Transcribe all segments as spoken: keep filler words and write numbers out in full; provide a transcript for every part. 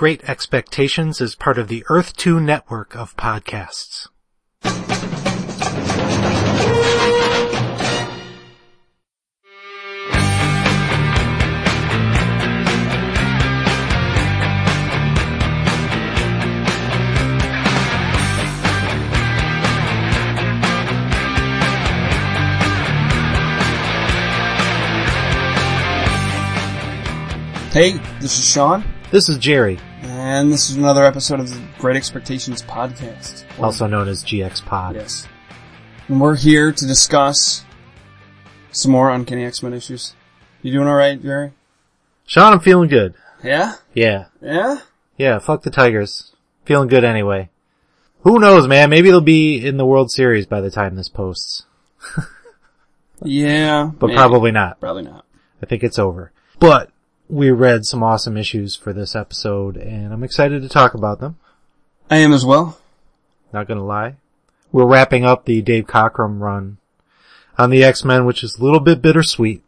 Great Expectations is part of the Earth two network of podcasts. Hey, this is Sean. This is Jerry. And this is another episode of the Great Expectations podcast. Also known as G X Pod. Yes. And we're here to discuss some more Uncanny X-Men issues. You doing alright, Jerry? Sean, I'm feeling good. Yeah? Yeah. Yeah? Yeah, fuck the Tigers. Feeling good anyway. Who knows, man? Maybe they'll be in the World Series by the time this posts. Yeah. But maybe. Probably not. Probably not. I think it's over. But we read some awesome issues for this episode, and I'm excited to talk about them. I am as well. Not gonna lie. We're wrapping up the Dave Cockrum run on the X-Men, which is a little bit bittersweet.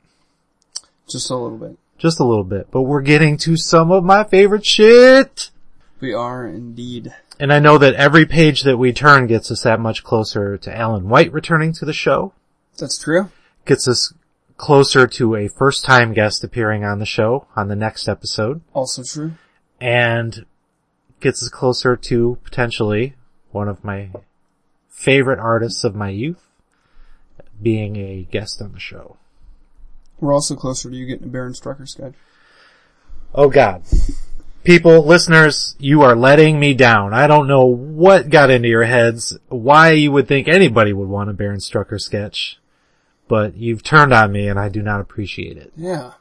Just a little bit. Just a little bit. But we're getting to some of my favorite shit! We are indeed. And I know that every page that we turn gets us that much closer to Alan White returning to the show. That's true. Gets us closer to a first-time guest appearing on the show on the next episode. Also true. And gets us closer to, potentially, one of my favorite artists of my youth being a guest on the show. We're also closer to you getting a Baron Strucker sketch. Oh, God. People, listeners, you are letting me down. I don't know what got into your heads, why you would think anybody would want a Baron Strucker sketch. But you've turned on me, and I do not appreciate it. Yeah.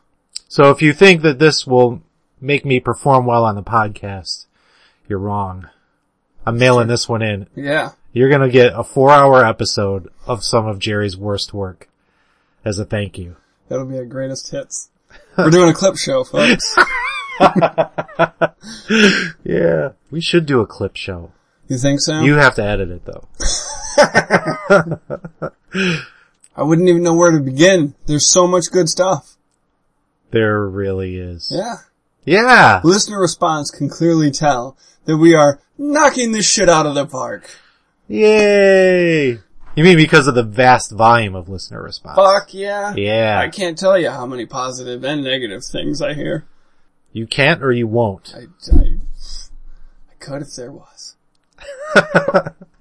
So if you think that this will make me perform well on the podcast, you're wrong. I'm mailing this one in. Yeah. You're going to get a four-hour episode of some of Jerry's worst work as a thank you. That'll be our greatest hits. We're doing a clip show, folks. Yeah. We should do a clip show. You think so? You have to edit it, though. I wouldn't even know where to begin. There's so much good stuff. There really is. Yeah. Yeah. Listener response can clearly tell that we are knocking this shit out of the park. Yay. You mean because of the vast volume of listener response? Fuck yeah. Yeah. I can't tell you how many positive and negative things I hear. You can't or you won't? I, I, I could if there was.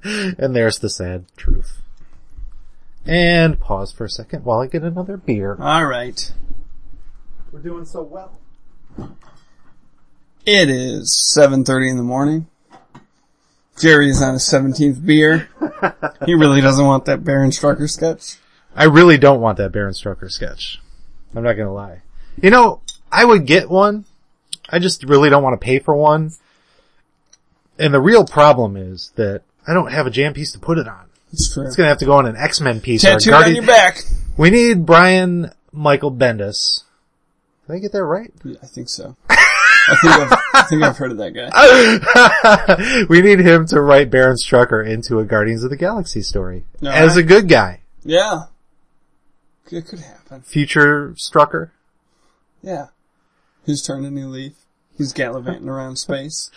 And there's the sad truth. And pause for a second while I get another beer. All right. We're doing so well. It is seven thirty in the morning. Jerry is on his seventeenth beer. He really doesn't want that Baron Strucker sketch. I really don't want that Baron Strucker sketch. I'm not going to lie. You know, I would get one. I just really don't want to pay for one. And the real problem is that I don't have a jam piece to put it on. It's true. It's gonna have to go on an X-Men piece. Tattooed on your back. We need Brian Michael Bendis. Did I get that right? Yeah, I think so. I think I've, I think I've heard of that guy. We need him to write Baron Strucker into a Guardians of the Galaxy story. No, as I, a good guy. Yeah. It could happen. Future Strucker. Yeah. He's turned a new leaf. He's gallivanting around space.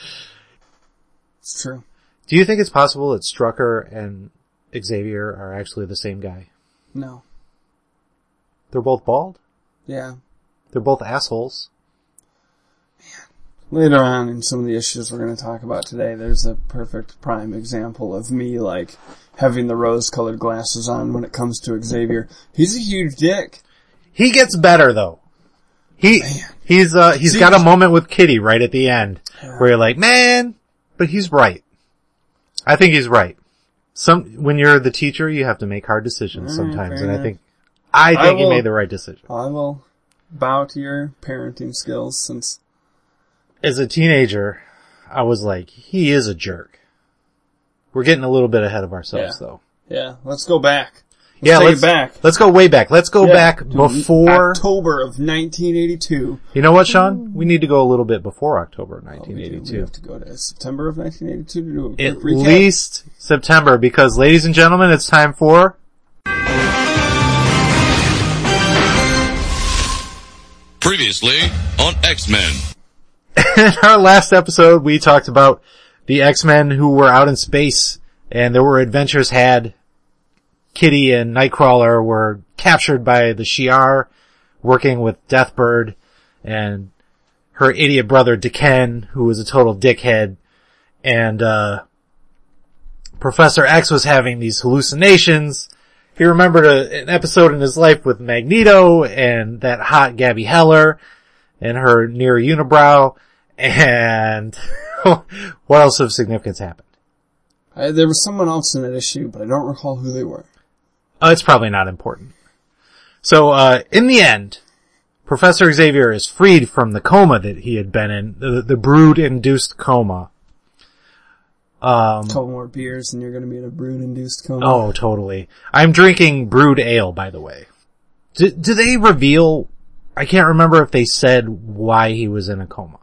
It's true. Do you think it's possible that Strucker and Xavier are actually the same guy? No. They're both bald? Yeah. They're both assholes. Man. Later on in some of the issues we're going to talk about today, there's a perfect prime example of me, like, having the rose-colored glasses on when it comes to Xavier. He's a huge dick. He gets better, though. He, man. he's, uh, he's See, got a moment with Kitty right at the end yeah. where you're like, man, but he's right. I think he's right. Some, when you're the teacher, you have to make hard decisions sometimes, and I think, I think you made the right decision. I will bow to your parenting skills since... As a teenager, I was like, he is a jerk. We're getting a little bit ahead of ourselves, yeah. though. Yeah, let's go back. Let's yeah, let's, back. let's go way back. Let's go yeah, back before... October of nineteen eighty-two. You know what, Sean? We need to go a little bit before October of nineteen eighty-two. Oh, we have to go to September of nineteen eighty-two to do a quick recap. At least September, because, ladies and gentlemen, it's time for... Previously on X-Men. in our last episode, we talked about the X-Men who were out in space, and there were adventures had. Kitty and Nightcrawler were captured by the Shi'ar, working with Deathbird, and her idiot brother, Deken, who was a total dickhead, and uh Professor X was having these hallucinations. He remembered a, an episode in his life with Magneto and that hot Gabby Heller and her near unibrow, and what else of significance happened? I, there was someone else in that issue, but I don't recall who they were. Uh, it's probably not important. So, uh, in the end, Professor Xavier is freed from the coma that he had been in, the, the brood-induced coma. Um, couple more beers and you're gonna be in a brood-induced coma. Oh, totally. I'm drinking brood ale, by the way. Do, do they reveal, I can't remember if they said why he was in a coma.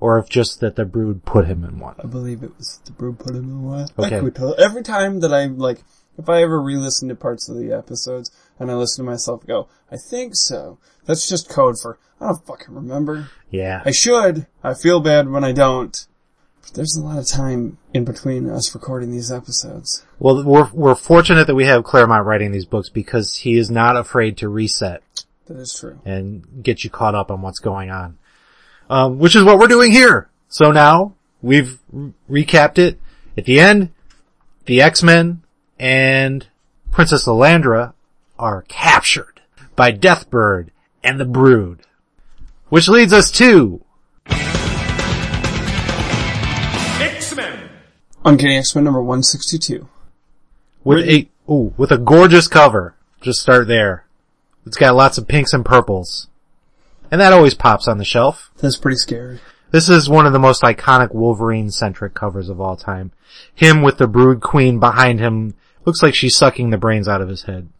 Or if just that the brood put him in one. I believe it was the brood put him in one. Okay. Tell, every time that I'm like, if I ever re-listen to parts of the episodes and I listen to myself go, I think so. That's just code for, I don't fucking remember. Yeah. I should. I feel bad when I don't. But there's a lot of time in between us recording these episodes. Well, we're we're fortunate that we have Claremont writing these books because he is not afraid to reset. That is true. And get you caught up on what's going on. Um, which is what we're doing here. So now, we've re- recapped it. At the end, the X-Men and Princess Lilandra are captured by Deathbird and the Brood. Which leads us to... Uncanny X-Men number one sixty-two. With a, ooh, with a gorgeous cover. Just start there. It's got lots of pinks and purples. And that always pops on the shelf. That's pretty scary. This is one of the most iconic Wolverine-centric covers of all time. Him with the Brood Queen behind him. Looks like she's sucking the brains out of his head.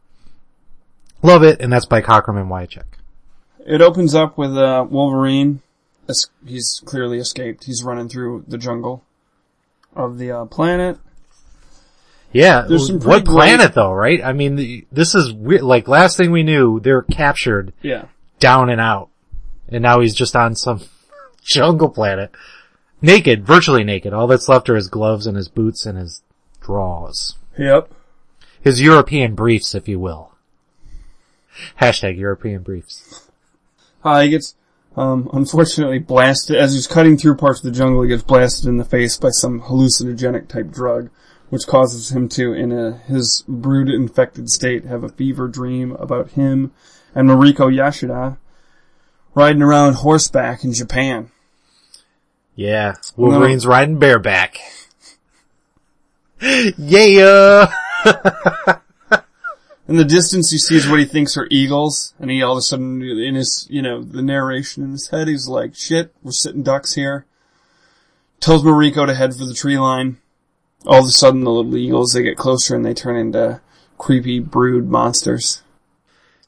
Love it, and that's by Cockrum and Wiacek. It opens up with uh, Wolverine. He's clearly escaped. He's running through the jungle. Of the uh, planet. Yeah, what planet though, right? I mean, the, this is weird. Like, last thing we knew, they're captured. Yeah. Down and out. And now he's just on some jungle planet. Naked, virtually naked. All that's left are his gloves and his boots and his drawers. Yep. His European briefs, if you will. Hashtag European briefs. Hi, he gets... Um, unfortunately blasted, as he's cutting through parts of the jungle, he gets blasted in the face by some hallucinogenic type drug, which causes him to, in a, his brood-infected state, have a fever dream about him and Mariko Yashida riding around horseback in Japan. Yeah, Wolverine's no. riding bareback. Yeah! In the distance, he sees what he thinks are eagles, and he all of a sudden, in his, you know, the narration in his head, he's like, shit, we're sitting ducks here. Tells Mariko to head for the tree line. All of a sudden, the little eagles, they get closer, and they turn into creepy brood monsters.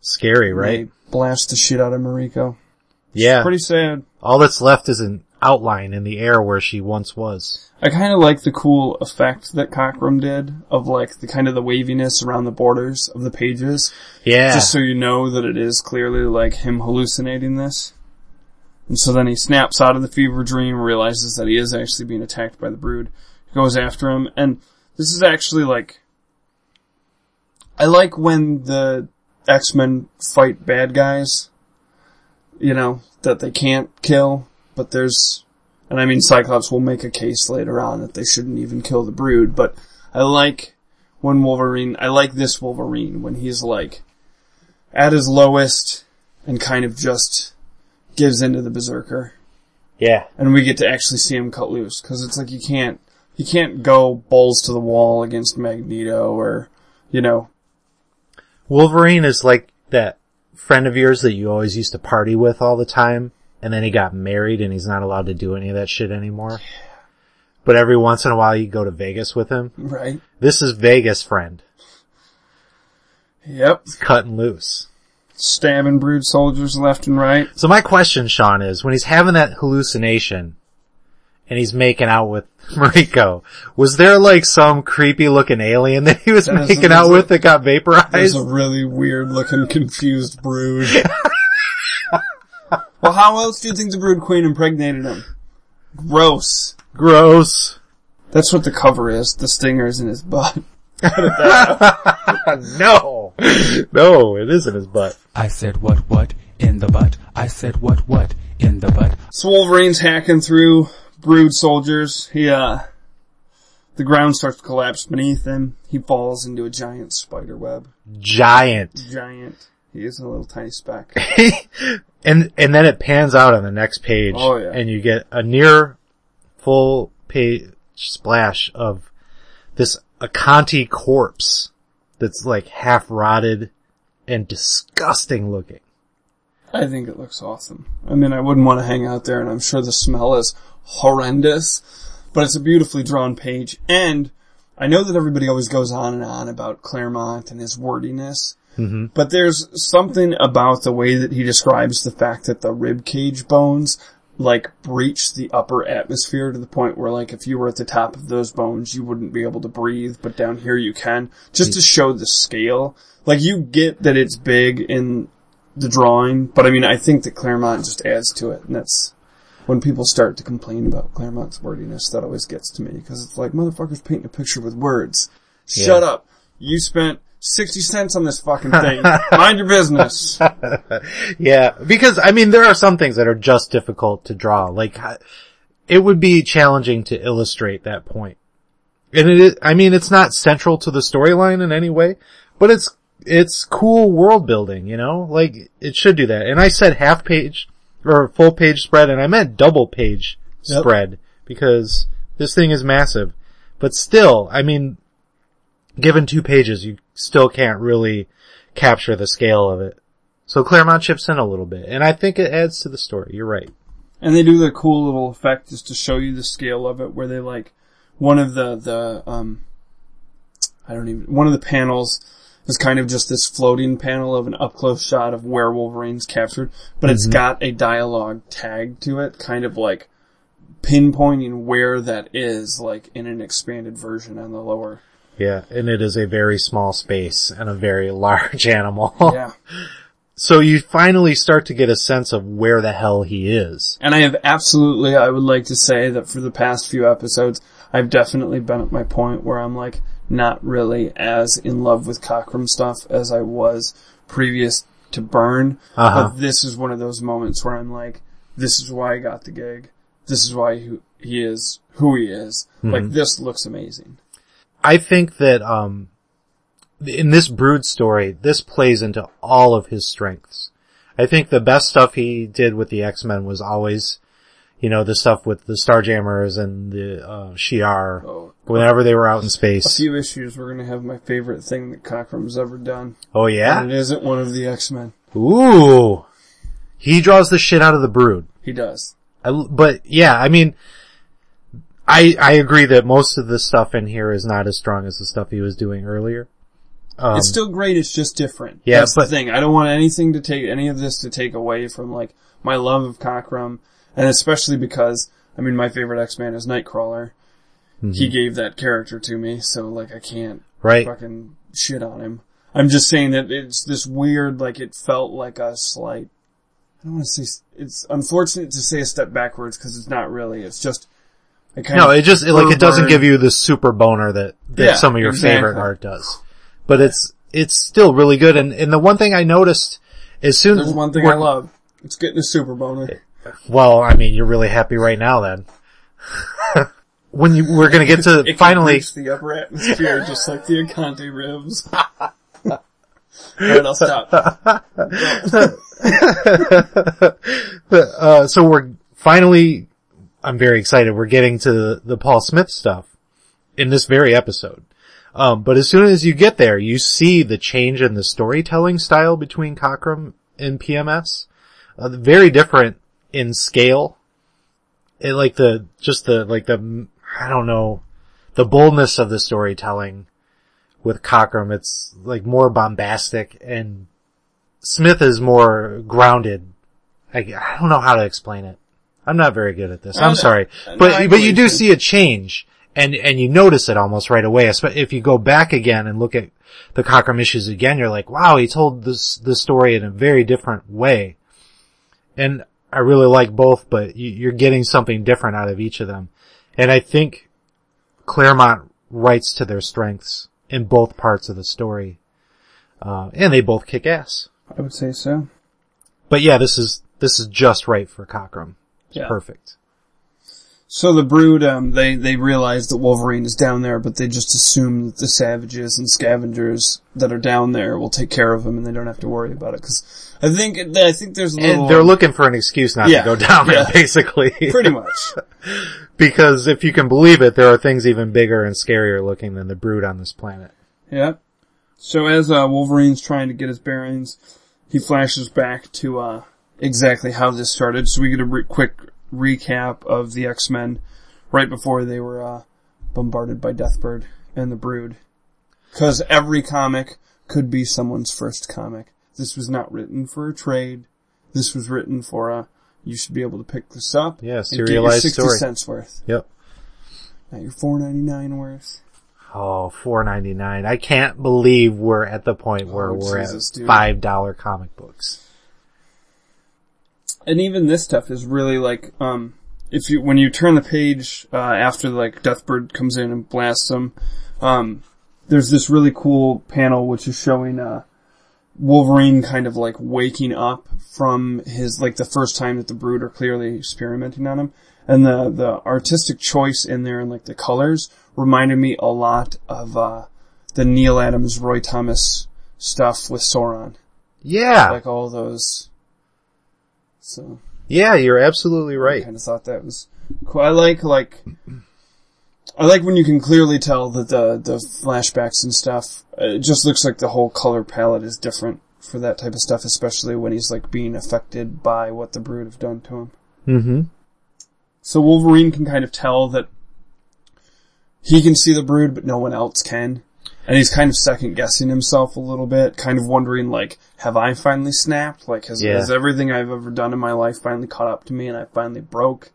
Scary, right? They blast the shit out of Mariko. Yeah. It's pretty sad. All that's left is an outline in the air where she once was. I kind of like the cool effect that Cockrum did of like the kind of the waviness around the borders of the pages. Yeah. Just so you know that it is clearly like him hallucinating this. And so then he snaps out of the fever dream, realizes that he is actually being attacked by the Brood, goes after him, and this is actually like, I like when the X-Men fight bad guys, you know, that they can't kill, but there's... And I mean, Cyclops will make a case later on that they shouldn't even kill the Brood, but I like when Wolverine, I like this Wolverine when he's like at his lowest and kind of just gives into the Berserker. Yeah. And we get to actually see him cut loose, because it's like you can't, you can't go balls to the wall against Magneto or, you know. Wolverine is like that friend of yours that you always used to party with all the time. And then he got married and he's not allowed to do any of that shit anymore. Yeah. But every once in a while you go to Vegas with him. Right. This is Vegas friend. Yep. It's cutting loose. Stabbing brood soldiers left and right. So my question, Sean, is when he's having that hallucination and he's making out with Mariko, was there like some creepy looking alien that he was that making out with that got vaporized? There's a really weird looking confused brood. Well, how else do you think the Brood Queen impregnated him? Gross. Gross. That's what the cover is. The stingers in his butt. No. No, it isn't his butt. I said what, what, in the butt. I said what, what, in the butt. So Wolverine's hacking through Brood soldiers. He, uh, the ground starts to collapse beneath him. He falls into a giant spider web. Giant. Giant. He is a little tiny speck. and and then it pans out on the next page. Oh, yeah. And you get a near full page splash of this Acanti corpse that's like half rotted and disgusting looking. I think it looks awesome. I mean, I wouldn't want to hang out there, and I'm sure the smell is horrendous, but it's a beautifully drawn page. And I know that everybody always goes on and on about Claremont and his wordiness. Mm-hmm. But there's something about the way that he describes the fact that the rib cage bones, like, breach the upper atmosphere to the point where, like, if you were at the top of those bones, you wouldn't be able to breathe, but down here you can, just to show the scale. Like, you get that it's big in the drawing, but, I mean, I think that Claremont just adds to it, and that's when people start to complain about Claremont's wordiness, that always gets to me, because it's like, motherfuckers painting a picture with words. Yeah. Shut up. You spent sixty cents on this fucking thing. Mind your business. Yeah, because, I mean, there are some things that are just difficult to draw. Like, it would be challenging to illustrate that point. And it is, I mean, it's not central to the storyline in any way, but it's, it's cool world building, you know? Like, it should do that. And I said half page, or full page spread, and I meant double page yep. spread, because this thing is massive. But still, I mean, given two pages, you still can't really capture the scale of it. So Claremont chips in a little bit, and I think it adds to the story. You're right. And they do the cool little effect just to show you the scale of it, where they, like, one of the, the um I don't even, one of the panels is kind of just this floating panel of an up-close shot of where Wolverine's captured, but mm-hmm. it's got a dialogue tag to it, kind of like pinpointing where that is, like, in an expanded version on the lower. Yeah, and it is a very small space and a very large animal. Yeah. So you finally start to get a sense of where the hell he is. And I have absolutely, I would like to say that for the past few episodes, I've definitely been at my point where I'm, like, not really as in love with Cockrum stuff as I was previous to Byrne. Uh-huh. But this is one of those moments where I'm like, this is why I got the gig. This is why he, he is who he is. Mm-hmm. Like, this looks amazing. I think that um in this Brood story, this plays into all of his strengths. I think the best stuff he did with the X-Men was always, you know, the stuff with the Starjammers and the uh Shi'ar, oh, whenever they were out in space. A few issues, we're going to have my favorite thing that Cockrum's ever done. Oh, yeah? And it isn't one of the X-Men. Ooh. He draws the shit out of the Brood. He does. I, but, yeah, I mean, I, I agree that most of the stuff in here is not as strong as the stuff he was doing earlier. Um, it's still great, it's just different. Yeah, that's but, the thing. I don't want anything to take, any of this to take away from, like, my love of Cockrum, and especially because, I mean, my favorite X-Man is Nightcrawler. Mm-hmm. He gave that character to me, so, like, I can't right. fucking shit on him. I'm just saying that it's this weird, like, it felt like a slight, I don't want to say, it's unfortunate to say a step backwards, because it's not really, it's just, no, it just, it, like, it doesn't give you the super boner that, that yeah, some of your exactly. favorite art does. But it's, it's still really good. And, and the one thing I noticed as soon as... There's one thing I love. It's getting a super boner. Well, I mean, you're really happy right now then. When you, we're gonna get to it finally... It the upper atmosphere just like the Acanti ribs. Alright, I'll stop. uh, so we're finally... I'm very excited. We're getting to the Paul Smith stuff in this very episode. Um, but as soon as you get there, you see the change in the storytelling style between Cockrum and P M S. Uh, very different in scale. It, like the, just the, like the, I don't know, the boldness of the storytelling with Cockrum. It's like more bombastic, and Smith is more grounded. I, I don't know how to explain it. I'm not very good at this. I'm sorry. But no, but you do see a change, and and you notice it almost right away. If you go back again and look at the Cockrum issues again, you're like, wow, he told this the story in a very different way. And I really like both, but you're getting something different out of each of them. And I think Claremont writes to their strengths in both parts of the story. Uh, and they both kick ass. I would say so. But yeah, this is, this is just right for Cockrum. It's yeah. perfect. So the Brood, um, they, they realize that Wolverine is down there, but they just assume that the savages and scavengers that are down there will take care of him, and they don't have to worry about it. Because I think I think there's a little... And they're looking for an excuse not yeah, to go down yeah, there, basically. Pretty much. Because if you can believe it, there are things even bigger and scarier looking than the Brood on this planet. Yeah. So as uh, Wolverine's trying to get his bearings, he flashes back to uh, exactly how this started. So we get a re- quick... recap of the X-Men right before they were uh, bombarded by Deathbird and the Brood. Because every comic could be someone's first comic. This was not written for a trade. This was written for a, you should be able to pick this up. Yeah, serialized and get your sixty cents worth. Yep. Not your four ninety-nine worth. Oh, four ninety-nine. I can't believe we're at the point where oh, we're Jesus, at dude. five dollars comic books. And even this stuff is really like, um, if you, when you turn the page, uh, after like Deathbird comes in and blasts them, um, there's this really cool panel which is showing, uh, Wolverine kind of like waking up from his, like the first time that the Brood are clearly experimenting on him. And the, the artistic choice in there and like the colors reminded me a lot of, uh, the Neil Adams, Roy Thomas stuff with Sauron. Yeah. Like all those. So yeah, you're absolutely right. I kind of thought that was cool. I like like I like when you can clearly tell that the the flashbacks and stuff. It just looks like the whole color palette is different for that type of stuff, especially when he's like being affected by what the Brood have done to him. Mm-hmm. So Wolverine can kind of tell that he can see the Brood, but no one else can, and he's kind of second guessing himself a little bit, kind of wondering like, have I finally snapped? Like, has, yeah. has everything I've ever done in my life finally caught up to me and I finally broke?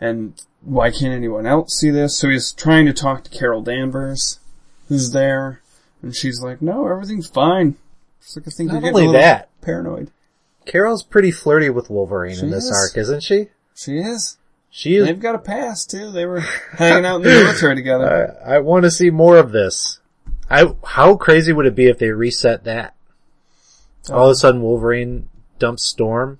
And why can't anyone else see this? So he's trying to talk to Carol Danvers, who's there, and she's like, no, everything's fine. She's like, I think you're getting a little that. paranoid. Carol's pretty flirty with Wolverine she in this is. arc, isn't she? She is. She is. They've got a past, too. They were hanging out in the military together. I, I want to see more of this. I, how crazy would it be if they reset that? All of a sudden Wolverine dumps Storm,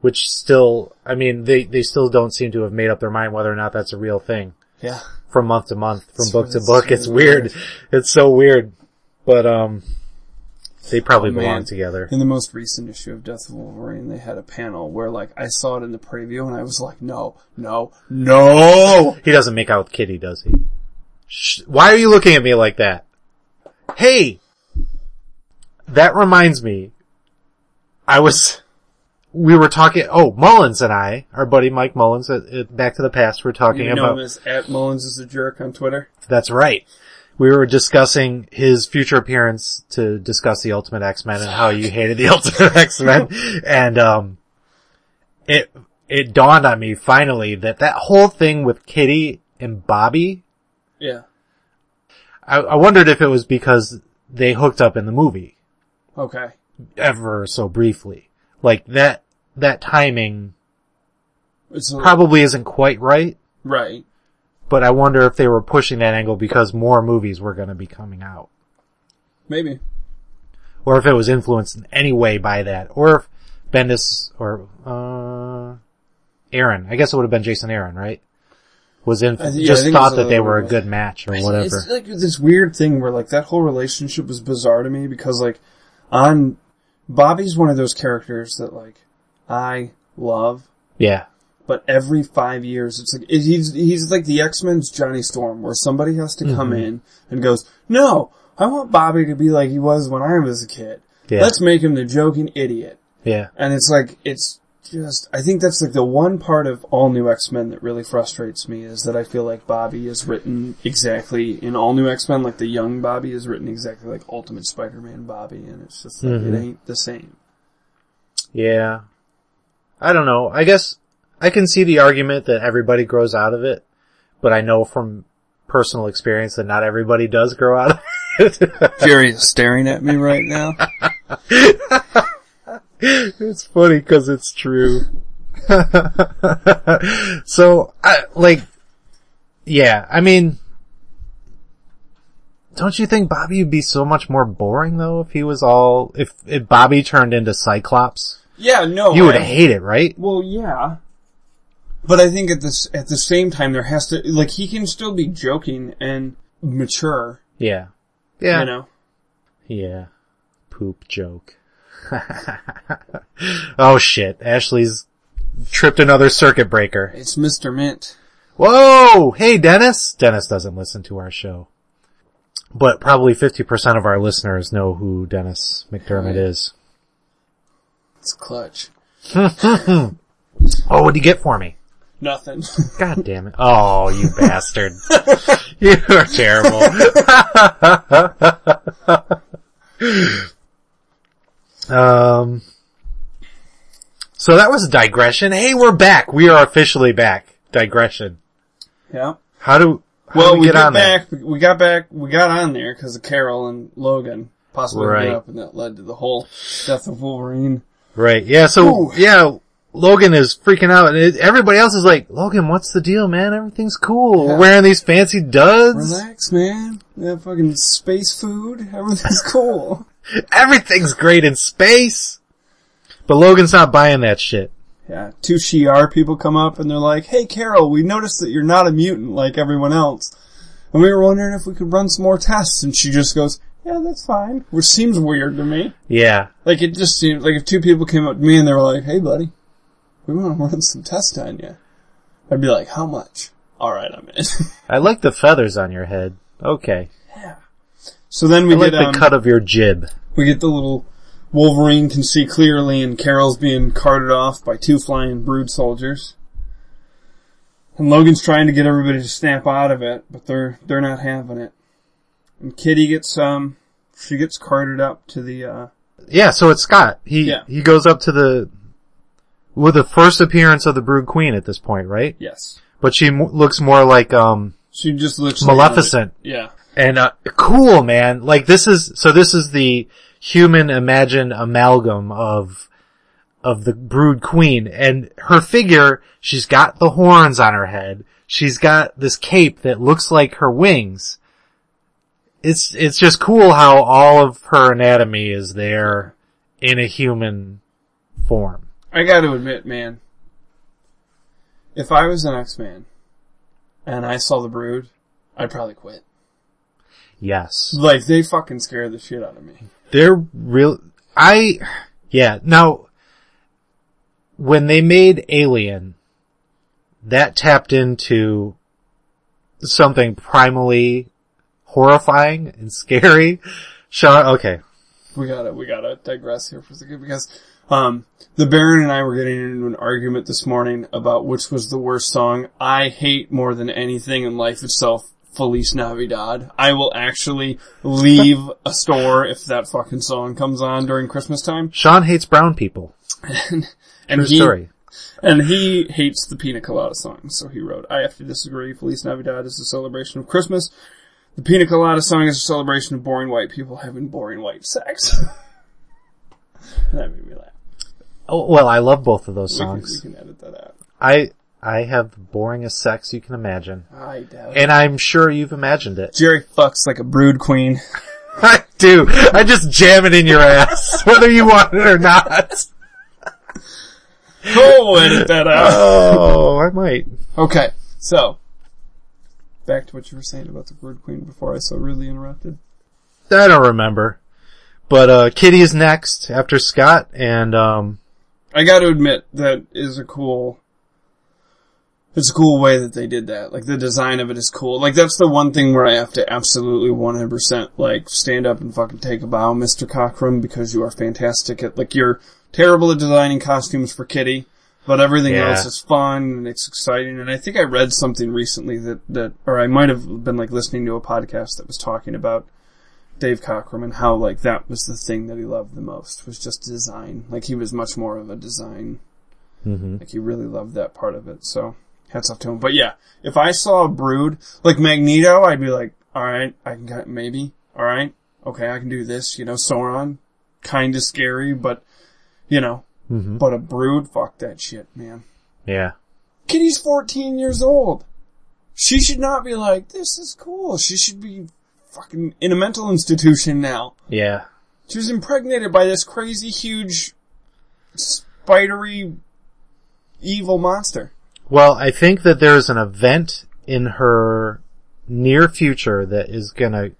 which still, I mean, they, they still don't seem to have made up their mind whether or not that's a real thing. Yeah. From month to month, from it's book really, to book. It's, it's really weird. weird. It's so weird. But, um, they probably oh, belong together. In the most recent issue of Death of Wolverine, they had a panel where, like, I saw it in the preview and I was like, no, no, no! He doesn't make out with Kitty, does he? Shh. Why are you looking at me like that? Hey! That reminds me, I was, we were talking, oh, Mullins and I, our buddy Mike Mullins at, at Back to the Past, were talking you know about... You know him as at Mullins is a jerk on Twitter? That's right. We were discussing his future appearance to discuss the Ultimate X-Men and how you hated the Ultimate X-Men. And, um, it, it dawned on me finally that that whole thing with Kitty and Bobby. Yeah. I, I wondered if it was because they hooked up in the movie. Okay. Ever so briefly. Like, that, that timing it's a, probably isn't quite right. Right. But I wonder if they were pushing that angle because more movies were going to be coming out. Maybe. Or if it was influenced in any way by that. Or if Bendis or, uh, Aaron. I guess it would have been Jason Aaron, right? Was in, think, just yeah, thought that they were a good match or whatever. It's like this weird thing where, like, that whole relationship was bizarre to me because, like, On, Bobby's one of those characters that, like, I love. Yeah. But every five years, it's like, he's, he's like the X-Men's Johnny Storm, where somebody has to come mm-hmm. in and goes, no, I want Bobby to be like he was when I was a kid. Yeah. Let's make him the joking idiot. Yeah. And it's like, it's just, I think that's like the one part of all new X-Men that really frustrates me is that I feel like Bobby is written exactly in all new X-Men, like the young Bobby is written exactly like Ultimate Spider-Man Bobby, and it's just like, mm-hmm. it ain't the same. Yeah. I don't know. I guess I can see the argument that everybody grows out of it, but I know from personal experience that not everybody does grow out of it. Jerry is staring at me right now. It's funny because it's true. So, I, like, yeah, I mean, don't you think Bobby would be so much more boring, though, if he was all, if, if Bobby turned into Cyclops? Yeah, no. You would I, hate it, right? Well, yeah. But I think at this, at the same time, there has to, like, he can still be joking and mature. Yeah. Yeah. You know? Yeah. Poop joke. Oh shit, Ashley's tripped another circuit breaker. It's Mister Mint. Whoa! Hey Dennis! Dennis doesn't listen to our show. But probably fifty percent of our listeners know who Dennis McDermott right. is. It's clutch. Oh, what'd you get for me? Nothing. God damn it. Oh, you bastard. You are terrible. Um, so that was a digression. Hey, we're back. We are officially back. Digression. Yeah. How do, how well, do we, we get on back, there? We got back, we got on there because of Carol and Logan possibly right. got up, and that led to the whole Death of Wolverine. Right. Yeah. So, Ooh. yeah, Logan is freaking out, and everybody else is like, Logan, what's the deal, man? Everything's cool. Yeah. We're wearing these fancy duds. Relax, man. That fucking space food. Everything's cool. Everything's great in space. But Logan's not buying that shit. Yeah. Two Shi'ar people come up and they're like, hey Carol, we noticed that you're not a mutant like everyone else. And we were wondering if we could run some more tests. And she just goes, yeah, that's fine. Which seems weird to me. Yeah. Like it just seems like if two people came up to me and they were like, hey buddy, we want to run some tests on you. I'd be like, how much? Alright, I'm in. I like the feathers on your head. Okay. Yeah. So then we I like get, the um, cut of your jib. We get the little Wolverine can see clearly, and Carol's being carted off by two flying Brood soldiers. And Logan's trying to get everybody to snap out of it, but they're they're not having it. And Kitty gets um she gets carted up to the uh yeah. So it's Scott. He yeah. he goes up to the with well, the first appearance of the Brood Queen at this point, right? Yes. But she mo- looks more like um she just looks Maleficent. Like, yeah. And, uh, cool, man. Like, this is, so this is the human imagined amalgam of, of the Brood Queen. And her figure, she's got the horns on her head. She's got this cape that looks like her wings. It's, it's just cool how all of her anatomy is there in a human form. I gotta admit, man, if I was an X-Man and I saw the Brood, I'd probably quit. Yes. Like, they fucking scare the shit out of me. They're real... I... Yeah, now... When they made Alien, that tapped into something primally horrifying and scary. Sean, okay. We gotta, we gotta digress here for a second, because um, the Baron and I were getting into an argument this morning about which was the worst song I hate more than anything in life itself. Feliz Navidad. I will actually leave a store if that fucking song comes on during Christmas time. Sean hates brown people. and, and True he, story. And he hates the Pina Colada song, so he wrote, I have to disagree. Feliz Navidad is a celebration of Christmas. The Pina Colada song is a celebration of boring white people having boring white sex. That made me laugh. Oh, well, I love both of those songs. We can, we can edit that out. I... I have the boringest sex you can imagine. I doubt it. And I'm sure you've imagined it. Jerry fucks like a Brood Queen. I do. I just jam it in your ass, whether you want it or not. Go edit that out. Oh, I might. Okay, so, back to what you were saying about the Brood Queen before I so rudely interrupted. I don't remember. But, uh, Kitty is next, after Scott, and, um... I gotta admit, that is a cool... It's a cool way that they did that. Like, the design of it is cool. Like, that's the one thing where I have to absolutely one hundred percent, like, stand up and fucking take a bow, Mister Cockrum, because you are fantastic at, like, you're terrible at designing costumes for Kitty, but everything yeah. else is fun, and it's exciting, and I think I read something recently that, that, or I might have been, like, listening to a podcast that was talking about Dave Cockrum and how, like, that was the thing that he loved the most, was just design. Like, he was much more of a design. Mm-hmm. Like, he really loved that part of it, so... Hats off to him. But yeah, if I saw a Brood, like Magneto, I'd be like, alright, I can cut, maybe, alright, okay, I can do this, you know, Sauron. Kinda scary, but you know. Mm-hmm. But a Brood, fuck that shit, man. Yeah. Kitty's fourteen years old. She should not be like, this is cool. She should be fucking in a mental institution now. Yeah. She was impregnated by this crazy, huge, spidery, evil monster. Well, I think that there's an event in her near future that is going to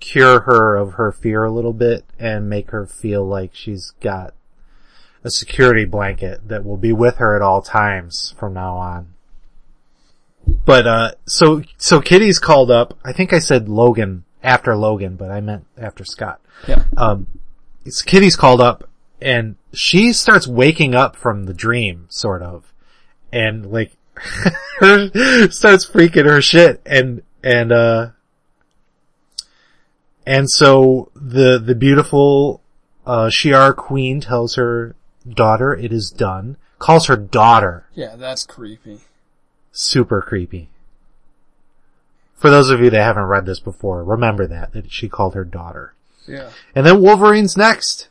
cure her of her fear a little bit and make her feel like she's got a security blanket that will be with her at all times from now on. But, uh, so, so Kitty's called up. I think I said Logan after Logan, but I meant after Scott. Yeah. Um, it's Kitty's called up and she starts waking up from the dream, sort of. And like, starts freaking her shit. And, and, uh, and so the, the beautiful, uh, Shi'ar queen tells her daughter it is done. Calls her daughter. Yeah, that's creepy. Super creepy. For those of you that haven't read this before, remember that, that she called her daughter. Yeah. And then Wolverine's next.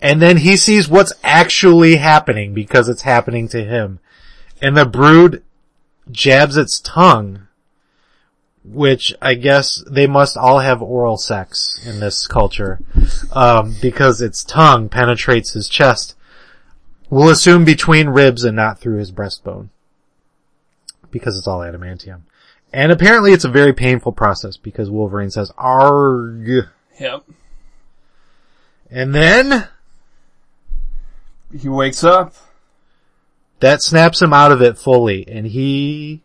And then he sees what's actually happening because it's happening to him. And the Brood jabs its tongue, which I guess they must all have oral sex in this culture, um, because its tongue penetrates his chest. We'll assume between ribs and not through his breastbone. Because it's all adamantium. And apparently it's a very painful process because Wolverine says, "Arg." Yep. And then he wakes up. That snaps him out of it fully, and he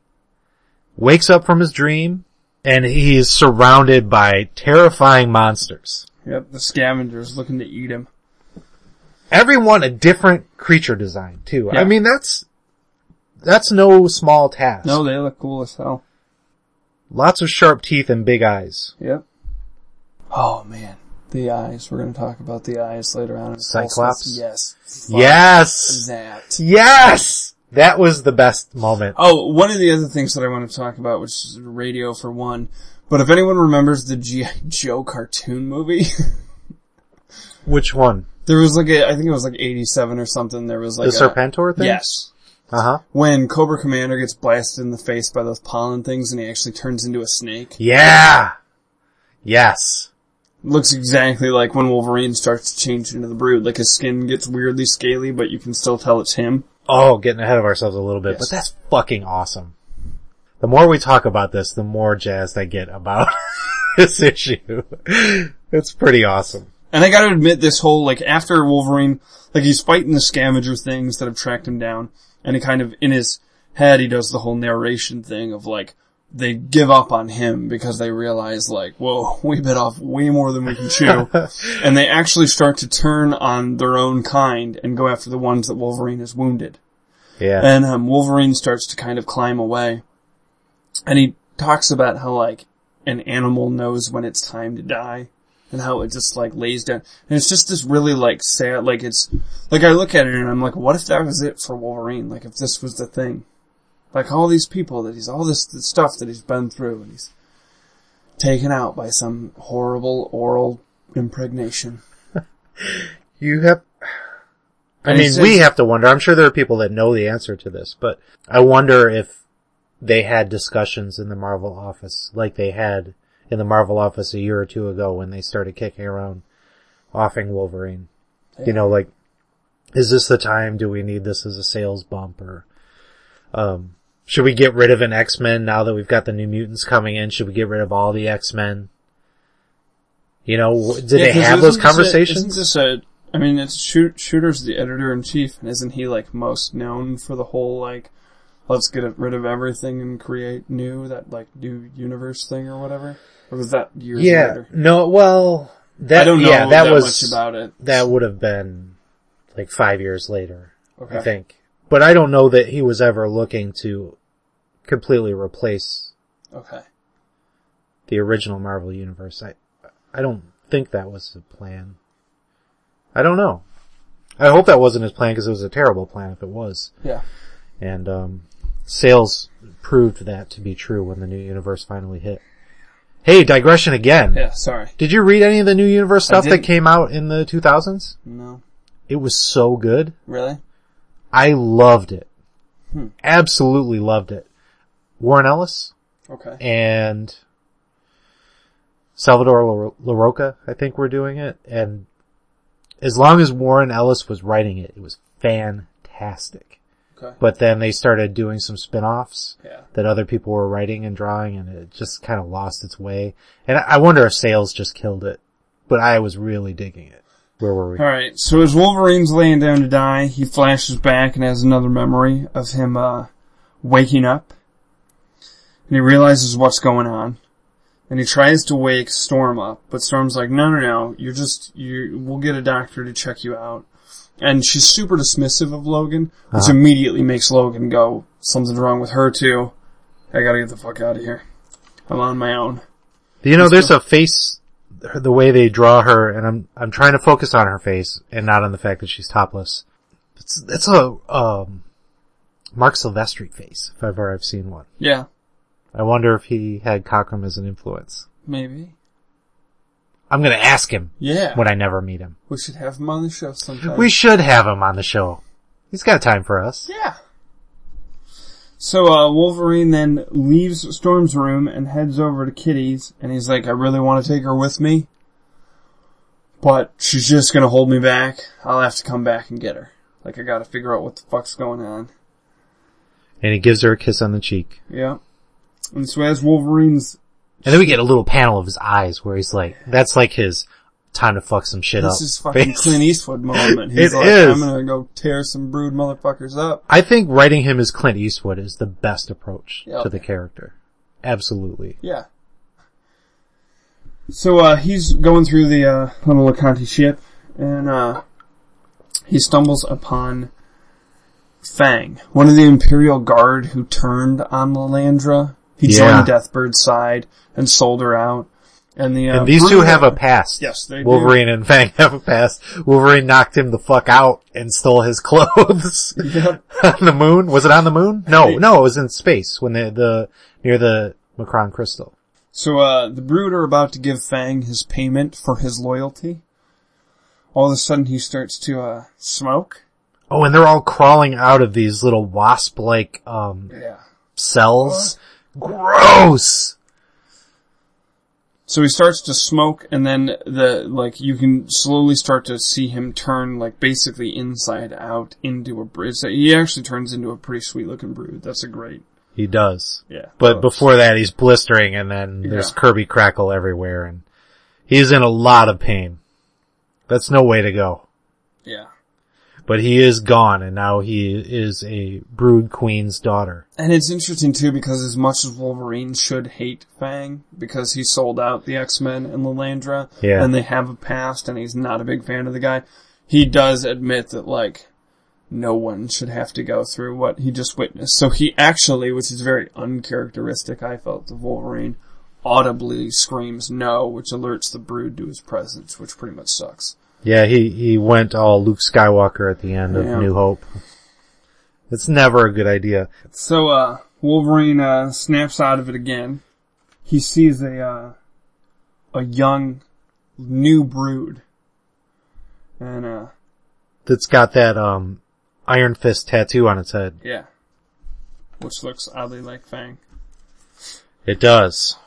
wakes up from his dream, and he is surrounded by terrifying monsters. Yep, the scavengers looking to eat him. Everyone a different creature design, too. Yeah. I mean, that's... That's no small task. No, they look cool as hell. Lots of sharp teeth and big eyes. Yep. Oh, man. The eyes. We're going to talk about the eyes later on. Cyclops? Yes. Fuck yes! That. Yes! That was the best moment. Oh, one of the other things that I want to talk about, which is radio for one, but if anyone remembers the G I Joe cartoon movie. Which one? There was like a, I think it was like eighty-seven or something. There was like the a... Serpentor thing? Yes. Uh-huh. When Cobra Commander gets blasted in the face by those pollen things and he actually turns into a snake. Yeah! Yes. Looks exactly like when Wolverine starts to change into the Brood. Like his skin gets weirdly scaly, but you can still tell it's him. Oh, getting ahead of ourselves a little bit, yes. But that's fucking awesome. The more we talk about this, the more jazzed I get about this issue. It's pretty awesome. And I gotta admit, this whole, like, after Wolverine, like, he's fighting the scavenger things that have tracked him down. And he kind of, in his head, he does the whole narration thing of, like, they give up on him because they realize, like, whoa, we bit off way more than we can chew. And they actually start to turn on their own kind and go after the ones that Wolverine has wounded. Yeah. And um, Wolverine starts to kind of climb away. And he talks about how, like, an animal knows when it's time to die. And how it just, like, lays down. And it's just this really, like, sad, like, it's, like, I look at it and I'm like, what if that was it for Wolverine? Like, if this was the thing. Like, all these people that he's, all this, this stuff that he's been through and he's taken out by some horrible oral impregnation. You have, I and mean, says, we have to wonder. I'm sure there are people that know the answer to this, but I wonder if they had discussions in the Marvel office like they had in the Marvel office a year or two ago when they started kicking around offing Wolverine. Yeah. You know, like, is this the time? Do we need this as a sales bump? Or, um, should we get rid of an X-Men now that we've got the New Mutants coming in? Should we get rid of all the X-Men? You know, did yeah, they have those conversations? A, isn't this a, I mean, it's shoot, Shooter's the editor-in-chief, and isn't he, like, most known for the whole, like, let's get rid of everything and create new, that, like, new universe thing or whatever? Or was that years yeah, later? Yeah, no, well, that, I don't know yeah, that, that was, much about it. That would have been like five years later, okay. I think. But I don't know that he was ever looking to completely replace okay. the original Marvel Universe. I, I don't think that was the plan. I don't know. I hope that wasn't his plan because it was a terrible plan if it was. Yeah. And, um, sales proved that to be true when the new universe finally hit. Hey, digression again. Yeah, sorry. Did you read any of the New Universe stuff that came out in the two thousands? No. It was so good. Really? I loved it. Hmm. Absolutely loved it. Warren Ellis. Okay. And Salvador LaRocca, I think, were doing it. And as long as Warren Ellis was writing it, it was fantastic. Okay. But then they started doing some spin-offs yeah. that other people were writing and drawing, and it just kind of lost its way. And I wonder if sales just killed it. But I was really digging it. Where were we? Alright, so as Wolverine's laying down to die, he flashes back and has another memory of him uh waking up. And he realizes what's going on. And he tries to wake Storm up, but Storm's like, no, no, no, you're just, you. we'll get a doctor to check you out. And she's super dismissive of Logan, which uh-huh. immediately makes Logan go, something's wrong with her too. I gotta get the fuck out of here. I'm on my own. You know, Let's there's go. a face... the way they draw her, and I'm I'm trying to focus on her face and not on the fact that she's topless. It's, that's a um, Mark Silvestri face, if ever I've seen one. Yeah. I wonder if he had Cockrum as an influence. Maybe. I'm going to ask him Yeah. when I never meet him. We should have him on the show sometime. We should have him on the show. He's got time for us. Yeah. So uh Wolverine then leaves Storm's room and heads over to Kitty's, and he's like, I really want to take her with me, but she's just going to hold me back. I'll have to come back and get her. Like, I got to figure out what the fuck's going on. And he gives her a kiss on the cheek. Yeah. And so as Wolverine's... And then we get a little panel of his eyes where he's like, that's like his time to fuck some shit this up. This is fucking Clint Eastwood moment. He's it like, is. I'm gonna go tear some Brood motherfuckers up. I think writing him as Clint Eastwood is the best approach yeah, okay. to the character. Absolutely. Yeah. So, uh, he's going through the, uh, little Acanti ship, and, uh, he stumbles upon Fang, one of the Imperial Guard who turned on Lilandra. He yeah. joined Deathbird's side and sold her out. And, the, uh, and these Brood two have a past. Yes, they Wolverine do. Wolverine and Fang have a past. Wolverine knocked him the fuck out and stole his clothes yep. on the moon. Was it on the moon? No, they, no, it was in space when the, the, near the Micron crystal. So, uh, the Brood are about to give Fang his payment for his loyalty. All of a sudden he starts to, uh, smoke. Oh, and they're all crawling out of these little wasp-like, um, yeah. cells. What? Gross! So he starts to smoke, and then the, like, you can slowly start to see him turn, like, basically inside out into a Brood. So he actually turns into a pretty sweet looking Brood. That's a great. He does. Yeah. But before that, he's blistering, and then there's yeah. Kirby crackle everywhere, and he's in a lot of pain. That's no way to go. Yeah. But he is gone, and now he is a Brood Queen's daughter. And it's interesting, too, because as much as Wolverine should hate Fang, because he sold out the X-Men and Lilandra, yeah. and they have a past, and he's not a big fan of the guy, he does admit that, like, no one should have to go through what he just witnessed. So he actually, which is very uncharacteristic, I felt, of Wolverine, audibly screams no, which alerts the Brood to his presence, which pretty much sucks. Yeah, he, he went all Luke Skywalker at the end of yeah. New Hope. It's never a good idea. So, uh, Wolverine, uh, snaps out of it again. He sees a, uh, a young, new Brood. And, uh... that's got that, um, Iron Fist tattoo on its head. Yeah. Which looks oddly like Fang. It does.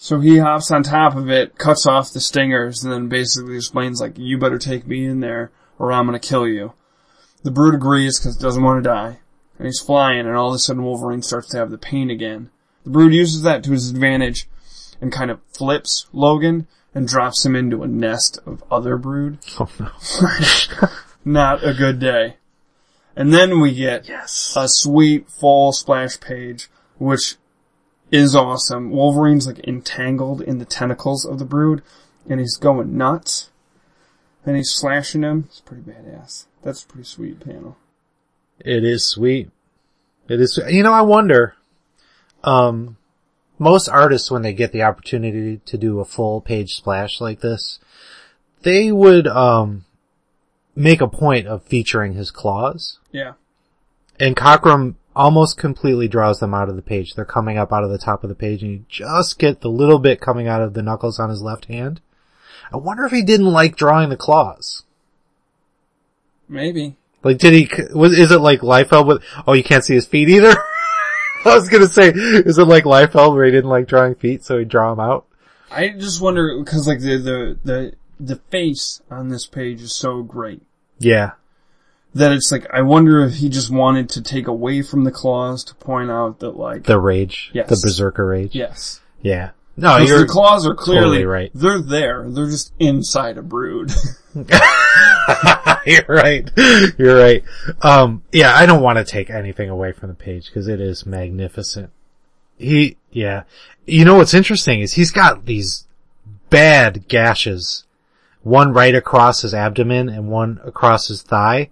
So he hops on top of it, cuts off the stingers, and then basically explains, like, you better take me in there, or I'm gonna kill you. The Brood agrees, because it doesn't want to die. And he's flying, and all of a sudden Wolverine starts to have the pain again. The Brood uses that to his advantage, and kind of flips Logan, and drops him into a nest of other Brood. Oh no. Not a good day. And then we get yes. a sweet, full splash page, which... is awesome. Wolverine's like entangled in the tentacles of the Brood, and he's going nuts. And he's slashing him. It's pretty badass. That's a pretty sweet panel. It is sweet. It is. You know, I wonder. Um, most artists, when they get the opportunity to do a full page splash like this, they would um make a point of featuring his claws. Yeah. And Cockrum almost completely draws them out of the page. They're coming up out of the top of the page, and you just get the little bit coming out of the knuckles on his left hand. I wonder if he didn't like drawing the claws. Maybe. Like, did he, was, is it like Liefeld with, oh, you can't see his feet either? I was gonna say, is it like Liefeld where he didn't like drawing feet, so he'd draw them out? I just wonder, cause like the, the, the, the face on this page is so great. Yeah. That it's like, I wonder if he just wanted to take away from the claws to point out that like... The rage. Yes. The berserker rage. Yes. Yeah. No, you're... the claws are clearly... Totally right. They're there. They're just inside a brood. You're right. You're right. Um, yeah, I don't want to take anything away from the page because it is magnificent. He, yeah. You know what's interesting is he's got these bad gashes. One right across his abdomen and one across his thigh.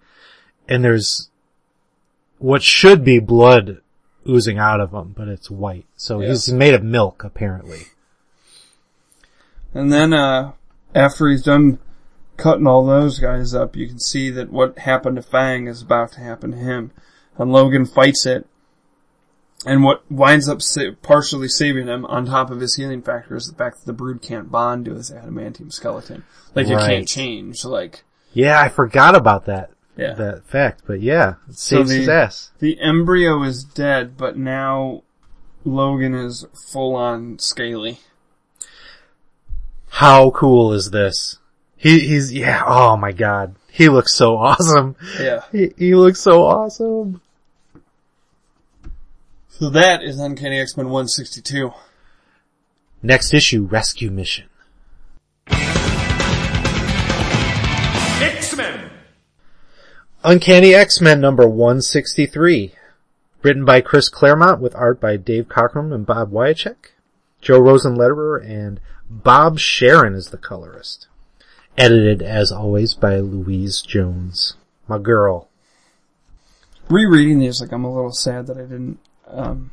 And there's what should be blood oozing out of him, but it's white. So yeah. He's made of milk, apparently. And then, uh, after he's done cutting all those guys up, you can see that what happened to Fang is about to happen to him. And Logan fights it. And what winds up sa- partially saving him on top of his healing factor is the fact that the brood can't bond to his adamantium skeleton. Like, right. It can't change, like... Yeah, I forgot about that. Yeah. That fact, but yeah, it saves so the, his ass. The embryo is dead, but now Logan is full on scaly. How cool is this? He, he's, yeah, oh my god. He looks so awesome. Yeah. He, he looks so awesome. So that is Uncanny X-Men one sixty-two. Next issue, Rescue Mission. X-Men! Uncanny X-Men number one sixty-three, written by Chris Claremont with art by Dave Cockrum and Bob Wiacek. Joe Rosen letterer and Bob Sharon is the colorist. Edited, as always, by Louise Jones. My girl. Rereading these, like, I'm a little sad that I didn't, um,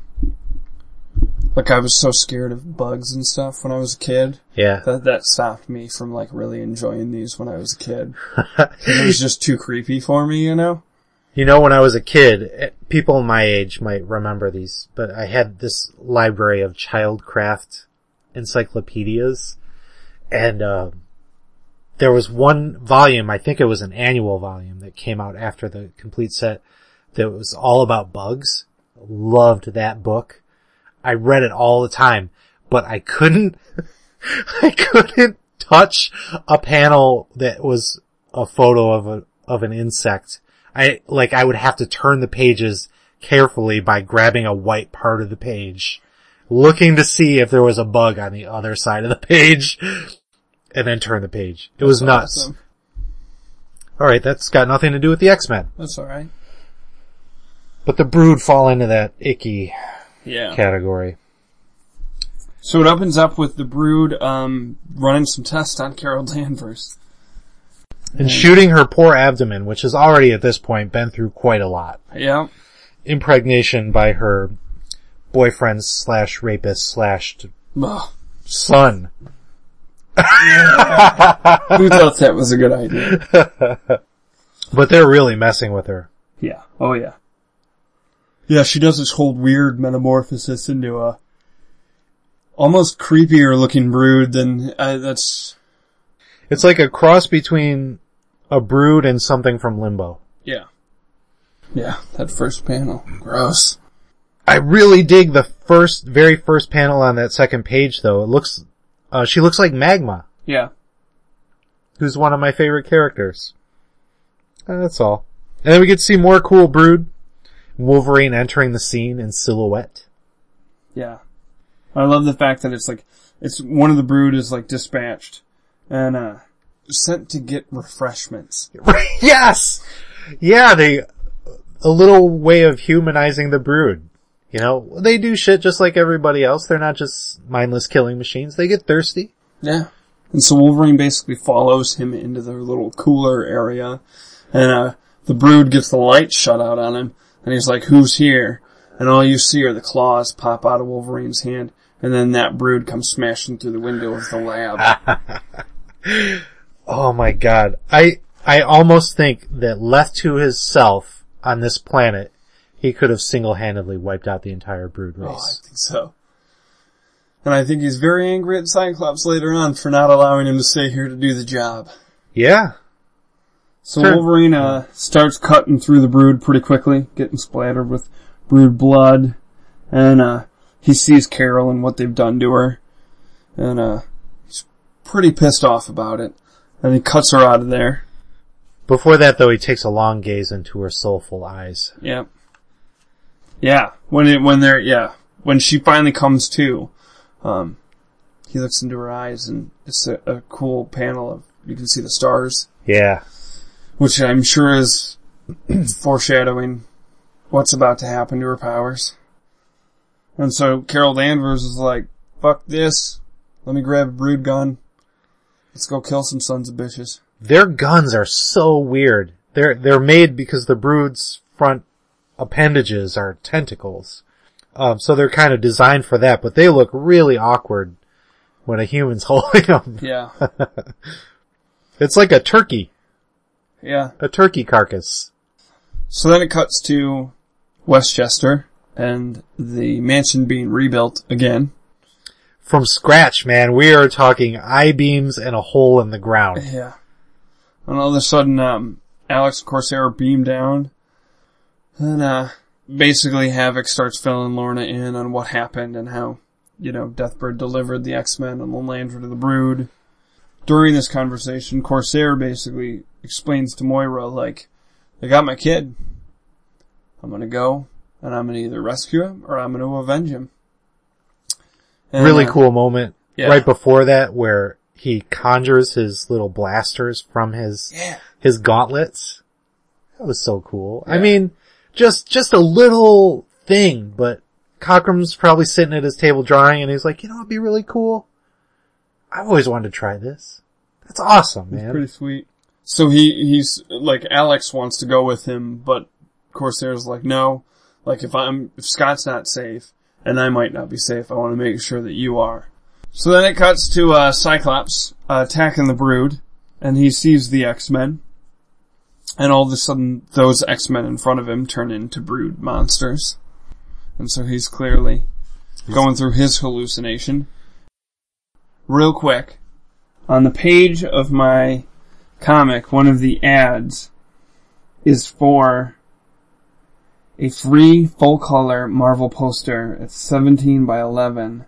like, I was so scared of bugs and stuff when I was a kid. Yeah. That, that stopped me from, like, really enjoying these when I was a kid. It was just too creepy for me, you know? You know, when I was a kid, people my age might remember these, but I had this library of childcraft encyclopedias, and, um, there was one volume, I think it was an annual volume that came out after the complete set that was all about bugs. Loved that book. I read it all the time, but I couldn't, I couldn't touch a panel that was a photo of a, of an insect. I, like, I would have to turn the pages carefully by grabbing a white part of the page, looking to see if there was a bug on the other side of the page. And then turn the page. It that's was nuts. Awesome. Alright, that's got nothing to do with the X-Men. That's alright. But the Brood fall into that icky yeah. category. So it opens up with the Brood um running some tests on Carol Danvers. And, and shooting her poor abdomen, which has already at this point been through quite a lot. Yeah. Impregnation by her boyfriend slash rapist slash son. Who thought that was a good idea? But they're really messing with her. Yeah. Oh, yeah. Yeah, she does this whole weird metamorphosis into a almost creepier looking brood than uh, that's... It's like a cross between a brood and something from Limbo. Yeah. Yeah, that first panel. Gross. I really dig the first, very first panel on that second page, though. It looks... Uh, she looks like Magma. Yeah. Who's one of my favorite characters. And that's all. And then we get to see more cool brood. Wolverine entering the scene in silhouette. Yeah. I love the fact that it's like, it's one of the brood is like dispatched and, uh, sent to get refreshments. Yes! Yeah, they, a little way of humanizing the brood. You know, they do shit just like everybody else. They're not just mindless killing machines. They get thirsty. Yeah. And so Wolverine basically follows him into their little cooler area. And uh the brood gets the light shut out on him. And he's like, who's here? And all you see are the claws pop out of Wolverine's hand. And then that brood comes smashing through the window of the lab. Oh, my God. I I almost think that left to himself on this planet, he could have single-handedly wiped out the entire brood race. Oh, I think so. And I think he's very angry at Cyclops later on for not allowing him to stay here to do the job. Yeah. So sure. Wolverine uh, starts cutting through the Brood pretty quickly, getting splattered with Brood blood, and uh, he sees Carol and what they've done to her, and uh, he's pretty pissed off about it, and he cuts her out of there. Before that, though, he takes a long gaze into her soulful eyes. Yeah. Yeah, when it, when they're, yeah, when she finally comes to, um, he looks into her eyes, and it's a, a cool panel of, you can see the stars. Yeah. Which I'm sure is foreshadowing what's about to happen to her powers. And so Carol Danvers is like, fuck this. Let me grab a Brood gun. Let's go kill some sons of bitches. Their guns are so weird. They're, they're made because the Brood's front appendages are tentacles. Um, so they're kind of designed for that, but they look really awkward when a human's holding them. Yeah. It's like a turkey. Yeah. A turkey carcass. So then it cuts to Westchester and the mansion being rebuilt again. From scratch, man. We are talking I-beams and a hole in the ground. Yeah. And all of a sudden, um, Alex and Corsair beam down. And, uh, basically Havoc starts filling Lorna in on what happened and how, you know, Deathbird delivered the X-Men and Lilandra to the Brood. During this conversation, Corsair basically explains to Moira, like, I got my kid. I'm gonna go, and I'm gonna either rescue him, or I'm gonna avenge him. And, really uh, cool moment. Yeah. Right before that, where he conjures his little blasters from his, yeah. his gauntlets. That was so cool. Yeah. I mean, just, just a little thing, but Cockrum's probably sitting at his table drawing, and he's like, you know it'd be really cool? I've always wanted to try this. That's awesome, man. It's pretty sweet. So he, he's, like, Alex wants to go with him, but Corsair's like, no, like, if I'm, if Scott's not safe, and I might not be safe, I want to make sure that you are. So then it cuts to, uh, Cyclops, uh, attacking the Brood, and he sees the X-Men, and all of a sudden, those X-Men in front of him turn into Brood monsters. And so he's clearly going through his hallucination. Real quick, on the page of my comic, one of the ads is for a free full-color Marvel poster. It's seventeen by eleven,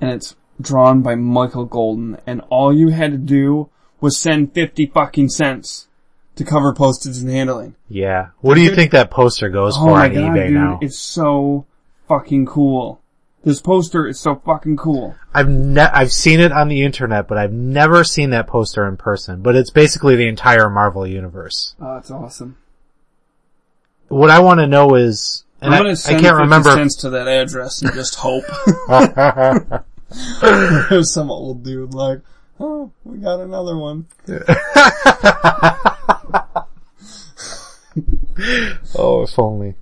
and it's drawn by Michael Golden, and all you had to do was send fifty fucking cents to cover postage and handling. Yeah. What do you think that poster goes oh for on God, eBay dude, now? It's so fucking cool. This poster is so fucking cool. I've ne- I've seen it on the internet, but I've never seen that poster in person. But it's basically the entire Marvel universe. Oh, it's awesome. What I want to know is, and I'm I, send I can't remember cents to that address and just hope. There's some old dude like, oh, we got another one. Oh, if only.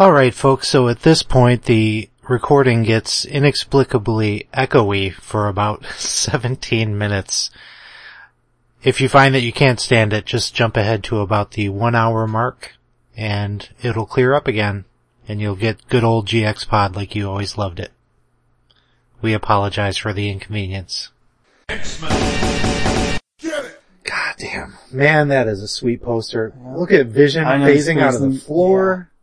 Alright folks, so at this point the recording gets inexplicably echoey for about seventeen minutes. If you find that you can't stand it, just jump ahead to about the one hour mark and it'll clear up again and you'll get good old G X Pod like you always loved it. We apologize for the inconvenience. X-Men. Get it! Goddamn. Man, that is a sweet poster. Look at Vision phasing out of the floor. Yeah.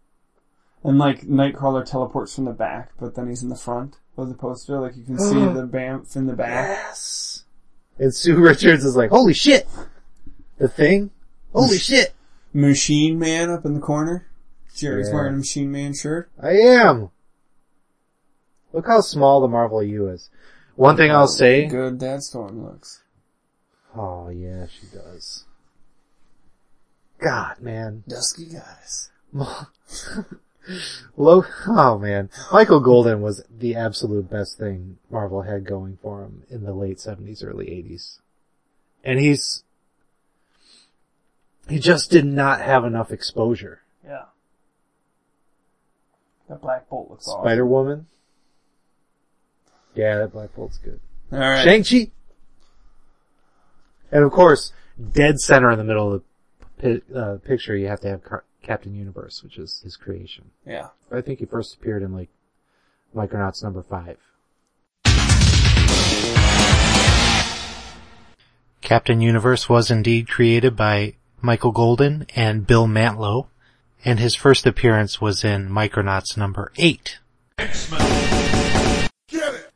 And, like, Nightcrawler teleports from the back, but then he's in the front of the poster. Like, you can see the BAMF in the back. Yes! And Sue Richards is like, holy shit! The Thing? Holy shit! Machine Man up in the corner. Jerry's yeah. wearing a Machine Man shirt. I am! Look how small the Marvel U is. One Look thing I'll say... good Dad Storm looks. Oh, yeah, she does. God, man. Dusky Goddess. Low, oh man, Michael Golden was the absolute best thing Marvel had going for him in the late seventies, early eighties. And he's, he just did not have enough exposure. Yeah. That Black Bolt looks awesome. Spider-Woman. Yeah, that Black Bolt's good. Alright. Shang-Chi. And of course, dead center in the middle of the pi- uh, picture, you have to have Car- Captain Universe, which is his creation. Yeah. I think he first appeared in, like, Micronauts number five. Captain Universe was indeed created by Michael Golden and Bill Mantlo, and his first appearance was in Micronauts number eight. X-Men. Get it!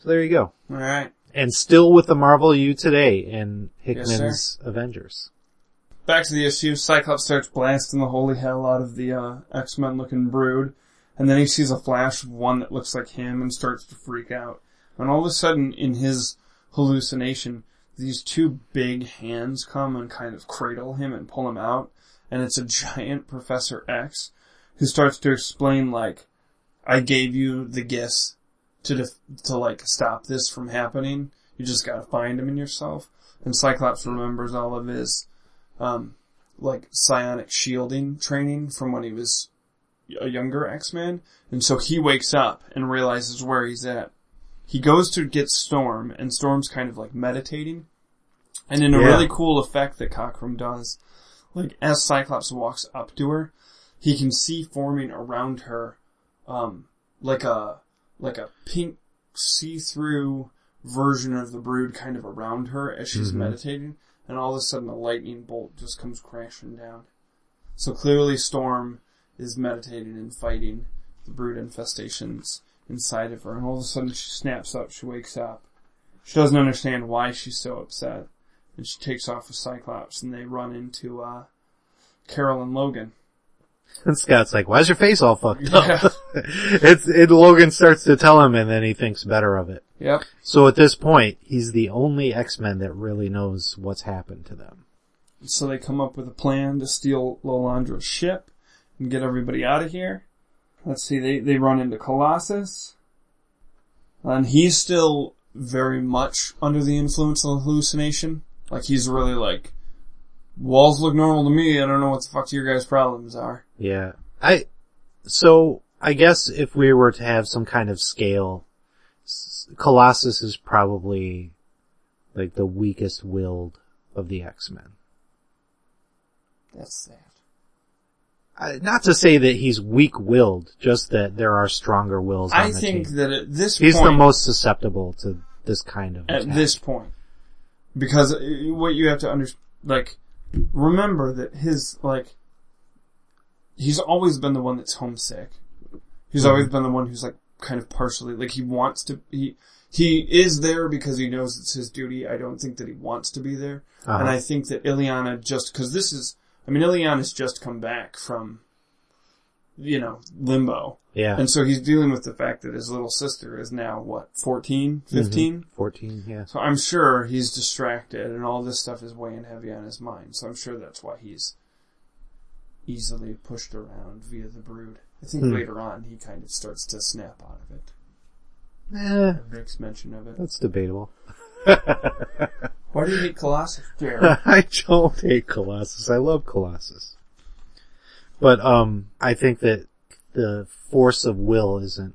So there you go. All right. And still with the Marvel U today in Hickman's yes, Avengers. Back to the issue, Cyclops starts blasting the holy hell out of the uh, X-Men-looking brood, and then he sees a flash of one that looks like him and starts to freak out. And all of a sudden, in his hallucination, these two big hands come and kind of cradle him and pull him out, and it's a giant Professor X who starts to explain, like, I gave you the gifts to, def- to like, stop this from happening. You just gotta find him in yourself. And Cyclops remembers all of his, um, like, psionic shielding training from when he was a younger X-Man. And so he wakes up and realizes where he's at. He goes to get Storm, and Storm's kind of, like, meditating. And in a yeah. really cool effect that Cockrum does, like, as Cyclops walks up to her, he can see forming around her, um, like a, like a pink see-through version of the brood kind of around her as she's mm-hmm. meditating, and all of a sudden a lightning bolt just comes crashing down. So clearly Storm is meditating and fighting the brood infestations inside of her, and all of a sudden she snaps up, she wakes up. She doesn't understand why she's so upset, and she takes off with Cyclops, and they run into uh Carol and Logan. And Scott's like, why's your face all fucked up? Yeah. it's, it, Logan starts to tell him, and then he thinks better of it. Yep. So at this point, he's the only X-Men that really knows what's happened to them. So they come up with a plan to steal Lilandra's ship and get everybody out of here. Let's see, they, they run into Colossus. And he's still very much under the influence of hallucination. Like, he's really like, walls look normal to me. I don't know what the fuck your guys' problems are. Yeah. I, so, I guess if we were to have some kind of scale, Colossus is probably, like, the weakest willed of the X-Men. That's sad. I, not to say that he's weak-willed, just that there are stronger wills on I the think team. That at this he's point... He's the most susceptible to this kind of attack. At this point. Because what you have to understand, like... Remember that his, like, he's always been the one that's homesick. He's mm-hmm. always been the one who's, like, kind of partially, like, he wants to, he, he is there because he knows it's his duty. I don't think that he wants to be there. Uh-huh. And I think that Illyana just, cause this is, I mean, Ileana's just come back from, you know, limbo. Yeah. And so he's dealing with the fact that his little sister is now, what, fourteen, fifteen? Mm-hmm. fourteen, yeah. So I'm sure he's distracted and all this stuff is weighing heavy on his mind. So I'm sure that's why he's easily pushed around via the brood. I think mm. later on he kind of starts to snap out of it. Eh. Makes mention of it. That's debatable. Why do you hate Colossus, Jared? I don't hate Colossus. I love Colossus. But, um, I think that the force of will isn't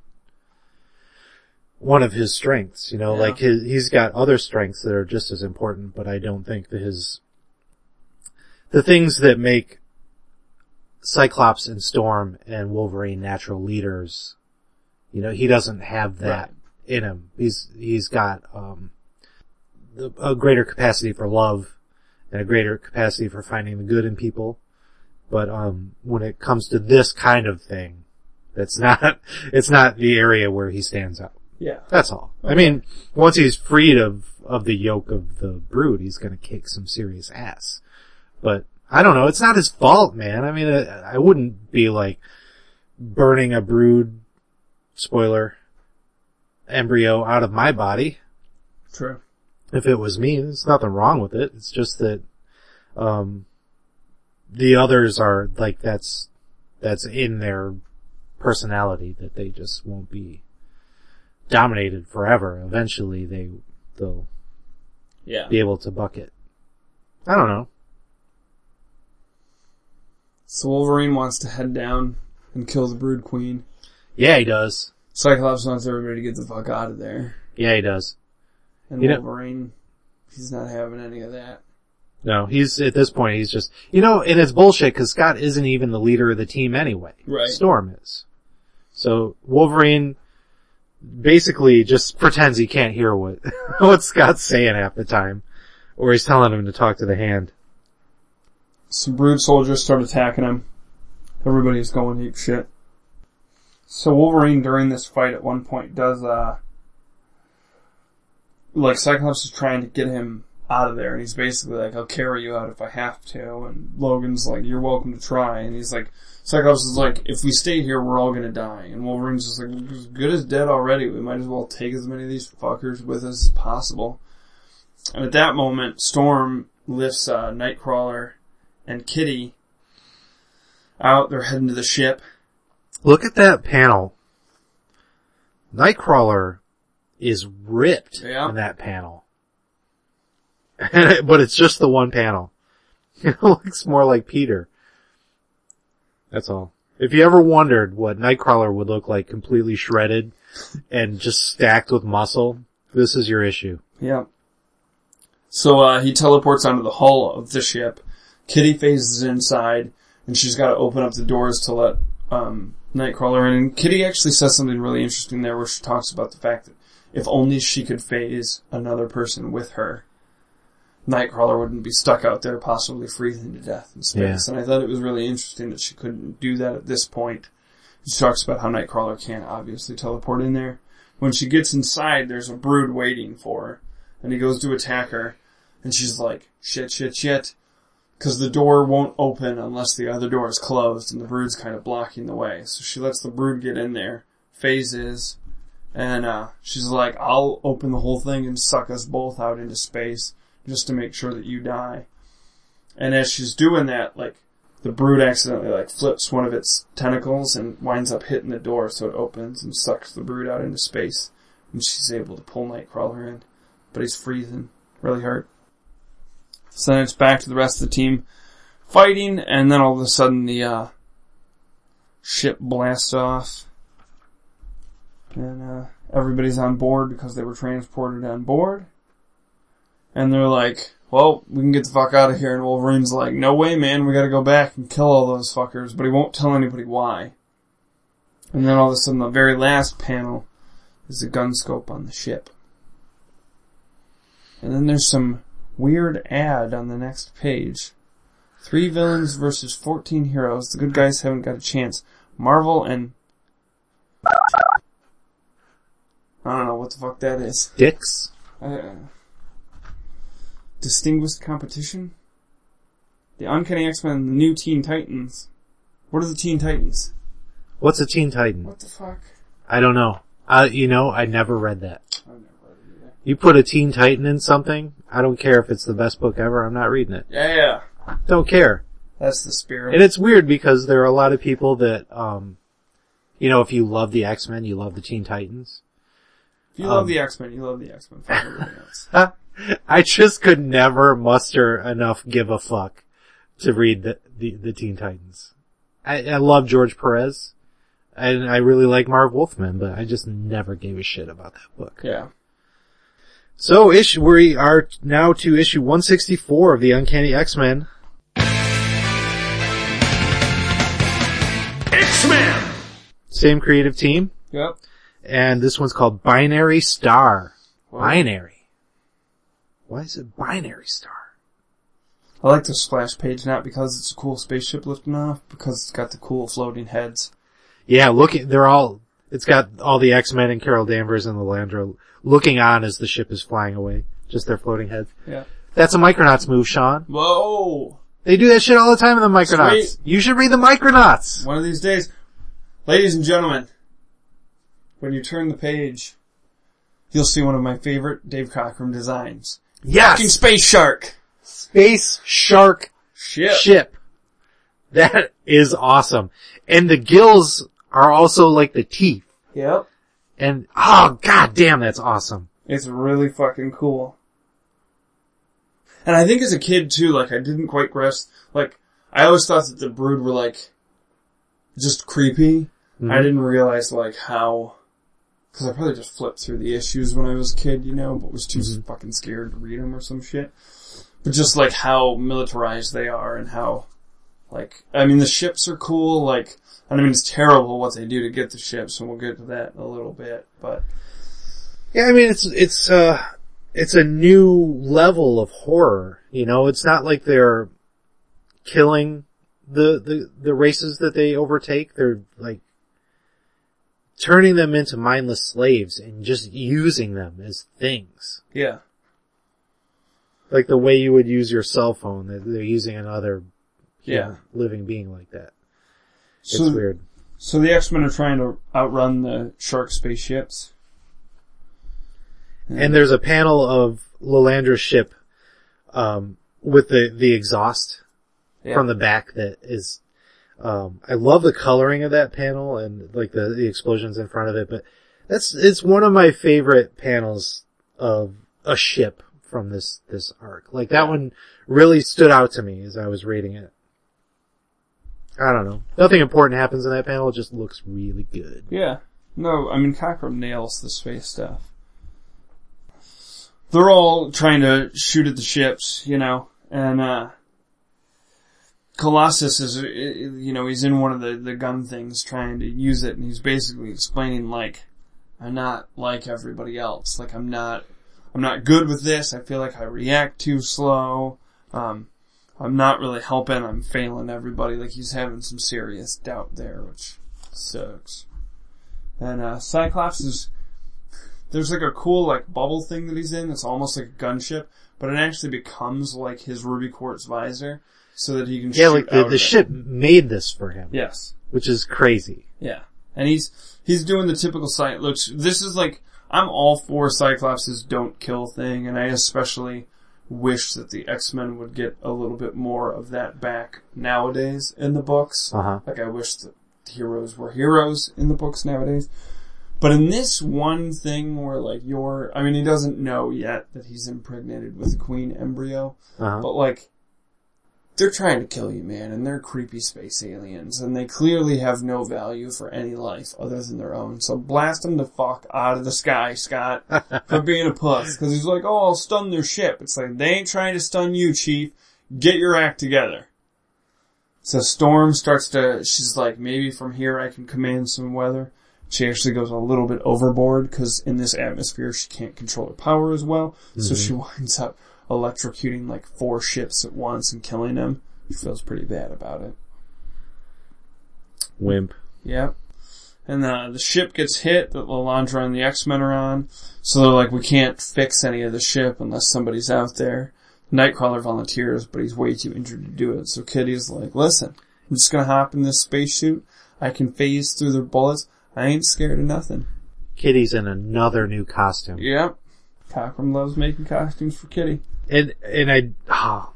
one of his strengths, you know, yeah. like his, he's got other strengths that are just as important, but I don't think that his, the things that make Cyclops and Storm and Wolverine natural leaders, you know, he doesn't have that right. in him. He's, he's got, um, the, a greater capacity for love and a greater capacity for finding the good in people. But, um, when it comes to this kind of thing, that's not, it's not the area where he stands out. Yeah. That's all. Okay. I mean, once he's freed of, of the yoke of the brood, he's gonna kick some serious ass. But, I don't know, it's not his fault, man. I mean, I, I wouldn't be like, burning a brood, spoiler, embryo out of my body. True. If it was me, there's nothing wrong with it. It's just that, um, the others are, like, that's, that's in their personality that they just won't be dominated forever. Eventually they, they'll yeah. be able to buck it. I don't know. So Wolverine wants to head down and kill the Brood Queen. Yeah, he does. Cyclops wants everybody to get the fuck out of there. Yeah, he does. And you Wolverine, know- he's not having any of that. No, he's, at this point, he's just, you know, and it's bullshit because Scott isn't even the leader of the team anyway. Right. Storm is. So Wolverine basically just pretends he can't hear what, what Scott's saying half the time. or he's telling him to talk to the hand. Some Brood soldiers start attacking him. Everybody's going heap shit. So Wolverine, during this fight at one point, does, uh... like, Cyclops is trying to get him out of there, and he's basically like, I'll carry you out if I have to, and Logan's like, you're welcome to try, and he's like, Cyclops is like, if we stay here, we're all gonna die, and Wolverine's just like, as good as dead already, we might as well take as many of these fuckers with us as possible. And at that moment, Storm lifts uh, Nightcrawler and Kitty out, they're heading to the ship. Look at that panel. Nightcrawler is ripped yeah. in that panel. But it's just the one panel. It looks more like Peter. That's all. If you ever wondered what Nightcrawler would look like completely shredded and just stacked with muscle, this is your issue. Yeah. So uh he teleports onto the hull of the ship. Kitty phases inside, and she's got to open up the doors to let um Nightcrawler in. And Kitty actually says something really interesting there where she talks about the fact that if only she could phase another person with her, Nightcrawler wouldn't be stuck out there possibly freezing to death in space. Yeah. And I thought it was really interesting that she couldn't do that at this point. She talks about how Nightcrawler can't obviously teleport in there. When she gets inside, there's a Brood waiting for her, and he goes to attack her, and she's like, shit, shit, shit. Because the door won't open unless the other door is closed, and the Brood's kind of blocking the way. So she lets the Brood get in there, phases, and uh she's like, I'll open the whole thing and suck us both out into space just to make sure that you die. And as she's doing that, like, the Brood accidentally, like, flips one of its tentacles and winds up hitting the door so it opens and sucks the Brood out into space. And she's able to pull Nightcrawler in. But he's freezing really hard. So then it's back to the rest of the team fighting, and then all of a sudden the uh ship blasts off. And uh everybody's on board because they were transported on board. And they're like, well, we can get the fuck out of here. And Wolverine's like, no way, man. We gotta go back and kill all those fuckers. But he won't tell anybody why. And then all of a sudden, the very last panel is a gun scope on the ship. And then there's some weird ad on the next page. Three villains versus fourteen heroes. The good guys haven't got a chance. Marvel and... I don't know what the fuck that is. Dicks? Uh... Distinguished competition? The Uncanny X-Men, the new Teen Titans. What are the Teen Titans? What's a Teen Titan? What the fuck? I don't know. I, you know, I never read that. I never read it either. You put a Teen Titan in something, I don't care if it's the best book ever, I'm not reading it. Yeah, yeah. Don't care. That's the spirit. And it's weird because there are a lot of people that, um, you know, if you love the X-Men, you love the Teen Titans. If you um, love the X-Men, you love the X-Men. Fuck everything else. Huh? I just could never muster enough give a fuck to read the the, the Teen Titans. I, I love George Perez, and I really like Marv Wolfman, but I just never gave a shit about that book. Yeah. So issue we are now to issue one sixty-four of the Uncanny X-Men. X-Men! Same creative team. Yep. And this one's called Binary Star. Whoa. Binary. Why is it Binary Star? I like this splash page, not because it's a cool spaceship lifting off, because it's got the cool floating heads. Yeah, look, they're all, it's got all the X-Men and Carol Danvers and Lilandra looking on as the ship is flying away. Just their floating heads. Yeah. That's a Micronauts move, Sean. Whoa! They do that shit all the time in the Micronauts. Sweet. You should read the Micronauts! One of these days. Ladies and gentlemen, when you turn the page, you'll see one of my favorite Dave Cockrum designs. Yes! Fucking Space Shark! Space Shark ship. ship. That is awesome. And the gills are also like the teeth. Yep. And, oh, god damn, that's awesome. It's really fucking cool. And I think as a kid, too, like, I didn't quite grasp, like, I always thought that the Brood were, like, just creepy. Mm-hmm. I didn't realize, like, how... Because I probably just flipped through the issues when I was a kid, you know, but was too mm-hmm. fucking scared to read them or some shit. But just, like, how militarized they are and how, like... I mean, the ships are cool, like... I mean, it's terrible what they do to get the ships, and we'll get to that in a little bit, but... Yeah, I mean, it's... it's uh it's a new level of horror. You know, it's not like they're killing the, the, the races that they overtake. They're like turning them into mindless slaves and just using them as things. Yeah. Like the way you would use your cell phone, they're using another yeah. you know, living being like that. It's so, weird. So the X-Men are trying to outrun the shark spaceships. And, and there's a panel of Lilandra's ship um, with the, the exhaust yeah. from the back that is... Um, I love the coloring of that panel and like the, the explosions in front of it, but that's it's one of my favorite panels of a ship from this, this arc. Like that one really stood out to me as I was reading it. I don't know. Nothing important happens in that panel. It just looks really good. Yeah. No, I mean, Cockrum nails the space stuff. They're all trying to shoot at the ships, you know, and, uh, Colossus is, you know, he's in one of the, the gun things trying to use it, and he's basically explaining, like, I'm not like everybody else. Like, I'm not, I'm not good with this. I feel like I react too slow. Um, I'm not really helping. I'm failing everybody. Like, he's having some serious doubt there, which sucks. And, uh, Cyclops is, there's like a cool, like, bubble thing that he's in. It's almost like a gunship, but it actually becomes like his ruby quartz visor so that he can yeah, shoot like the, out the ship made this for him. Yes. Which is crazy. Yeah. And he's, he's doing the typical site. Look, this is like, I'm all for Cyclops' don't kill thing, and I especially wish that the X-Men would get a little bit more of that back nowadays in the books. Uh-huh. Like, I wish that heroes were heroes in the books nowadays. But in this one thing where, like, you're... I mean, he doesn't know yet that he's impregnated with the queen embryo. Uh-huh. But, like, they're trying to kill you, man, and they're creepy space aliens, and they clearly have no value for any life other than their own. So blast them the fuck out of the sky, Scott, for being a puss. Because he's like, oh, I'll stun their ship. It's like, they ain't trying to stun you, Chief. Get your act together. So Storm starts to, she's like, maybe from here I can command some weather. She actually goes a little bit overboard, because in this atmosphere she can't control her power as well. Mm-hmm. So she winds up electrocuting like four ships at once and killing them. She feels pretty bad about it. Wimp. Yep. And uh, the ship gets hit that Lilandra and the X-Men are on, so they're like, we can't fix any of the ship unless somebody's out there. Nightcrawler volunteers, but he's way too injured to do it, so Kitty's like, listen, I'm just gonna hop in this spacesuit. I can phase through their bullets. I ain't scared of nothing. Kitty's in another new costume. Yep. Cockrum loves making costumes for Kitty. And, and I, oh,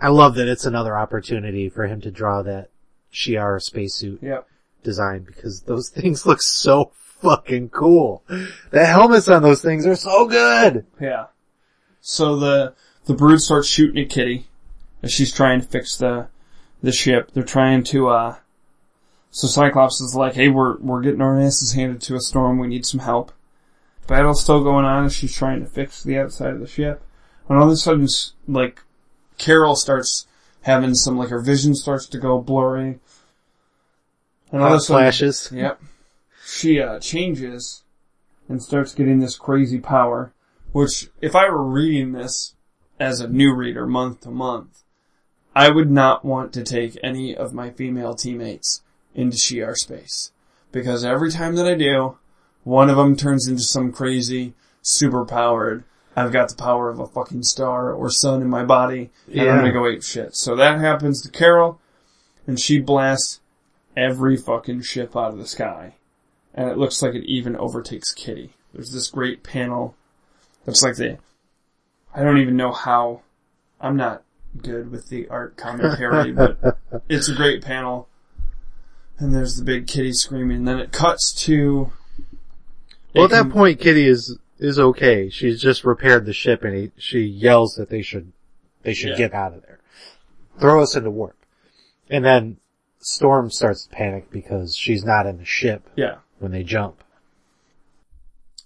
I love that it's another opportunity for him to draw that Shi'ar spacesuit yep. design, because those things look so fucking cool. The helmets on those things are so good. Yeah. So the, the Brood starts shooting at Kitty as she's trying to fix the, the ship. They're trying to, uh, so Cyclops is like, hey, we're, we're getting our asses handed to a Storm. We need some help. Battle's still going on as she's trying to fix the outside of the ship. And all of a sudden, like, Carol starts having some, like, her vision starts to go blurry. And all of a sudden, flashes. Yep. She, uh, changes and starts getting this crazy power, which, if I were reading this as a new reader month to month, I would not want to take any of my female teammates into Shi'ar space. Because every time that I do, one of them turns into some crazy, super-powered, I've got the power of a fucking star or sun in my body, and yeah. I'm gonna go ape shit. So that happens to Carol, and she blasts every fucking ship out of the sky. And it looks like it even overtakes Kitty. There's this great panel that's like the... I don't even know how... I'm not good with the art commentary, but it's a great panel. And there's the big Kitty screaming, and then it cuts to... Well, at that point, Kitty is, is okay. She's just repaired the ship, and he, she yells that they should, they should yeah. get out of there. Throw us into warp. And then Storm starts to panic because she's not in the ship yeah. when they jump.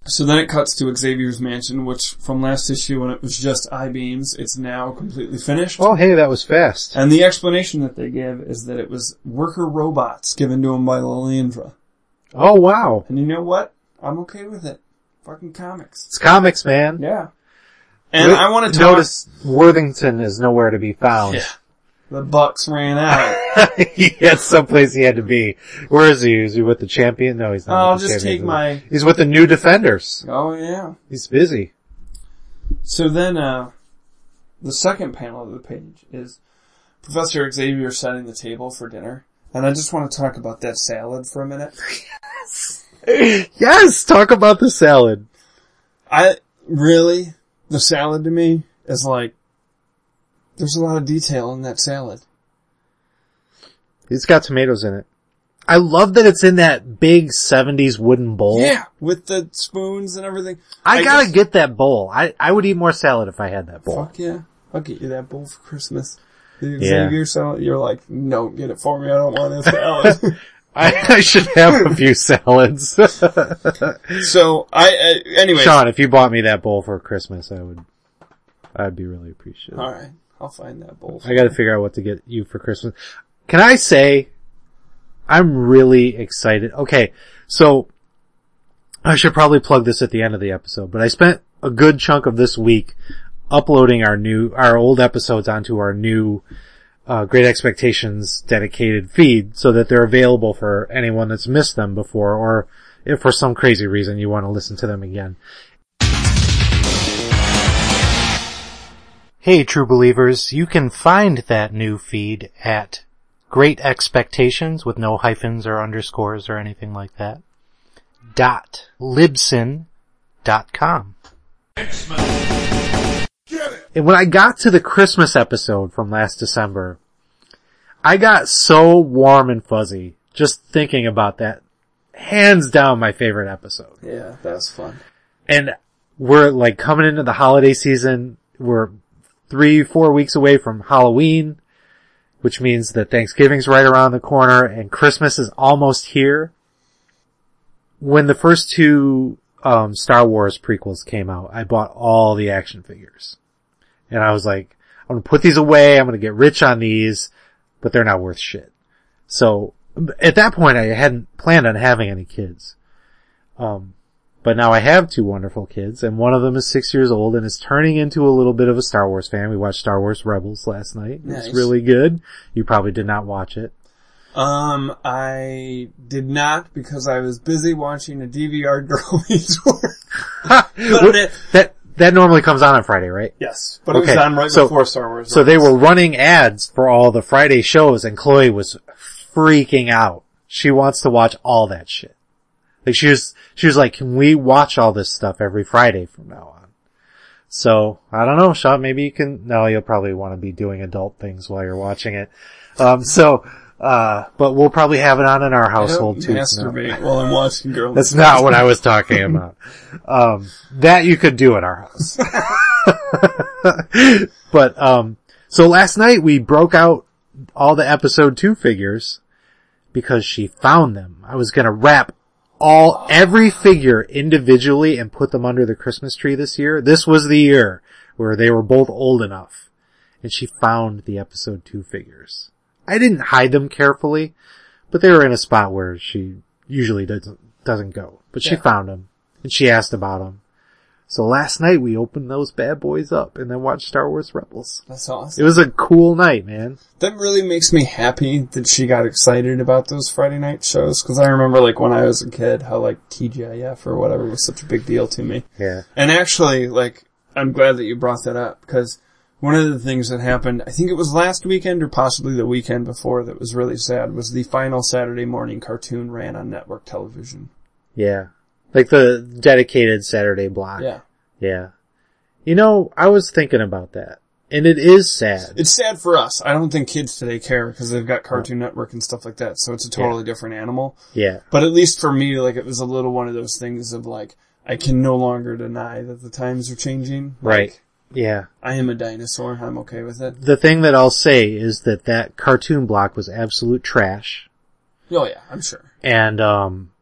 So then it cuts to Xavier's mansion, which from last issue when it was just I-beams, it's now completely finished. Oh, hey, that was fast. And the explanation that they give is that it was worker robots given to him by Lilandra. Oh, wow. And you know what? I'm okay with it. Fucking comics. It's comics, man. Yeah. And With, I want to talk... Notice Worthington is nowhere to be found. Yeah. The Bucks ran out. He had someplace he had to be. Where is he? Is he with the champion? No, he's not. I'll with the just champion. take my... He's with the new Defenders. Oh, yeah. He's busy. So then, uh, the second panel of the page is Professor Xavier setting the table for dinner. And I just want to talk about that salad for a minute. Yes! Yes! Talk about the salad. I... Really? The salad to me is like, there's a lot of detail in that salad. It's got tomatoes in it. I love that it's in that big seventies wooden bowl. Yeah, with the spoons and everything. I, I gotta guess. get that bowl. I, I would eat more salad if I had that bowl. Fuck yeah. I'll get you that bowl for Christmas. The Xavier yeah. salad, you're like, no, get it for me. I don't want that salad. I, I should have a few salads. So, I, uh, anyway. Sean, if you bought me that bowl for Christmas, I would, I'd be really appreciative. Alright, I'll find that bowl. I gotta figure out what to get you for Christmas. Can I say, I'm really excited. Okay, so, I should probably plug this at the end of the episode, but I spent a good chunk of this week uploading our new, our old episodes onto our new Uh, Great Expectations dedicated feed so that they're available for anyone that's missed them before, or if for some crazy reason you want to listen to them again. Hey, true believers, you can find that new feed at Great Expectations with no hyphens or underscores or anything like that. Dot Libsyn dot com. And when I got to the Christmas episode from last December, I got so warm and fuzzy just thinking about that. Hands down my favorite episode. Yeah, that was fun. And we're like coming into the holiday season. We're three, four weeks away from Halloween, which means that Thanksgiving's right around the corner and Christmas is almost here. When the first two um Star Wars prequels came out, I bought all the action figures. And I was like, I'm gonna put these away, I'm gonna get rich on these, but they're not worth shit. So, at that point I hadn't planned on having any kids. Um, but now I have two wonderful kids, and one of them is six years old and is turning into a little bit of a Star Wars fan. We watched Star Wars Rebels last night. Nice. It's really good. You probably did not watch it. Um, I did not because I was busy watching a D V R girlie's work. That... That normally comes on on Friday, right? Yes, but okay. It was on right so, before Star Wars. So they were running ads for all the Friday shows, and Chloe was freaking out. She wants to watch all that shit. Like she was, she was like, "Can we watch all this stuff every Friday from now on?" So I don't know, Sean. Maybe you can. No, you'll probably want to be doing adult things while you're watching it. Um, so. Uh, but we'll probably have it on in our household too. Masturbate no. while I'm watching girls. That's not what I was talking about. Um, that you could do at our house. But, um, so last night we broke out all the episode two figures because she found them. I was gonna wrap all, every figure individually and put them under the Christmas tree this year. This was the year where they were both old enough and she found the episode two figures. I didn't hide them carefully, but they were in a spot where she usually doesn't doesn't go. But she yeah. found them, and she asked about them. So last night we opened those bad boys up and then watched Star Wars Rebels. That's awesome. It was a cool night, man. That really makes me happy that she got excited about those Friday night shows, because I remember like when I was a kid how like T G I F or whatever was such a big deal to me. Yeah. And actually, like, I'm glad that you brought that up, because one of the things that happened, I think it was last weekend or possibly the weekend before, that was really sad was the final Saturday morning cartoon ran on network television. Yeah. Like the dedicated Saturday block. Yeah. Yeah. You know, I was thinking about that. And it is sad. It's sad for us. I don't think kids today care because they've got Cartoon Network and stuff like that. So it's a totally yeah. different animal. Yeah. But at least for me, like it was a little one of those things of like, I can no longer deny that the times are changing. Right. Like, yeah. I am a dinosaur. I'm okay with it. The thing that I'll say is that that cartoon block was absolute trash. Oh yeah, I'm sure. And, um,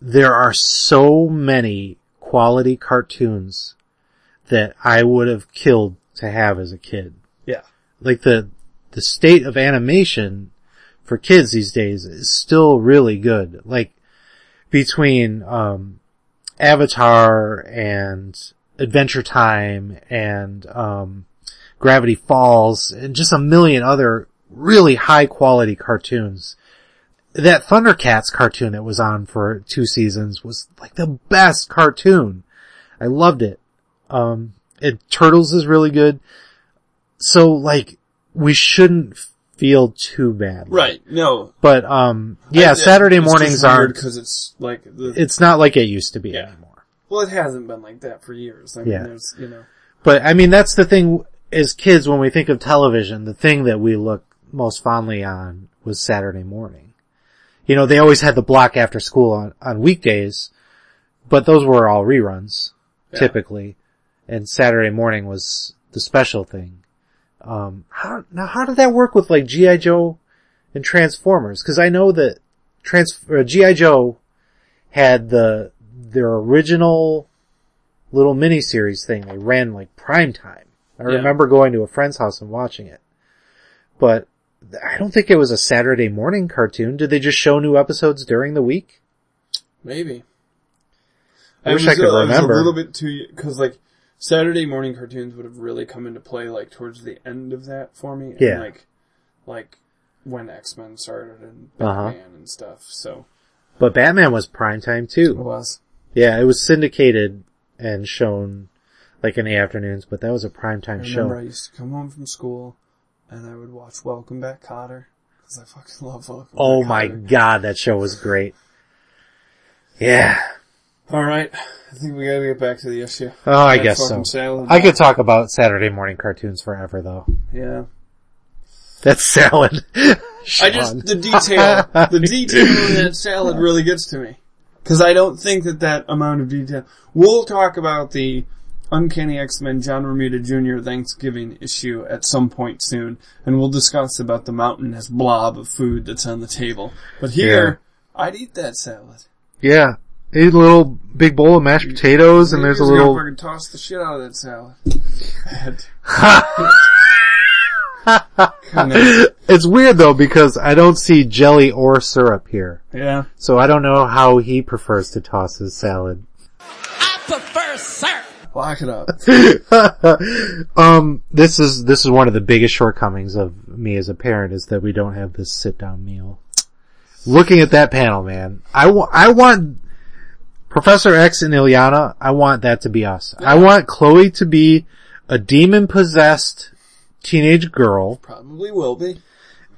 there are so many quality cartoons that I would have killed to have as a kid. Yeah. Like the, the state of animation for kids these days is still really good. Like between, um, Avatar and Adventure Time and um Gravity Falls and just a million other really high quality cartoons. That Thundercats cartoon that was on for two seasons was like the best cartoon. I loved it. Um, and Turtles is really good. So like, we shouldn't feel too bad. Right, no. But, um, yeah, I, Saturday it's mornings aren't, cause it's like, the, it's not like it used to be yeah. anymore. Well, it hasn't been like that for years. I yeah. mean, there's, you know. But I mean, that's the thing as kids, when we think of television, the thing that we look most fondly on was Saturday morning. You know, they always had the block after school on, on weekdays, but those were all reruns, yeah. typically. And Saturday morning was the special thing. Um, how, now how did that work with like G I. Joe and Transformers? Cause I know that trans, G I. Joe had the, their original little miniseries thing. They ran like prime time. I yeah. remember going to a friend's house and watching it, but I don't think it was a Saturday morning cartoon. Did they just show new episodes during the week? Maybe. I, I wish was, I could uh, remember. I was a little bit too, cause like Saturday morning cartoons would have really come into play like towards the end of that for me. And yeah. Like, like when X-Men started and Batman uh-huh. and stuff, so. But Batman was primetime too. It was. Yeah, it was syndicated and shown like in the afternoons, but that was a primetime show. I remember I used to come home from school. And I would watch Welcome Back, Kotter, because I fucking love Welcome Back, Kotter. Oh my god, that show was great. Yeah. Alright, I think we gotta get back to the issue. Oh, I that guess so. Salad. I could talk about Saturday morning cartoons forever, though. Yeah. That's salad. I just, the detail, the detail in that salad really gets to me. Because I don't think that that amount of detail... We'll talk about the... Uncanny X-Men John Romita Junior Thanksgiving issue at some point soon, and we'll discuss about the mountainous blob of food that's on the table. But here, yeah. I'd eat that salad. Yeah. Eat a little big bowl of mashed potatoes, and there's a little... Fucking toss the shit out of that salad. It's weird, though, because I don't see jelly or syrup here. Yeah. So I don't know how he prefers to toss his salad. I prefer syrup! Lock it up. um, this is this is one of the biggest shortcomings of me as a parent is that we don't have this sit down meal. Looking at that panel, man, I, w- I want Professor X and Illyana. I want that to be us. Yeah. I want Chloe to be a demon possessed teenage girl. Probably will be.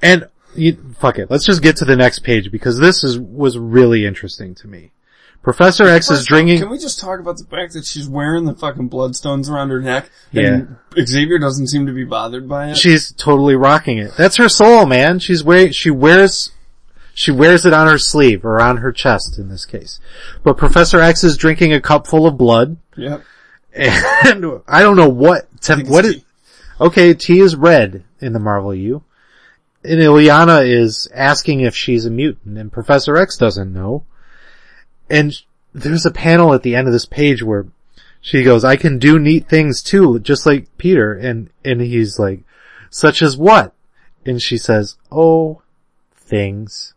And you, fuck it, let's just get to the next page because this is was really interesting to me. Professor X is drinking... Can we just talk about the fact that she's wearing the fucking bloodstones around her neck? And yeah. Xavier doesn't seem to be bothered by it. She's totally rocking it. That's her soul, man. She's wearing, she wears, she wears it on her sleeve or on her chest in this case. But Professor X is drinking a cup full of blood. Yep. And I don't know what, to, what is, tea. Okay, tea is red in the Marvel U. And Illyana is asking if she's a mutant and Professor X doesn't know. And there's a panel at the end of this page where she goes, I can do neat things too, just like Peter. And, and he's like, such as what? And she says, oh, things.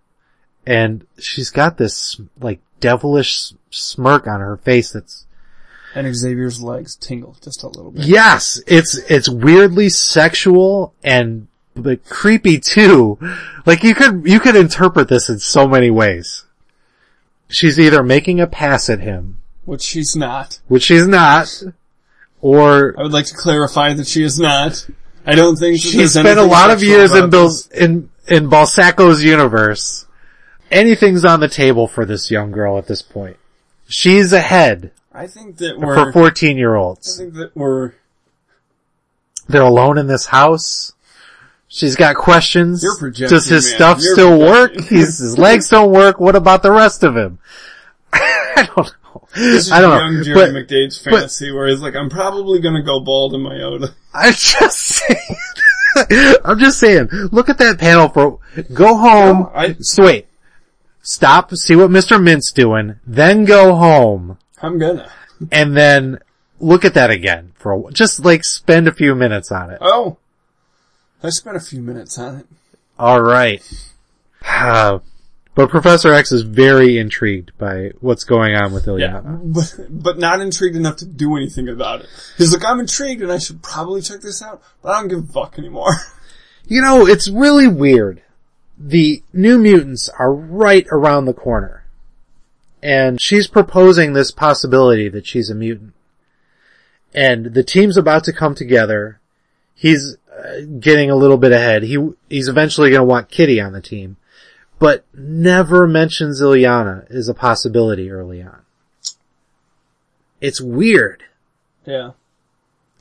And she's got this like devilish smirk on her face that's... And Xavier's legs tingle just a little bit. Yes, it's, it's weirdly sexual and but creepy too. Like you could, you could interpret this in so many ways. She's either making a pass at him. Which she's not. Which she's not. Or... I would like to clarify that she is not. I don't think she She's spent a lot of years in, Bil- in in Balsacco's universe. Anything's on the table for this young girl at this point. She's ahead. I think that we're... For fourteen-year-olds. I think that we're... They're alone in this house. She's got questions. You're projecting, Does his man. stuff You're still work? He's, his legs don't work. What about the rest of him? I don't know. This is I don't young know. Jerry but, McDade's fantasy but, where he's like, I'm probably going to go bald in my own. I'm just saying. I'm just saying. Look at that panel. for. Go home. No, I, so wait. Stop. See what Mister Mint's doing. Then go home. I'm going to. And then look at that again. for a, Just like spend a few minutes on it. Oh. I spent a few minutes on it. All right. Uh, But Professor X is very intrigued by what's going on with Illyana. Yeah, but, but not intrigued enough to do anything about it. He's like, I'm intrigued and I should probably check this out, but I don't give a fuck anymore. You know, it's really weird. The New Mutants are right around the corner. And she's proposing this possibility that she's a mutant. And the team's about to come together. He's uh, getting a little bit ahead. He He's eventually going to want Kitty on the team. But never mentions Illyana is a possibility early on. It's weird. Yeah.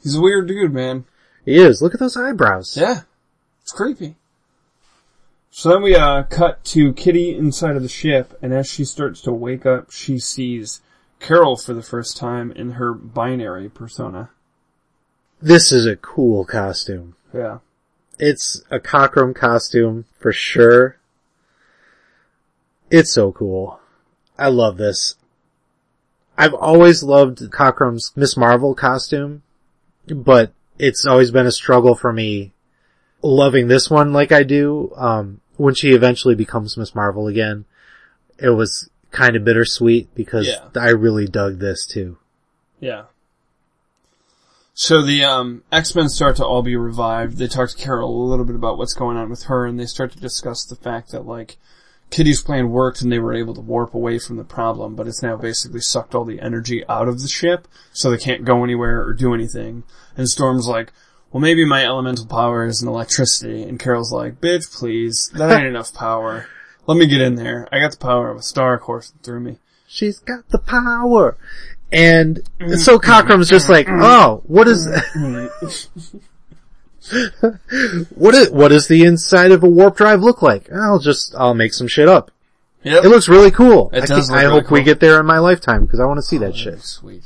He's a weird dude, man. He is. Look at those eyebrows. Yeah. It's creepy. So then we uh cut to Kitty inside of the ship, and as she starts to wake up, she sees Carol for the first time in her binary persona. This is a cool costume. Yeah. It's a Cockrum costume, for sure. It's so cool. I love this. I've always loved Cockrum's Miss Marvel costume, but it's always been a struggle for me loving this one like I do. Um, when she eventually becomes Miss Marvel again, it was kind of bittersweet because yeah. I really dug this too. Yeah. So the um X-Men start to all be revived. They talk to Carol a little bit about what's going on with her, and they start to discuss the fact that, like, Kitty's plan worked and they were able to warp away from the problem, but it's now basically sucked all the energy out of the ship, so they can't go anywhere or do anything. And Storm's like, well, maybe my elemental power is an electricity. And Carol's like, bitch, please, that ain't enough power. Let me get in there. I got the power of a star coursing through me. She's got the power. And so Cockrum's just like, oh, what is... what is, what does the inside of a warp drive look like? I'll just, I'll make some shit up. Yep. It looks really cool. It I does think, I really hope cool. we get there in my lifetime, because I want to see oh, that shit. Sweet.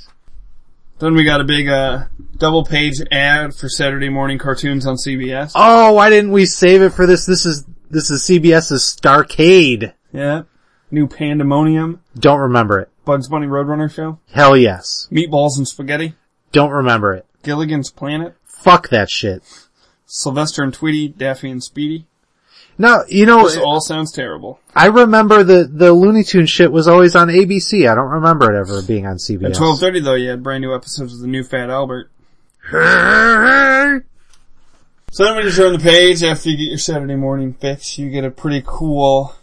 Then we got a big, uh, double page ad for Saturday morning cartoons on C B S. Oh, why didn't we save it for this? This is, this is CBS's Starcade. Yeah. New Pandemonium. Don't remember it. Bugs Bunny Roadrunner show. Hell yes. Meatballs and Spaghetti. Don't remember it. Gilligan's Planet. Fuck that shit. Sylvester and Tweety, Daffy and Speedy. No, you know... This all sounds terrible. I remember the, the Looney Tunes shit was always on A B C. I don't remember it ever being on C B S. At twelve thirty, though, you had brand new episodes of The New Fat Albert. So then when you turn the page, after you get your Saturday morning fix, you get a pretty cool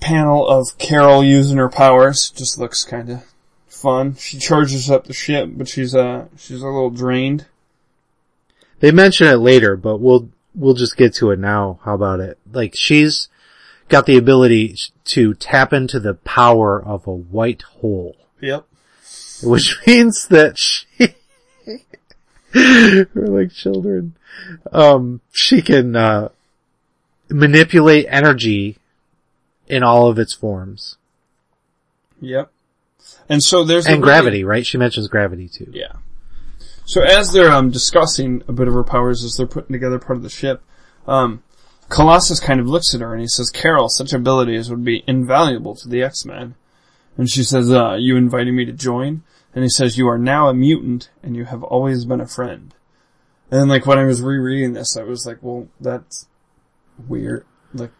panel of Carol using her powers. Just looks kind of fun. She charges up the ship, but she's uh she's a little drained. They mention it later, but we'll, we'll just get to it now. How about it? Like, she's got the ability to tap into the power of a white hole. Yep. Which means that she, we're like children. Um, she can, uh, manipulate energy in all of its forms. Yep. And so there's, and gravity, right? She mentions gravity too. Yeah. So as they're um discussing a bit of her powers as they're putting together part of the ship, um Colossus kind of looks at her and he says, Carol, such abilities would be invaluable to the X-Men. And she says, uh, you inviting me to join? And he says, you are now a mutant and you have always been a friend. And then, like, when I was rereading this, I was like, well, that's weird. Like,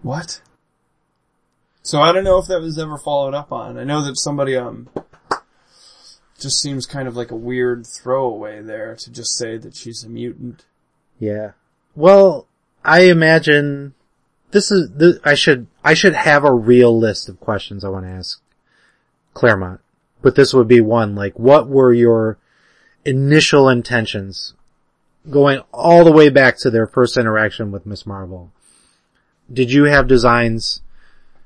what? So I don't know if that was ever followed up on. I know that somebody... um. Just seems kind of like a weird throwaway there to just say that she's a mutant. Yeah. Well, I imagine this is, this, I should, I should have a real list of questions I want to ask Claremont, but this would be one, like, what were your initial intentions going all the way back to their first interaction with Miss Marvel? Did you have designs?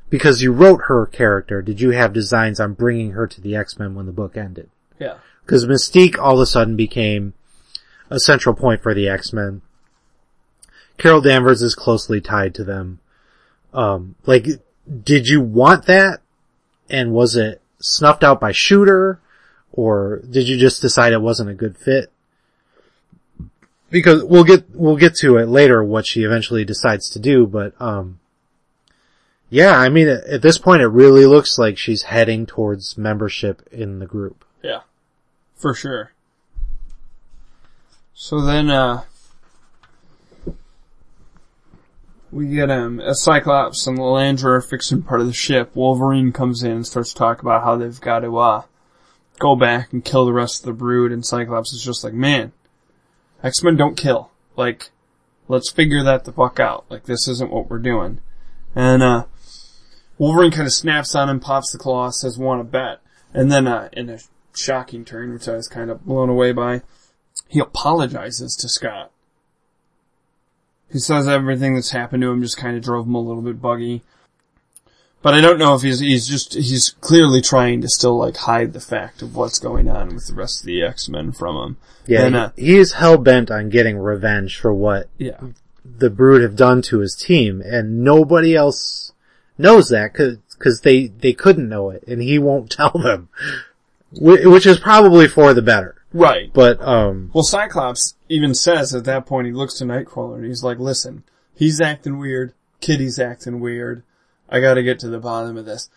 Because you wrote her character, did you have designs on bringing her to the X-Men when the book ended? Yeah. Because Mystique all of a sudden became a central point for the X-Men. Carol Danvers is closely tied to them. Um, like, did you want that? And was it snuffed out by Shooter? Or did you just decide it wasn't a good fit? Because we'll get, we'll get to it later what she eventually decides to do, but, um, yeah, I mean, at this point, it really looks like she's heading towards membership in the group. Yeah, for sure. So then, uh, we get um, a Cyclops and Lilandra are fixing part of the ship. Wolverine comes in and starts to talk about how they've got to uh, go back and kill the rest of the Brood, and Cyclops is just like, man, X-Men don't kill. Like, let's figure that the fuck out. Like, this isn't what we're doing. And uh Wolverine kind of snaps on him, pops the claw, says, want to bet. And then uh in a shocking turn, which I was kind of blown away by, he apologizes to Scott. He says everything that's happened to him just kind of drove him a little bit buggy. But I don't know if he's he's just, he's clearly trying to still, like, hide the fact of what's going on with the rest of the X-Men from him. Yeah, and, uh, he is hell-bent on getting revenge for what yeah. the Brood have done to his team, and nobody else knows that, because they, they couldn't know it, and he won't tell them, which is probably for the better. Right. But, um... Well, Cyclops even says at that point, he looks to Nightcrawler, and he's like, listen, he's acting weird, Kitty's acting weird, I gotta get to the bottom of this.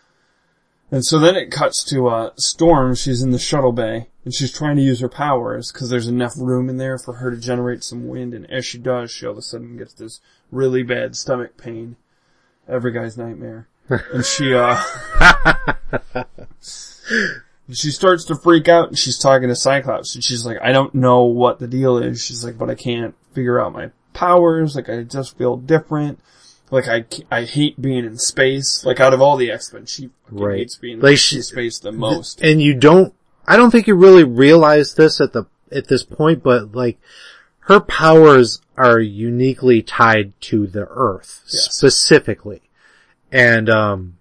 And so then it cuts to, uh, Storm. She's in the shuttle bay, and she's trying to use her powers, because there's enough room in there for her to generate some wind, and as she does, she all of a sudden gets this really bad stomach pain. Every guy's nightmare. And she, uh... she starts to freak out, and she's talking to Cyclops, and she's like, I don't know what the deal is. She's like, but I can't figure out my powers, like, I just feel different. Like, I, I hate being in space. Like, out of all the X-Men, she right. hates being like in she, space the most. And you don't, I don't think you really realize this at the, at this point, but, like, her powers are uniquely tied to the Earth, yes. specifically. And, um,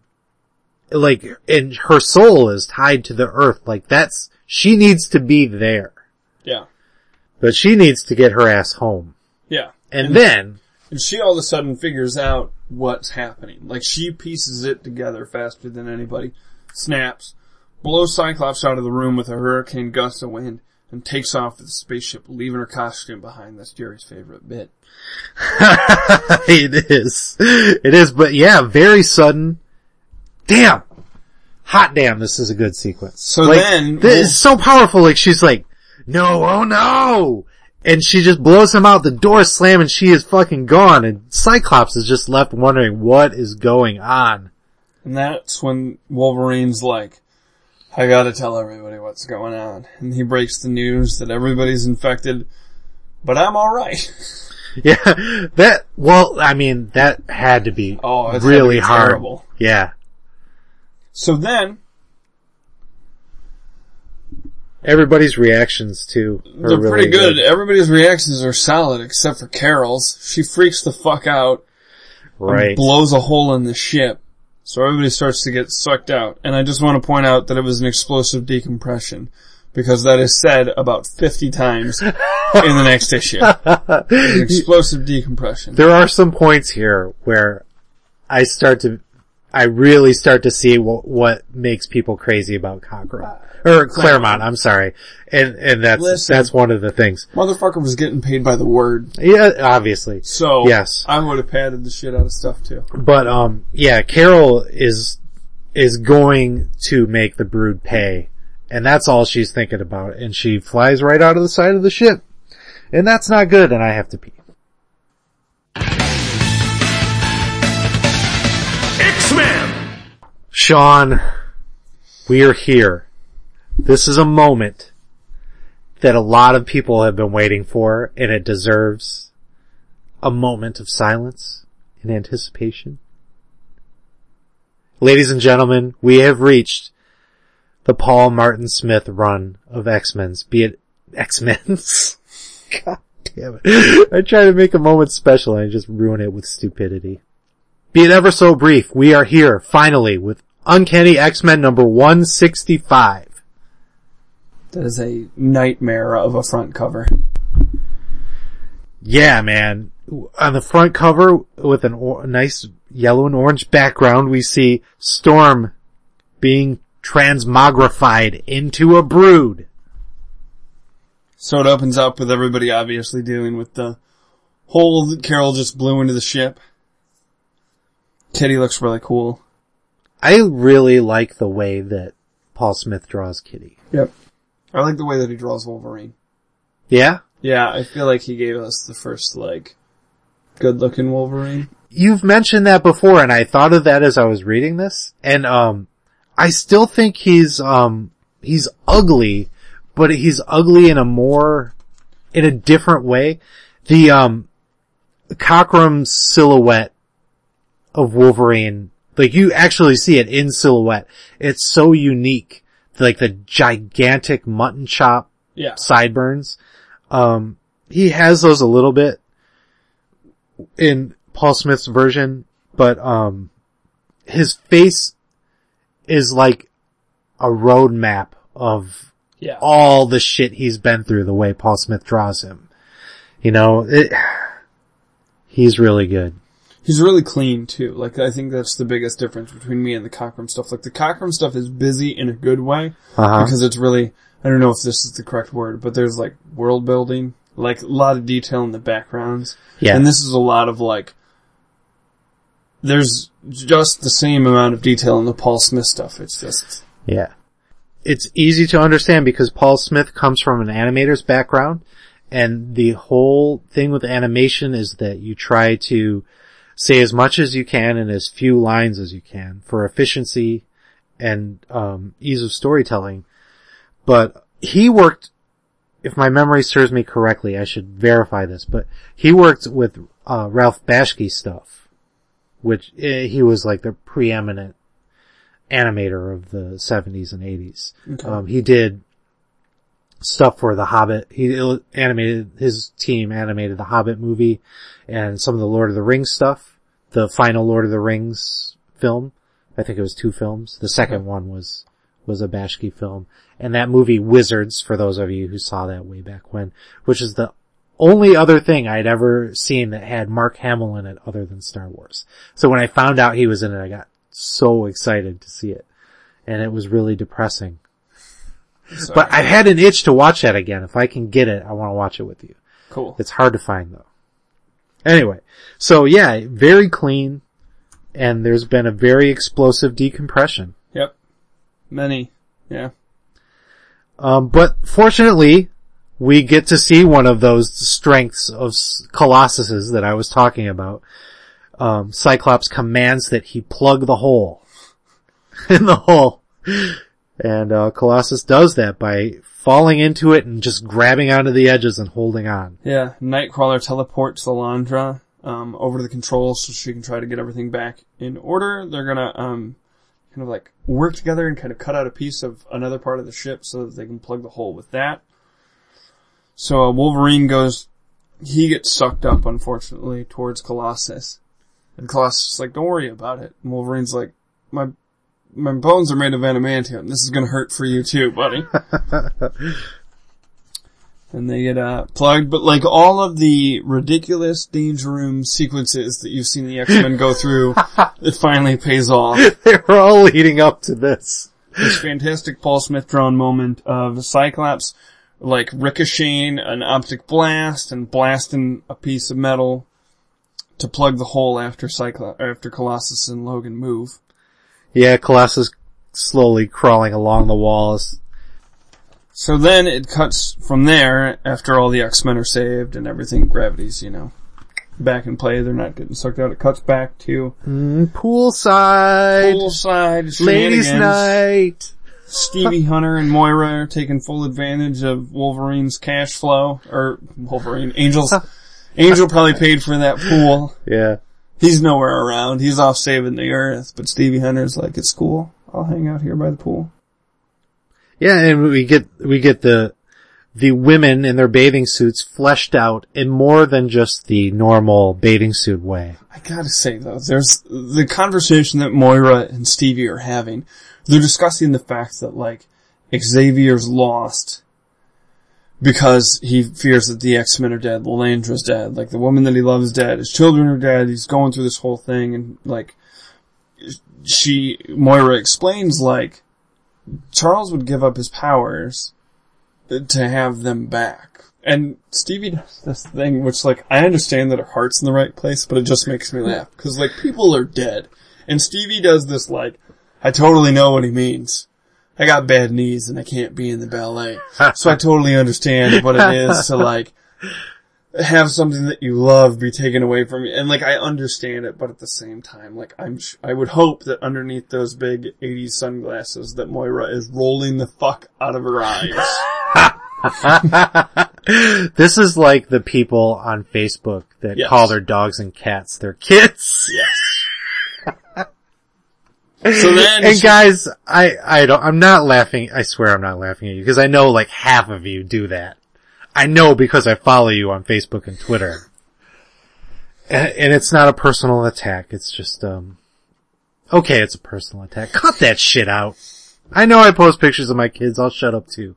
like, and her soul is tied to the Earth. Like, that's, she needs to be there. Yeah. But she needs to get her ass home. Yeah. And, and then... And she all of a sudden figures out what's happening. Like, she pieces it together faster than anybody. Snaps, blows Cyclops out of the room with a hurricane gust of wind, and takes off with the spaceship, leaving her costume behind. That's Jerry's favorite bit. It is. It is, but yeah, very sudden. Damn! Hot damn, this is a good sequence. So like, then... This well, is so powerful, like, she's like, no, oh no! And she just blows him out, the door slam, and she is fucking gone. And Cyclops is just left wondering what is going on. And that's when Wolverine's like, I gotta tell everybody what's going on. And he breaks the news that everybody's infected, but I'm alright. Yeah, that, well, I mean, that had to be oh, it's really had to be terrible. Hard. Yeah. So then... Everybody's reactions, too, are They're really pretty good. good. Everybody's reactions are solid, except for Carol's. She freaks the fuck out. Right. And blows a hole in the ship. So everybody starts to get sucked out. And I just want to point out that it was an explosive decompression, because that is said about fifty times in the next issue. An explosive decompression. There are some points here where I start to... I really start to see what, what makes people crazy about Cockrum. Or Claremont, I'm sorry. And, and that's, Listen, that's one of the things. Motherfucker was getting paid by the word. Yeah, obviously. So, yes. I would have padded the shit out of stuff too. But, um, yeah, Carol is, is going to make the Brood pay. And that's all she's thinking about. And she flies right out of the side of the ship. And that's not good, and I have to pee. Sean, we are here. This is a moment that a lot of people have been waiting for, and it deserves a moment of silence and anticipation. Ladies and gentlemen, we have reached the Paul Martin Smith run of X-Men's, be it X-Men's. God damn it. I try to make a moment special and I just ruin it with stupidity. Be it ever so brief, we are here, finally, with Uncanny X-Men number one sixty-five. That is a nightmare of a front cover. Yeah, man. On the front cover, with an or- nice yellow and orange background, we see Storm being transmogrified into a Brood. So it opens up with everybody obviously dealing with the hole that Carol just blew into the ship. Kitty looks really cool. I really like the way that Paul Smith draws Kitty. Yep. I like the way that he draws Wolverine. Yeah? Yeah, I feel like he gave us the first, like, good-looking Wolverine. You've mentioned that before, and I thought of that as I was reading this. And um, I still think he's um he's ugly, but he's ugly in a more in a different way. The um Cockrum silhouette of Wolverine, like you actually see it in silhouette. It's so unique, like the gigantic mutton chop yeah. sideburns. Um, he has those a little bit in Paul Smith's version, but um, his face is like a road map of yeah. all the shit he's been through. The way Paul Smith draws him, you know, it, he's really good. He's really clean too. Like, I think that's the biggest difference between me and the Cockrum stuff. Like, the Cockrum stuff is busy in a good way uh-huh. because it's really, I don't know if this is the correct word, but there's like world building, like a lot of detail in the backgrounds. Yeah. And this is a lot of like, there's just the same amount of detail in the Paul Smith stuff. It's just. Yeah. It's easy to understand because Paul Smith comes from an animator's background, and the whole thing with animation is that you try to say as much as you can in as few lines as you can for efficiency and um ease of storytelling. But he worked, if my memory serves me correctly, I should verify this, but he worked with uh Ralph Bashki's stuff, which uh, he was like the preeminent animator of the seventies and eighties. Okay. Um he did stuff for The Hobbit. He animated, his team animated The Hobbit movie and some of the Lord of the Rings stuff. The final Lord of the Rings film. I think it was two films. The second one was, was a Bashki film. And that movie Wizards, for those of you who saw that way back when, which is the only other thing I'd ever seen that had Mark Hamill in it other than Star Wars. So when I found out he was in it, I got so excited to see it. And it was really depressing. Sorry. But I've had an itch to watch that again. If I can get it, I want to watch it with you. Cool. It's hard to find though. Anyway, so yeah, very clean, and there's been a very explosive decompression. Yep. Many. Yeah. Um, but fortunately, we get to see one of those strengths of Colossus's that I was talking about. Um, Cyclops commands that he plug the hole in the hole. And, uh, Colossus does that by falling into it and just grabbing onto the edges and holding on. Yeah, Nightcrawler teleports Lilandra, um, over to the controls so she can try to get everything back in order. They're gonna, um, kind of like work together and kind of cut out a piece of another part of the ship so that they can plug the hole with that. So, uh, Wolverine goes, he gets sucked up, unfortunately, towards Colossus. And Colossus is like, don't worry about it. And Wolverine's like, my... My bones are made of adamantium. This is going to hurt for you too, buddy. And they get uh plugged. But like all of the ridiculous Danger Room sequences that you've seen the X-Men go through, it finally pays off. They were all leading up to this. This fantastic Paul Smith drawn moment of Cyclops like ricocheting an optic blast and blasting a piece of metal to plug the hole after Cyclops, after Colossus and Logan move. Yeah, Colossus slowly crawling along the walls. So then it cuts from there, after all the X-Men are saved and everything, gravity's, you know, back in play, they're not getting sucked out. It cuts back to... Mm, poolside! Poolside! Ladies' night! Stevie Hunter and Moira are taking full advantage of Wolverine's cash flow, or Wolverine, Angel's... Angel probably paid for that pool. Yeah. He's nowhere around. He's off saving the earth. But Stevie Hunter's like, it's cool. I'll hang out here by the pool. Yeah, and we get, we get the, the women in their bathing suits fleshed out in more than just the normal bathing suit way. I gotta say though, there's the conversation that Moira and Stevie are having. They're discussing the fact that like, Xavier's lost because he fears that the X-Men are dead, Lilandra's dead, like the woman that he loves is dead, his children are dead, he's going through this whole thing, and like, she, Moira explains like, Charles would give up his powers to have them back. And Stevie does this thing, which like, I understand that her heart's in the right place, but it just makes me laugh, cause like, people are dead. And Stevie does this like, I totally know what he means. I got bad knees and I can't be in the ballet. So I totally understand what it is to like, have something that you love be taken away from you. And, like, I understand it, but at the same time, like, I'm, sh- I would hope that underneath those big eighties sunglasses that Moira is rolling the fuck out of her eyes. This is like the people on Facebook that yes. call their dogs and cats their kids. Yes. So then and she- guys, I, I don't, I'm not laughing, I swear I'm not laughing at you, because I know, like, half of you do that. I know because I follow you on Facebook and Twitter. And, and it's not a personal attack. It's just, um, okay, it's a personal attack. Cut that shit out. I know I post pictures of my kids. I'll shut up too.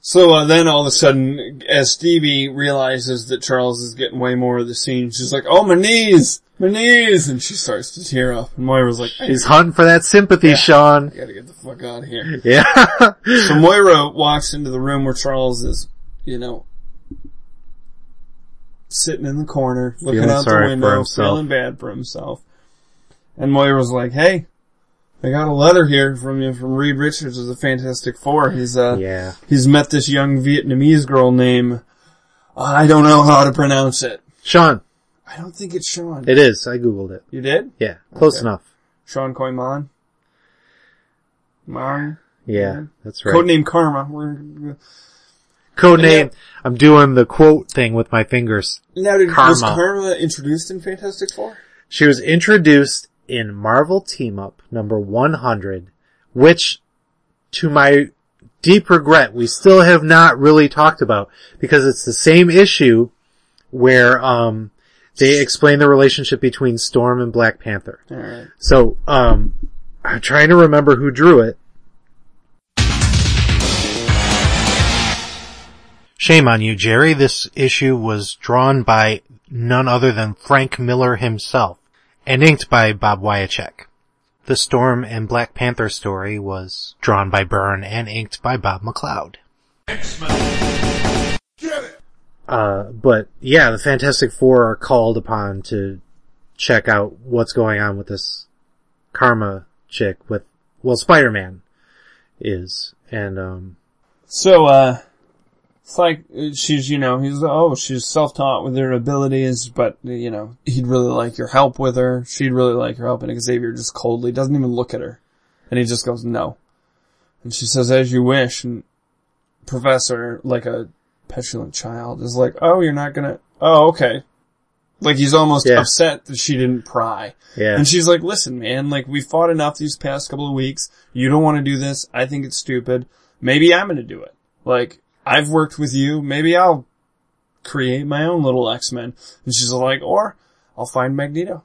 So uh, then all of a sudden, as Stevie realizes that Charles is getting way more of the scene, she's like, oh, my knees, my knees. And she starts to tear up. And Moira's like, she's hunting for that sympathy, yeah, Sean. I gotta get the fuck out of here. Yeah. So Moira walks into the room where Charles is, you know, sitting in the corner, looking feeling out the window, feeling bad for himself. And Moira's like, hey, I got a letter here from you, from Reed Richards of the Fantastic Four. He's, uh, yeah. he's met this young Vietnamese girl named, I don't know how to pronounce it. Sean. I don't think it's Sean. It is. I Googled it. You did? Yeah. Close okay. enough. Sean Koyman? Mon? Yeah, yeah, that's right. Codename Karma. We're, Codename. I'm doing the quote thing with my fingers. Now, did, Karma. was Karma introduced in Fantastic Four? She was introduced in Marvel Team-Up number one hundred, which, to my deep regret, we still have not really talked about, because it's the same issue where um they explain the relationship between Storm and Black Panther. All right. So um I'm trying to remember who drew it. Shame on you, Jerry. This issue was drawn by none other than Frank Miller himself and inked by Bob Wiacek. The Storm and Black Panther story was drawn by Byrne and inked by Bob McLeod. Uh, but yeah, the Fantastic Four are called upon to check out what's going on with this Karma chick with, well, Spider-Man is. And, um... So, uh... It's like, she's, you know, he's, oh, she's self-taught with her abilities, but, you know, he'd really like your help with her. She'd really like your help. And Xavier just coldly doesn't even look at her. And he just goes, no. And she says, as you wish. And Professor, like a petulant child, is like, oh, you're not gonna, oh, okay. Like, he's almost yeah. upset that she didn't pry. Yeah. And she's like, listen, man, like, we fought enough these past couple of weeks. You don't want to do this. I think it's stupid. Maybe I'm gonna do it. Like, I've worked with you. Maybe I'll create my own little X-Men. And she's like, or I'll find Magneto.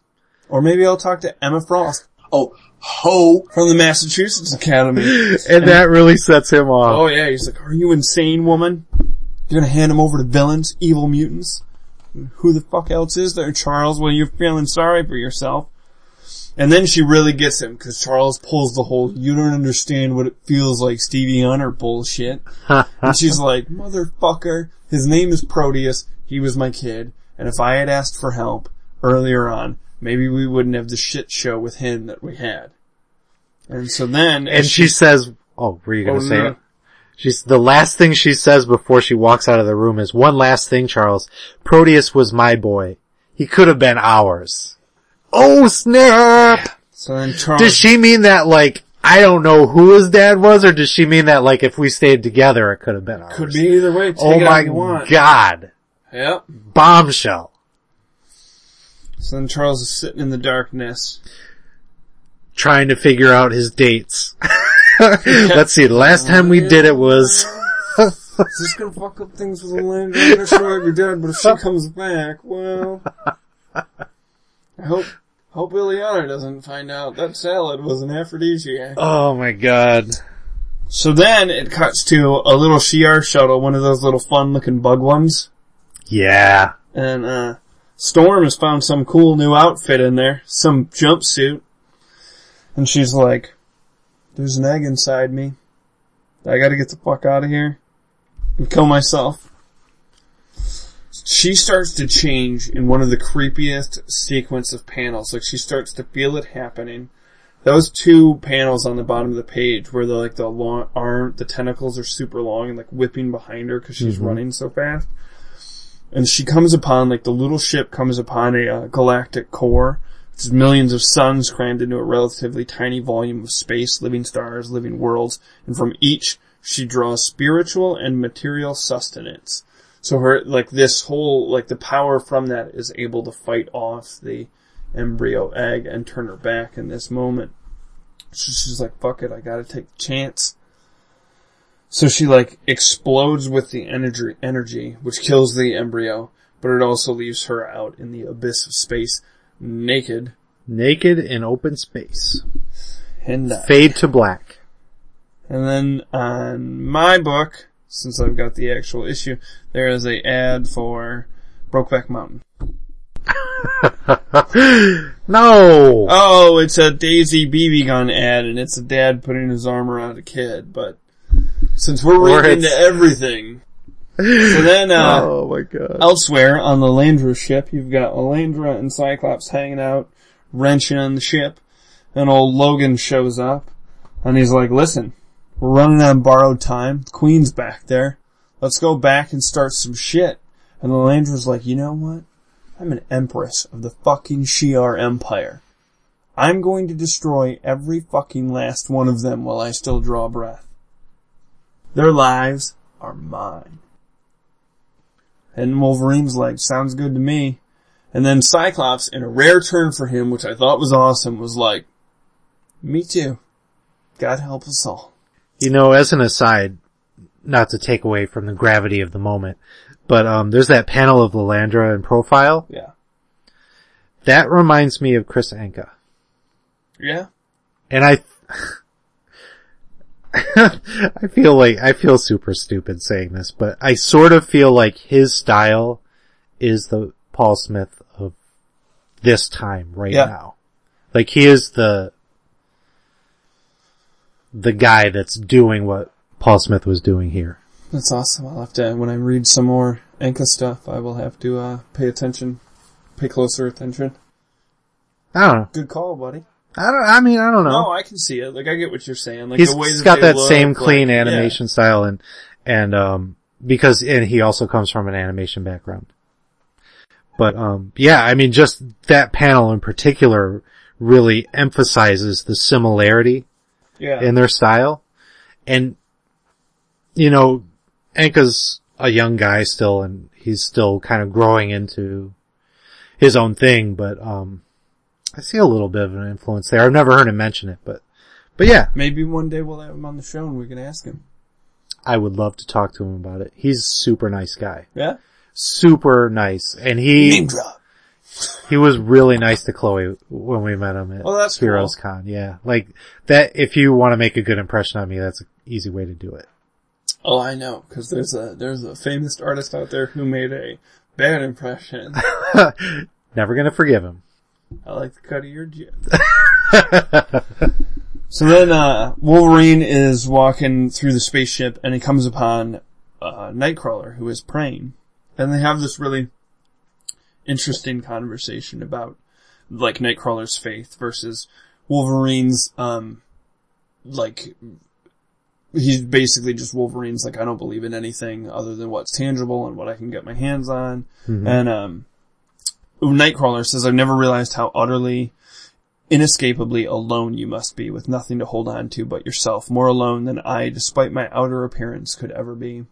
Or maybe I'll talk to Emma Frost. Oh, ho! From the Massachusetts Academy. and, and that really sets him off. Oh, yeah. He's like, are you insane, woman? You're going to hand him over to villains, evil mutants? And who the fuck else is there, Charles? Well, you're feeling sorry for yourself. And then she really gets him, because Charles pulls the whole, you don't understand what it feels like, Stevie Hunter bullshit. And she's like, motherfucker, his name is Proteus, he was my kid, and if I had asked for help earlier on, maybe we wouldn't have the shit show with him that we had. And so then... And she, she says, oh, were you going to oh, say no. it? She's, the last thing she says before she walks out of the room is, one last thing, Charles, Proteus was my boy. He could have been ours. Oh, snap! So then Charles... Does she mean that, like, I don't know who his dad was, or does she mean that, like, if we stayed together, it could have been ours? Could be either way. Take oh it my want. God. Yep. Bombshell. So then Charles is sitting in the darkness. Trying to figure out his dates. Let's see, the last time we did it was... Is this gonna fuck up things with the land? I'm not sure if you're dead, but if she comes back, well... I hope, hope Illyana doesn't find out that salad was an aphrodisiac. Oh my god. So then it cuts to a little Shi'ar shuttle, one of those little fun looking bug ones. Yeah. And, uh, Storm has found some cool new outfit in there, some jumpsuit. And she's like, there's an egg inside me. I gotta get the fuck out of here and kill myself. She starts to change in one of the creepiest sequence of panels. Like, she starts to feel it happening. Those two panels on the bottom of the page where the, like, the long arm, the tentacles are super long and, like, whipping behind her because she's mm-hmm. running so fast. and she comes upon, like, the little ship comes upon a uh, galactic core. It's millions of suns crammed into a relatively tiny volume of space, living stars, living worlds, and from each she draws spiritual and material sustenance. So her, like, this whole, like, the power from that is able to fight off the embryo egg and turn her back in this moment. So she's like, fuck it, I gotta take the chance. So she, like, explodes with the energy, energy, which kills the embryo, but it also leaves her out in the abyss of space, naked. Naked in open space. And uh, fade to black. And then on my book, since I've got the actual issue, there is a ad for Brokeback Mountain. No! Oh, it's a Daisy B B gun ad, and it's a dad putting his arm around a kid, but since we're really into everything. So then, uh, oh my God. Elsewhere on the Lilandra ship, you've got Lilandra and Cyclops hanging out, wrenching on the ship, and old Logan shows up, and he's like, listen, we're running on borrowed time, the Queen's back there, let's go back and start some shit. And Lilandra's like, you know what? I'm an empress of the fucking Shi'ar Empire. I'm going to destroy every fucking last one of them while I still draw breath. Their lives are mine. And Wolverine's like, sounds good to me. And then Cyclops, in a rare turn for him, which I thought was awesome, was like, me too. God help us all. You know, as an aside, not to take away from the gravity of the moment, but um there's that panel of Lilandra in profile. Yeah. That reminds me of Chris Anka. Yeah. And I I feel like I feel super stupid saying this, but I sort of feel like his style is the Paul Smith of this time right yeah. now. Like he is the the guy that's doing what Paul Smith was doing here. That's awesome. I'll have to, when I read some more Anka stuff, I will have to uh pay attention, pay closer attention. I don't know. Good call, buddy. I don't, I mean, I don't know. No, I can see it. Like, I get what you're saying. Like, he's the way he's got that look, same clean like, animation yeah. style and, and, um, because, and he also comes from an animation background. But, um, yeah, I mean, just that panel in particular really emphasizes the similarity yeah. in their style. And, you know, Anka's a young guy still and he's still kind of growing into his own thing, but, um, I see a little bit of an influence there. I've never heard him mention it, but, but yeah. Maybe one day we'll have him on the show and we can ask him. I would love to talk to him about it. He's a super nice guy. Yeah? Super nice. And he, he was really nice to Chloe when we met him at oh, that's Heroes cool. Con. Yeah. Like that, if you want to make a good impression on me, that's an easy way to do it. Oh, I know. Cause there's a, there's a famous artist out there who made a bad impression. Never gonna forgive him. I like the cut of your jib. So then, uh, Wolverine is walking through the spaceship and he comes upon, uh, Nightcrawler, who is praying. And they have this really interesting conversation about, like, Nightcrawler's faith versus Wolverine's, um, like, he's basically just Wolverine's, like, I don't believe in anything other than what's tangible and what I can get my hands on. Mm-hmm. And, um, Nightcrawler says, I've never realized how utterly, inescapably alone you must be, with nothing to hold on to but yourself, more alone than I, despite my outer appearance, could ever be.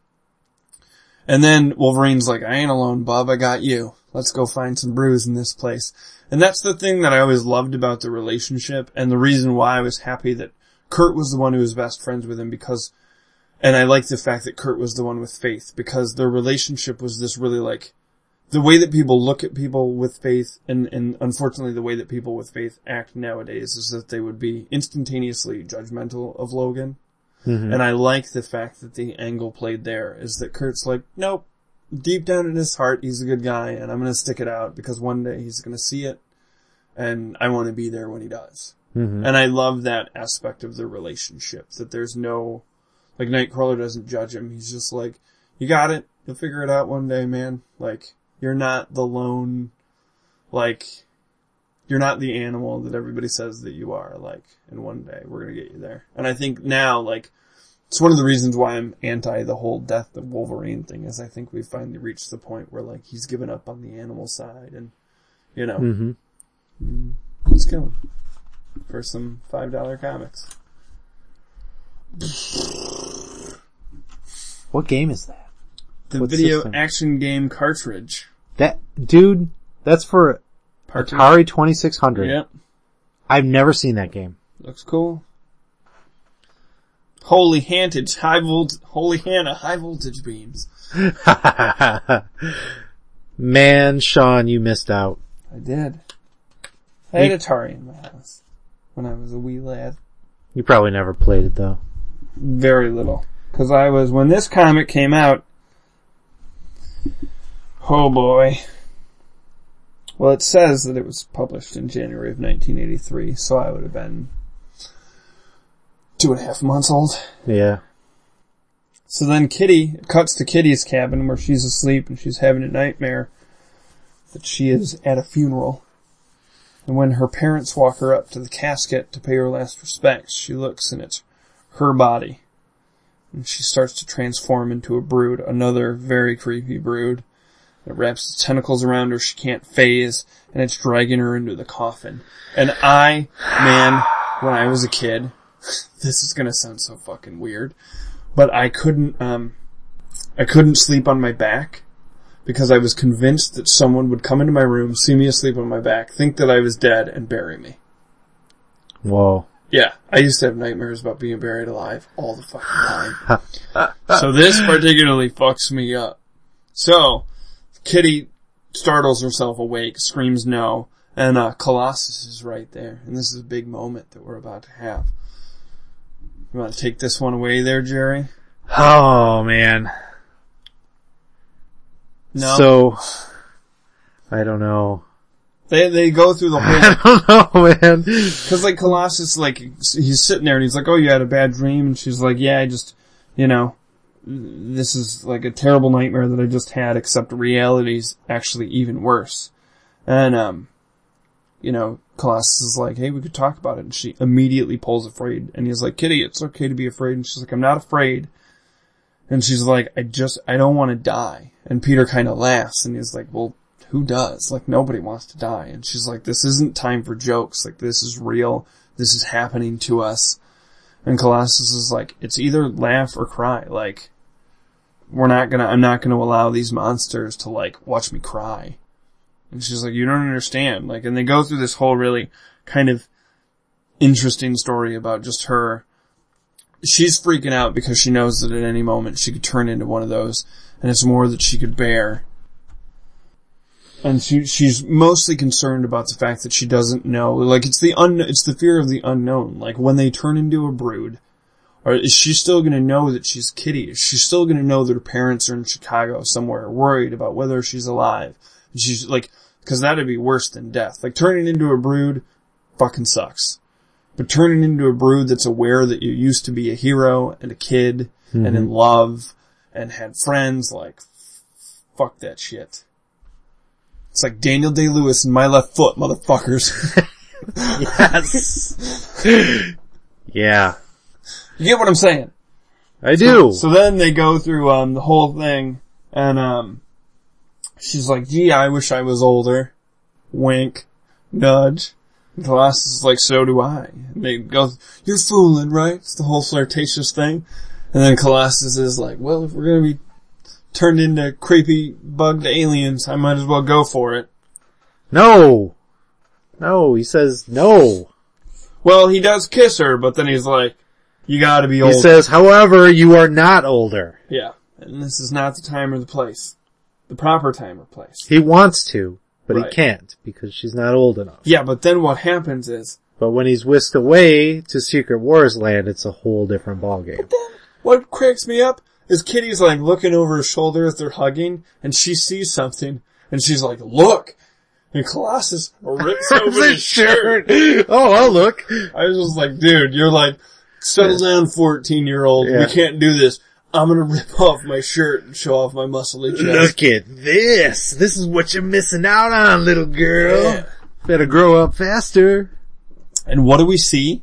And then Wolverine's like, I ain't alone, Bob, I got you. Let's go find some brews in this place. And that's the thing that I always loved about the relationship, and the reason why I was happy that Kurt was the one who was best friends with him, because, and I liked the fact that Kurt was the one with faith, because their relationship was this really, like, the way that people look at people with faith, and, and unfortunately the way that people with faith act nowadays, is that they would be instantaneously judgmental of Logan. Mm-hmm. And I like the fact that the angle played there is that Kurt's like, nope, deep down in his heart, he's a good guy, and I'm going to stick it out because one day he's going to see it, and I want to be there when he does. Mm-hmm. And I love that aspect of the relationship, that there's no, like, Nightcrawler doesn't judge him. He's just like, you got it. You'll figure it out one day, man. Like, you're not the lone, like, you're not the animal that everybody says that you are, like, and one day we're gonna get you there. And I think now, like, It's one of the reasons why I'm anti the whole Death of Wolverine thing, is I think we finally reached the point where, like, he's given up on the animal side, and, you know, mm-hmm. let's kill him for some five dollar comics. What game is that? The what video system? Action game cartridge. That, dude, that's for Part Atari twenty-six hundred. Yep. I've never seen that game. Looks cool. Holy Hantage, high voltage, Holy Hannah, high voltage beams. Man, Sean, you missed out. I did. I had you... Atari in my house when I was a wee lad. You probably never played it, though. Very little. Because I was, when this comic came out, oh boy. Well, it says that it was published in January of nineteen eighty-three, so I would have been two and a half months old. Yeah. So then Kitty, it cuts to Kitty's cabin where she's asleep and she's having a nightmare that she is at a funeral. And when her parents walk her up to the casket to pay her last respects, she looks and it's her body. And she starts to transform into a brood, another very creepy brood. It wraps its tentacles around her, she can't phase, and it's dragging her into the coffin. And I, man, when I was a kid, this is gonna sound so fucking weird, but I couldn't, um, I couldn't sleep on my back because I was convinced that someone would come into my room, see me asleep on my back, think that I was dead, and bury me. Whoa. Yeah, I used to have nightmares about being buried alive all the fucking time. So this particularly fucks me up. So, Kitty startles herself awake, screams no, and uh, Colossus is right there. And this is a big moment that we're about to have. You want to take this one away there, Jerry? Oh, man. No? So, I don't know. They they go through the whole... I don't know, man. Because, like, Colossus, like, he's sitting there and he's like, oh, you had a bad dream? And she's like, yeah, I just, you know, this is, like, a terrible nightmare that I just had, except reality's actually even worse. And, um, you know, Colossus is like, hey, we could talk about it. And she immediately pulls afraid. And he's like, Kitty, it's okay to be afraid. And she's like, I'm not afraid. And she's like, I just, I don't want to die. And Peter kind of laughs. And he's like, well, who does? Like, nobody wants to die. And she's like, this isn't time for jokes. Like, this is real. This is happening to us. And Colossus is like, it's either laugh or cry. Like, we're not gonna, I'm not gonna allow these monsters to, like, watch me cry. And she's like, you don't understand. Like, and they go through this whole really kind of interesting story about just her. She's freaking out because she knows that at any moment she could turn into one of those, and it's more that she could bear. And she, she's mostly concerned about the fact that she doesn't know. Like, it's the un, it's the fear of the unknown. Like, when they turn into a brood, or is she still gonna know that she's Kitty? Is she still gonna know that her parents are in Chicago somewhere, worried about whether she's alive? And she's like, cause that'd be worse than death. Like, turning into a brood fucking sucks. But turning into a brood that's aware that you used to be a hero and a kid mm-hmm. and in love and had friends, like, fuck that shit. It's like Daniel Day-Lewis and My Left Foot, motherfuckers. Yes. Yeah. You get what I'm saying? I do. So, so then they go through, um, the whole thing, and, um, she's like, gee, I wish I was older. Wink. Nudge. And Colossus is like, so do I. And they go, you're fooling, right? It's the whole flirtatious thing. And then Colossus is like, well, if we're gonna be turned into creepy, bugged aliens, I might as well go for it. No! No, he says no. Well, he does kiss her, but then he's like, you gotta be older. He says, however, you are not older. Yeah, and this is not the time or the place. The proper time or place. He wants to, but right. He can't, because she's not old enough. Yeah, but then what happens is... But when he's whisked away to Secret Wars land, it's a whole different ballgame. But then, what cracks me up is Kitty's like looking over her shoulder as they're hugging, and she sees something, and she's like, look! And Colossus rips over his shirt. Oh, I'll look. I was just like, dude, you're like, settle down, fourteen-year-old, yeah. We can't do this. I'm gonna rip off my shirt and show off my muscly chest. Look at this. This is what you're missing out on, little girl. Yeah. Better grow up faster. And what do we see?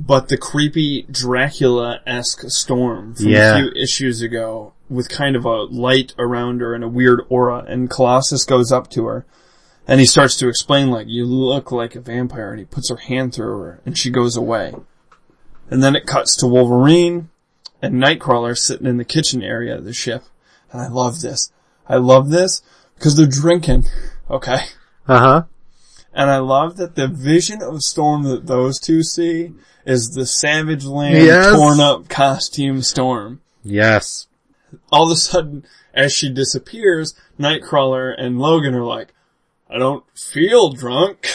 but the creepy Dracula-esque Storm from yeah. a few issues ago with kind of a light around her and a weird aura, and Colossus goes up to her and he starts to explain, like, you look like a vampire, and he puts her hand through her and she goes away. And then it cuts to Wolverine and Nightcrawler sitting in the kitchen area of the ship. And I love this. I love this because they're drinking. Okay. Uh-huh. And I love that the vision of Storm that those two see is the Savage Land yes. torn up costume Storm. Yes. All of a sudden, as she disappears, Nightcrawler and Logan are like, I don't feel drunk.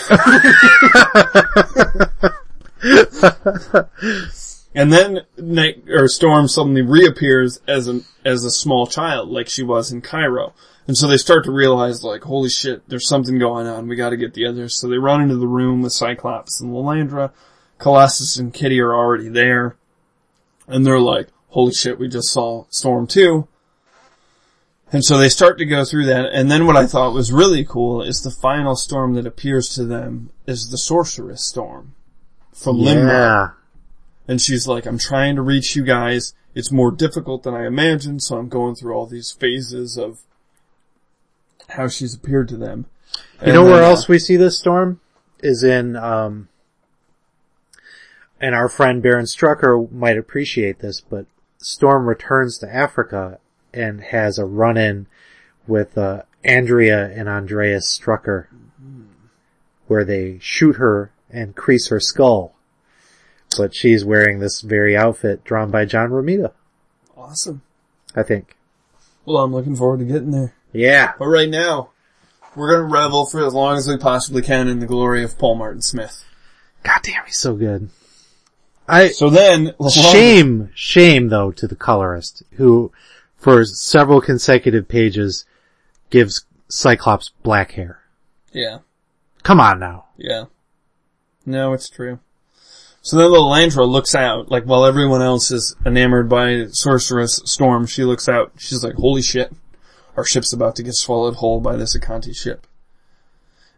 And then Night, or Storm suddenly reappears as an, as a small child, like she was in Cairo. And so they start to realize, like, holy shit, there's something going on. We gotta get the others. So they run into the room with Cyclops and Lilandra. Colossus and Kitty are already there. And they're like, holy shit, we just saw Storm too. And so they start to go through that, and then what I thought was really cool is the final Storm that appears to them is the Sorceress Storm from yeah. Limbo. And she's like, I'm trying to reach you guys. It's more difficult than I imagined, so I'm going through all these phases of how she's appeared to them. You and know where uh, else we see this Storm? Is in, um, and our friend Baron Strucker might appreciate this, but Storm returns to Africa and has a run-in with uh, Andrea and Andreas Strucker, mm-hmm. where they shoot her and crease her skull. But she's wearing this very outfit drawn by John Romita. Awesome. I think. Well, I'm looking forward to getting there. Yeah. But right now, we're going to revel for as long as we possibly can in the glory of Paul Martin Smith. God damn, he's so good. I So then... Shame, shame, though, to the colorist, who... for several consecutive pages, gives Cyclops black hair. Yeah. Come on now. Yeah. No, it's true. So then Lilandra looks out, like, while everyone else is enamored by Sorceress Storm, she looks out, she's like, holy shit, our ship's about to get swallowed whole by this Acanti ship.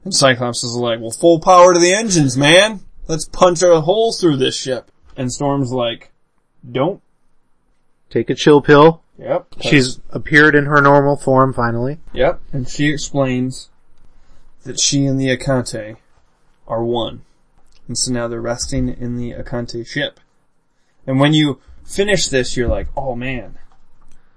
And Cyclops is like, well, full power to the engines, man! Let's punch a hole through this ship! And Storm's like, don't. Take a chill pill. Yep. She's appeared in her normal form, finally. Yep. And she explains that she and the Acanti are one. And so now they're resting in the Acanti ship. And when you finish this, you're like, oh man.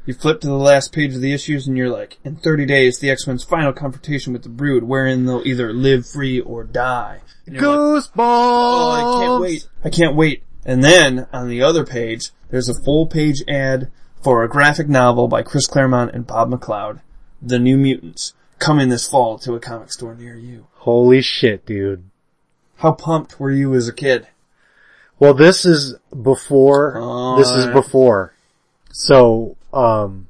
You flip to the last page of the issues and you're like, in thirty days, the X-Men's final confrontation with the Brood, wherein they'll either live free or die. Goosebumps! Like, oh, I can't wait. I can't wait. And then, on the other page, there's a full-page ad for a graphic novel by Chris Claremont and Bob McLeod, The New Mutants, coming this fall to a comic store near you. Holy shit, dude. How pumped were you as a kid? Well, this is before, uh, this is before. So, um...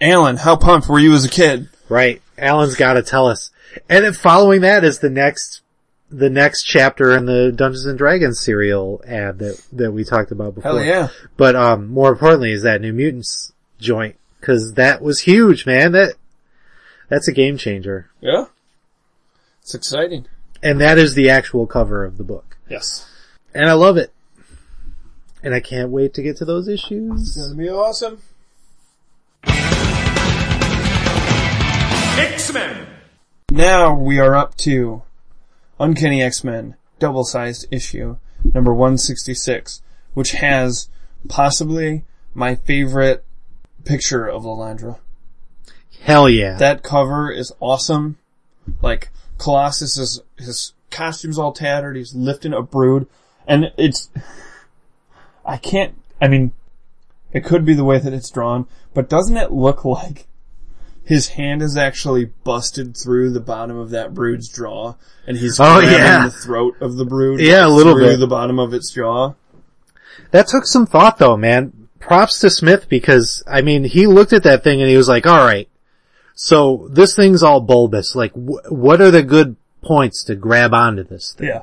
Alan, how pumped were you as a kid? Right. Alan's gotta tell us. And then following that is the next, the next chapter in the Dungeons and Dragons serial ad that, that we talked about before. Hell yeah. But, um, more importantly is that New Mutants joint, cause that was huge, man. That, that's a game changer. Yeah. It's exciting. And that is the actual cover of the book. Yes. And I love it. And I can't wait to get to those issues. It's gonna be awesome. X-Men! Now we are up to Uncanny X-Men, double-sized issue, number one sixty-six, which has possibly my favorite picture of Lilandra. Hell yeah. That cover is awesome. Like, Colossus is, his costume's all tattered, he's lifting a Brood, and it's, I can't, I mean, it could be the way that it's drawn, but doesn't it look like his hand is actually busted through the bottom of that Brood's jaw, and he's oh, grabbing yeah. the throat of the Brood yeah, a little through bit. The bottom of its jaw. That took some thought, though, man. Props to Smith, because, I mean, he looked at that thing and he was like, all right, so this thing's all bulbous. Like, wh- what are the good points to grab onto this thing? Yeah.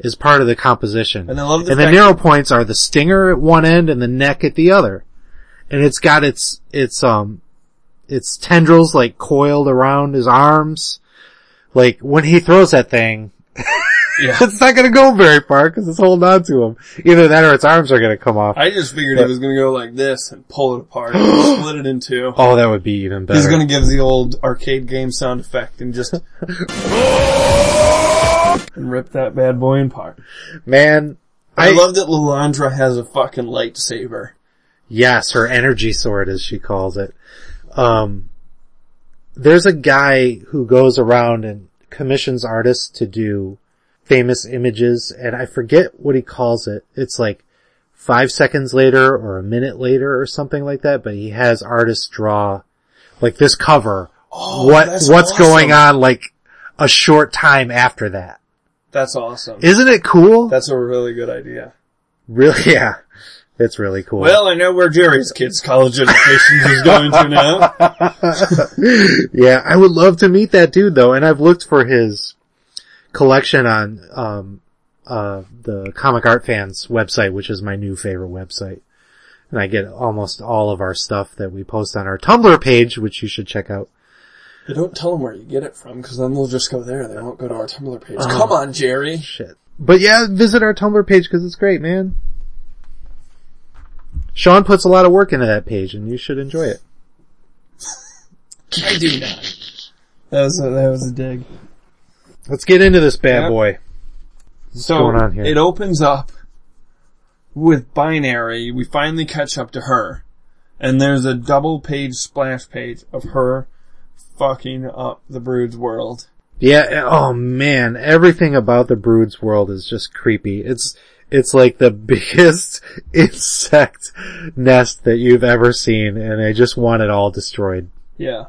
Is part of the composition. And, I love the, and the narrow points are the stinger at one end and the neck at the other. And it's got its, its, um, its tendrils, like, coiled around his arms. Like, when he throws that thing, Yeah. It's not going to go very far because it's holding on to him. Either that or its arms are going to come off. I just figured but, he was going to go like this and pull it apart and split it in two. Oh, that would be even better. He's going to give the old arcade game sound effect and just... and rip that bad boy in part. Man. I, I love that Lilandra has a fucking lightsaber. Yes, her energy sword, as she calls it. Um, there's a guy who goes around and commissions artists to do famous images, and I forget what he calls it. It's like five seconds later or a minute later or something like that, but he has artists draw, like this cover, oh, what what's awesome. going on like a short time after that. That's awesome. Isn't it cool? That's a really good idea. Really? Yeah. It's really cool. Well, I know where Jerry's kids' college education is going to now. Yeah, I would love to meet that dude, though. And I've looked for his collection on um uh the Comic Art Fans website, which is my new favorite website. And I get almost all of our stuff that we post on our Tumblr page, which you should check out. But don't tell them where you get it from, because then they'll just go there. They won't go to our Tumblr page. Oh, come on, Jerry. Shit. But yeah, visit our Tumblr page, because it's great, man. Sean puts a lot of work into that page, and you should enjoy it. I do not. That was a, that was a dig. Let's get into this bad yep. boy. What's so going on here? It opens up with Binary. We finally catch up to her, and there's a double-page splash page of her fucking up the Brood's world. Yeah. Oh man, everything about the Brood's world is just creepy. It's It's like the biggest insect nest that you've ever seen, and I just want it all destroyed. Yeah.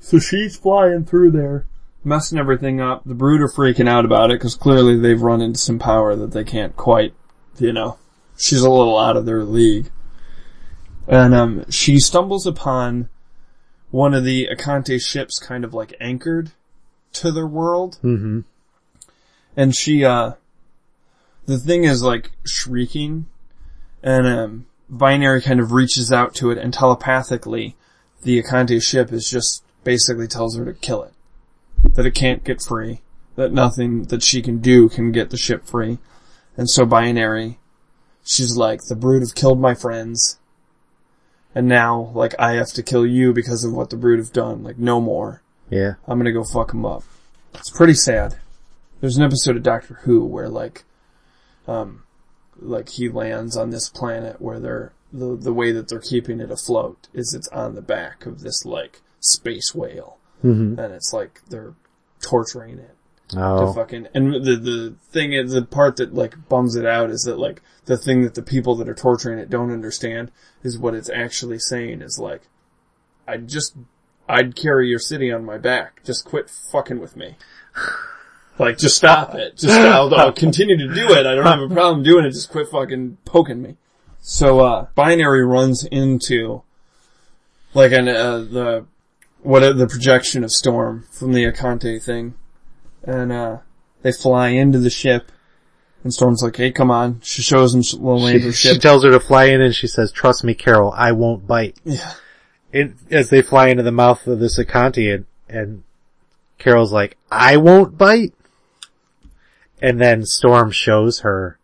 So she's flying through there, messing everything up. The Brood are freaking out about it, because clearly they've run into some power that they can't quite, you know. She's a little out of their league. And um, she stumbles upon one of the Acanti ships kind of like anchored to their world. Mm-hmm. And she... uh. The thing is, like, shrieking, and um, Binary kind of reaches out to it, and telepathically, the Acanti ship is just basically tells her to kill it. That it can't get free. That nothing that she can do can get the ship free. And so Binary, she's like, the Brood have killed my friends, and now, like, I have to kill you because of what the Brood have done. Like, no more. Yeah. I'm gonna go fuck them up. It's pretty sad. There's an episode of Doctor Who where, like, Um, like he lands on this planet where they're, the, the way that they're keeping it afloat is it's on the back of this like space whale. Mm-hmm. And it's like they're torturing it. Oh. To fucking, and the, the thing is, the part that like bums it out is that like the thing that the people that are torturing it don't understand is what it's actually saying is like, I just, I'd carry your city on my back. Just quit fucking with me. Like, just stop it. Just I'll, I'll continue to do it. I don't have a problem doing it. Just quit fucking poking me. So, uh, Binary runs into, like, an, uh, the, what, the projection of Storm from the Acanti thing. And, uh, they fly into the ship. And Storm's like, hey, come on. She shows him Lilandra's ship. She tells her to fly in and she says, trust me, Carol, I won't bite. Yeah. It, as they fly into the mouth of this Acanti and, and Carol's like, I won't bite. And then Storm shows her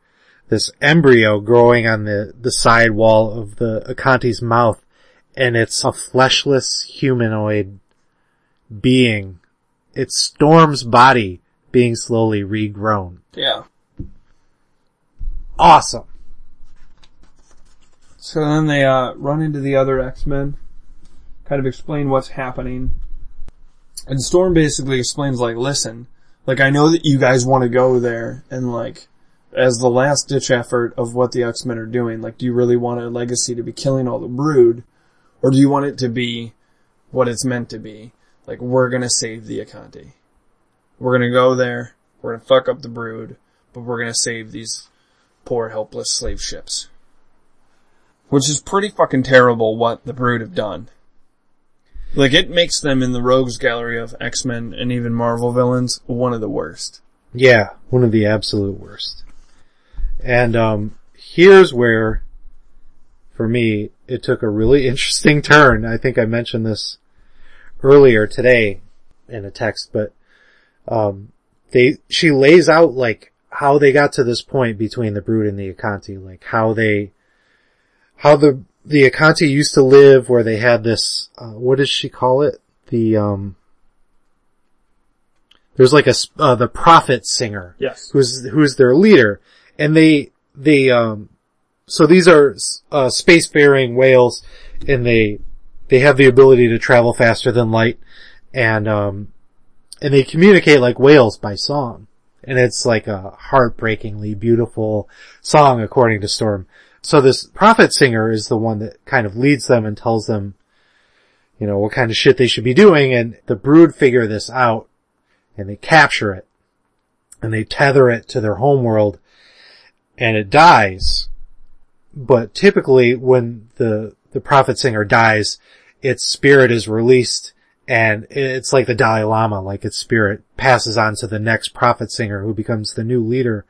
this embryo growing on the, the side wall of the Acanti's mouth, and it's a fleshless humanoid being. It's Storm's body being slowly regrown. Yeah. Awesome. So then they uh run into the other X-Men, kind of explain what's happening. And Storm basically explains, like, listen, like, I know that you guys want to go there, and, like, as the last-ditch effort of what the X-Men are doing, like, do you really want a legacy to be killing all the Brood, or do you want it to be what it's meant to be? Like, we're going to save the Acanti. We're going to go there, we're going to fuck up the Brood, but we're going to save these poor, helpless slave ships. Which is pretty fucking terrible what the Brood have done. Like, it makes them in the rogues gallery of X-Men and even Marvel villains one of the worst. Yeah, one of the absolute worst. And um here's where, for me, it took a really interesting turn. I think I mentioned this earlier today in a text, but um they, she lays out like how they got to this point between the Brood and the Acanti, like how they, how the, the Acanti used to live where they had this, uh, what does she call it? The, um, there's like a, uh, the prophet singer. Yes. Who's, who's their leader. And they, they, um, so these are, uh, spacefaring whales, and they, they have the ability to travel faster than light, and, um, and they communicate like whales by song. And it's like a heartbreakingly beautiful song, according to Storm. So this prophet singer is the one that kind of leads them and tells them, you know, what kind of shit they should be doing, and the Brood figure this out, and they capture it, and they tether it to their homeworld, and it dies. But typically when the, the prophet singer dies, its spirit is released, and it's like the Dalai Lama, like its spirit passes on to the next prophet singer who becomes the new leader.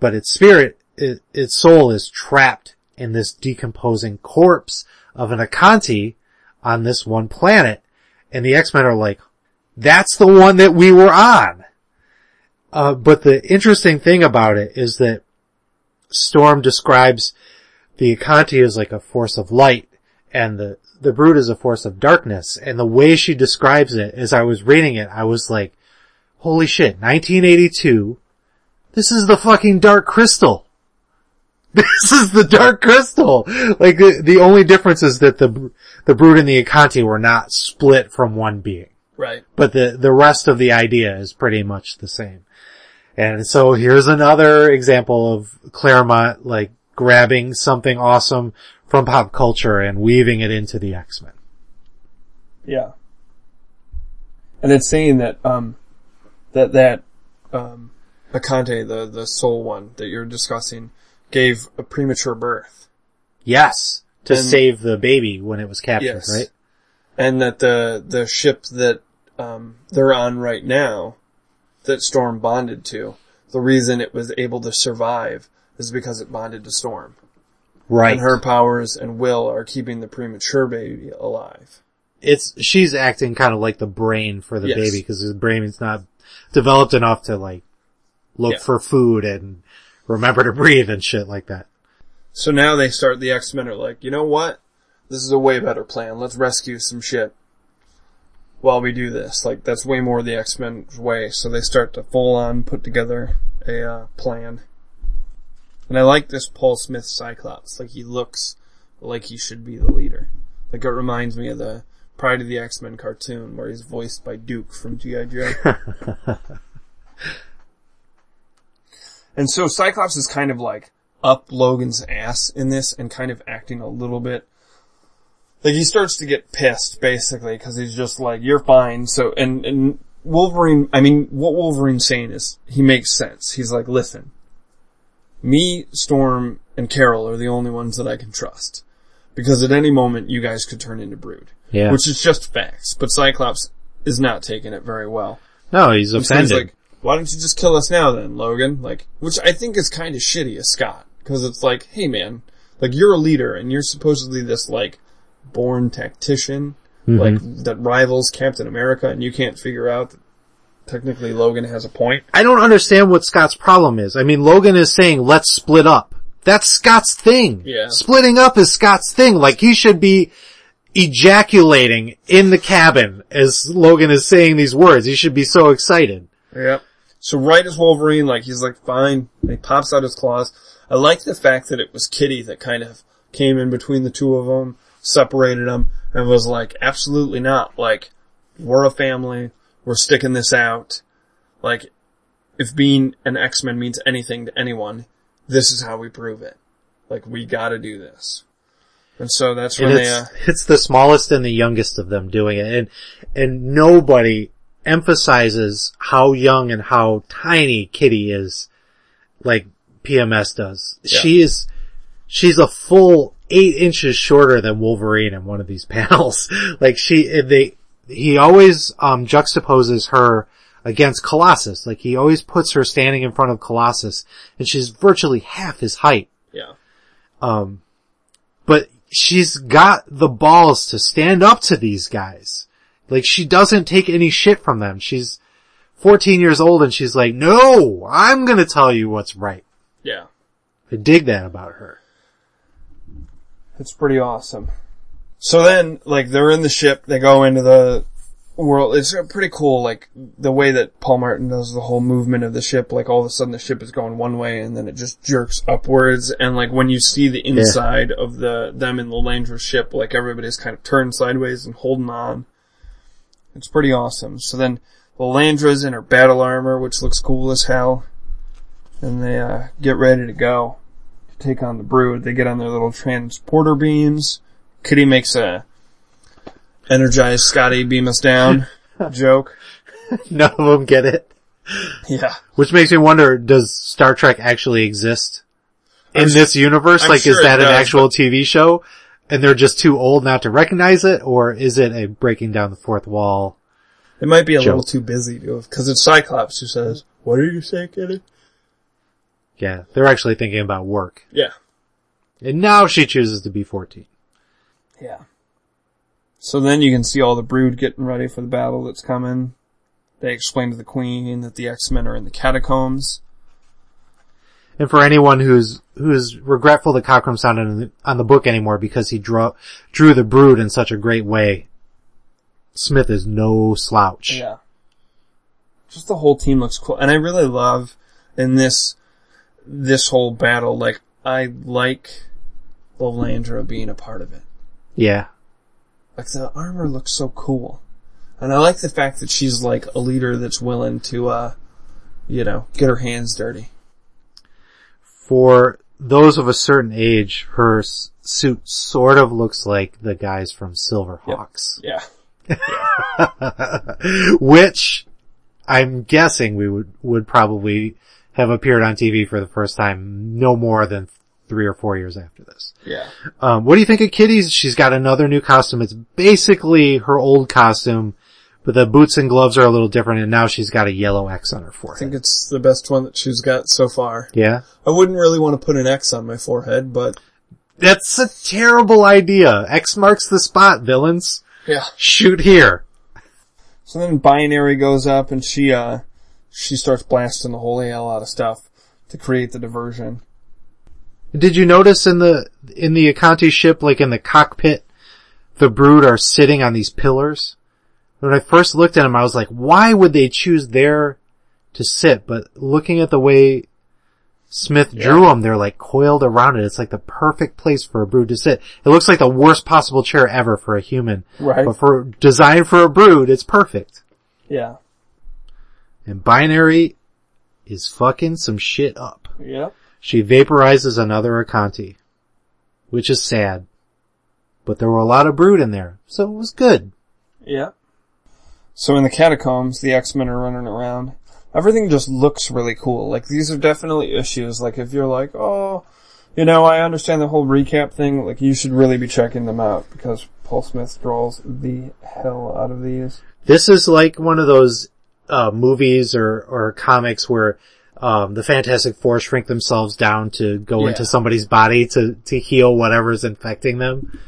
But its spirit, it, its soul is trapped in this decomposing corpse of an Acanti on this one planet. And the X-Men are like, that's the one that we were on. Uh, but the interesting thing about it is that Storm describes the Acanti as like a force of light, and the, the Brood is a force of darkness. And the way she describes it, as I was reading it, I was like, holy shit, nineteen eighty-two, this is the fucking Dark Crystal. This is the Dark Crystal. Like, the, the only difference is that the, the Brood and the Acanti were not split from one being. Right. But the, the rest of the idea is pretty much the same. And so here's another example of Claremont, like, grabbing something awesome from pop culture and weaving it into the X-Men. Yeah. And it's saying that, um, that, that, um, Acanti, the, the soul one that you're discussing, gave a premature birth. Yes. To and, save the baby when it was captured, yes. Right? And that the, the ship that, um, they're on right now, that Storm bonded to, the reason it was able to survive is because it bonded to Storm. Right. And her powers and will are keeping the premature baby alive. It's, she's acting kind of like the brain for the yes. baby, because his brain is not developed enough to like look yeah. for food and remember to breathe and shit like that. So now they start, the X-Men are like, you know what? This is a way better plan. Let's rescue some shit while we do this. Like, that's way more the X-Men's way. So they start to full on put together a uh, plan. And I like this Paul Smith Cyclops. Like, he looks like he should be the leader. Like, it reminds me of the Pride of the X-Men cartoon where he's voiced by Duke from G I Joe. And so Cyclops is kind of like up Logan's ass in this and kind of acting a little bit. Like, he starts to get pissed, basically, because he's just like, you're fine. So, and, and Wolverine, I mean, what Wolverine's saying is, he makes sense. He's like, listen. Me, Storm, and Carol are the only ones that I can trust. Because at any moment, you guys could turn into Brood. Yeah. Which is just facts. But Cyclops is not taking it very well. No, he's offended. So he's like, why don't you just kill us now then, Logan? Like, which I think is kind of shitty as Scott. Because it's like, hey man, like, you're a leader, and you're supposedly this, like, born tactician, mm-hmm. like, that rivals Captain America, and you can't figure out that technically Logan has a point. I don't understand what Scott's problem is. I mean, Logan is saying, let's split up. That's Scott's thing. Yeah. Splitting up is Scott's thing. Like, he should be ejaculating in the cabin as Logan is saying these words. He should be so excited. Yep. So right as Wolverine, like, he's like, fine. And he pops out his claws. I like the fact that it was Kitty that kind of came in between the two of them, separated them, and was like, absolutely not. Like, we're a family. We're sticking this out. Like, if being an X-Men means anything to anyone, this is how we prove it. Like, we gotta do this. And so that's when they, uh... it's the smallest and the youngest of them doing it. And, and nobody emphasizes how young and how tiny Kitty is, like P M S does. Yeah. She is, she's a full eight inches shorter than Wolverine in one of these panels. Like, she, they, He always, um, juxtaposes her against Colossus. Like, he always puts her standing in front of Colossus, and she's virtually half his height. Yeah. Um, but she's got the balls to stand up to these guys. Like, she doesn't take any shit from them. She's fourteen years old, and she's like, no, I'm gonna tell you what's right. Yeah. I dig that about her. It's pretty awesome. So then, like, they're in the ship, they go into the world. It's pretty cool, like, the way that Paul Martin does the whole movement of the ship. Like, all of a sudden the ship is going one way, and then it just jerks upwards. And, like, when you see the inside yeah. of the them in Lilandra's ship, like, everybody's kind of turned sideways and holding on. It's pretty awesome. So then Lilandra's in her battle armor, which looks cool as hell. And they uh, get ready to go to take on the Brood. They get on their little transporter beams. Kitty makes a energized Scotty beam us down joke. None of them get it. Yeah. Which makes me wonder, does Star Trek actually exist in I'm this universe? I'm like, sure is that an does, actual T V show and they're just too old not to recognize it? Or is it a breaking down the fourth wall? It might be a joke. Little too busy to have, because it's Cyclops who says, what did you say, Kitty? Yeah, they're actually thinking about work. Yeah. And now she chooses to be fourteen. Yeah. So then you can see all the Brood getting ready for the battle that's coming. They explain to the Queen that the X-Men are in the catacombs. And for anyone who's who's regretful that Cockrum sounded on the, on the book anymore because he drew, drew the Brood in such a great way, Smith is no slouch. Yeah. Just the whole team looks cool. And I really love in this this whole battle, like, I like Lilandra being a part of it. Yeah. Like, the armor looks so cool. And I like the fact that she's, like, a leader that's willing to, uh, you know, get her hands dirty. For those of a certain age, her s- suit sort of looks like the guys from Silverhawks. Yep. Yeah. yeah. Which, I'm guessing we would, would probably have appeared on T V for the first time no more than three or four years after this. Yeah. Um, what do you think of Kitty's? She's got another new costume. It's basically her old costume, but the boots and gloves are a little different, and now she's got a yellow X on her forehead. I think it's the best one that she's got so far. Yeah? I wouldn't really want to put an X on my forehead, but... That's a terrible idea. X marks the spot, villains. Yeah. Shoot here. So then Binary goes up, and she, uh, she starts blasting the whole hell out of stuff to create the diversion. Did you notice in the, in the Acanti ship, like in the cockpit, the Brood are sitting on these pillars? When I first looked at them, I was like, why would they choose there to sit? But looking at the way Smith yeah. drew them, they're like coiled around it. It's like the perfect place for a Brood to sit. It looks like the worst possible chair ever for a human. Right. But for, designed for a Brood, it's perfect. Yeah. And Binary is fucking some shit up. Yeah. She vaporizes another Acanti, which is sad. But there were a lot of Brood in there, so it was good. Yeah. So in the catacombs, the X-Men are running around. Everything just looks really cool. Like, these are definitely issues. Like, if you're like, oh, you know, I understand the whole recap thing, like, you should really be checking them out, because Paul Smith draws the hell out of these. This is like one of those uh movies or, or comics where... Um, the Fantastic Four shrink themselves down to go yeah. into somebody's body to, to heal whatever's infecting them.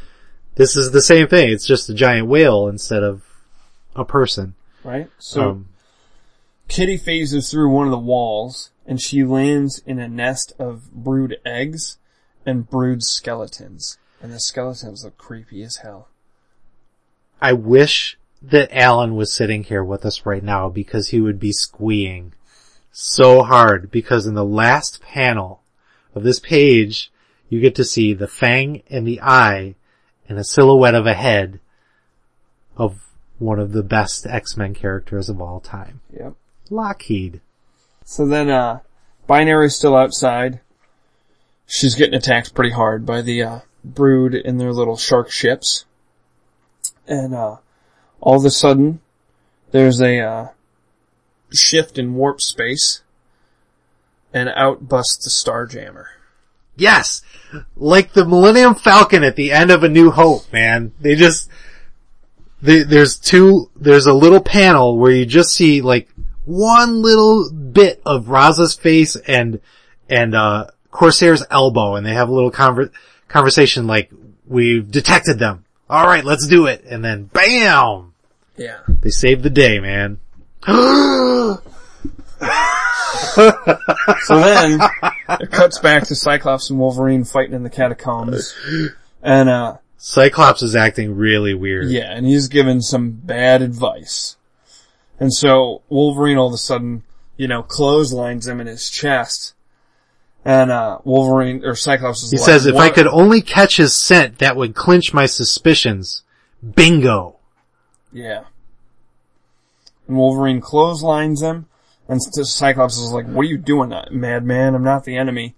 This is the same thing. It's just a giant whale instead of a person. Right? So, um, Kitty phases through one of the walls, and she lands in a nest of Brood eggs and Brood skeletons. And the skeletons look creepy as hell. I wish that Alan was sitting here with us right now, because he would be squeeing so hard, because in the last panel of this page, you get to see the fang and the eye and a silhouette of a head of one of the best X-Men characters of all time. Yep. Lockheed. So then, uh, Binary's still outside. She's getting attacked pretty hard by the, uh, Brood in their little shark ships. And, uh, all of a sudden, there's a, uh, shift in warp space, and out busts the Starjammer. Yes! Like the Millennium Falcon at the end of A New Hope, man. They just, they, there's two, there's a little panel where you just see, like, one little bit of Raza's face and, and, uh, Corsair's elbow, and they have a little conver- conversation like, we've detected them. Alright, let's do it. And then, bam! Yeah. They saved the day, man. So then, it cuts back to Cyclops and Wolverine fighting in the catacombs. And, uh... Cyclops is acting really weird. Yeah, and he's given some bad advice. And so, Wolverine all of a sudden, you know, clotheslines him in his chest. And, uh, Wolverine, or Cyclops is he like... He says, if what? I could only catch his scent, that would clinch my suspicions. Bingo. Yeah. And Wolverine clotheslines him. And Cyclops is like, what are you doing, madman? I'm not the enemy.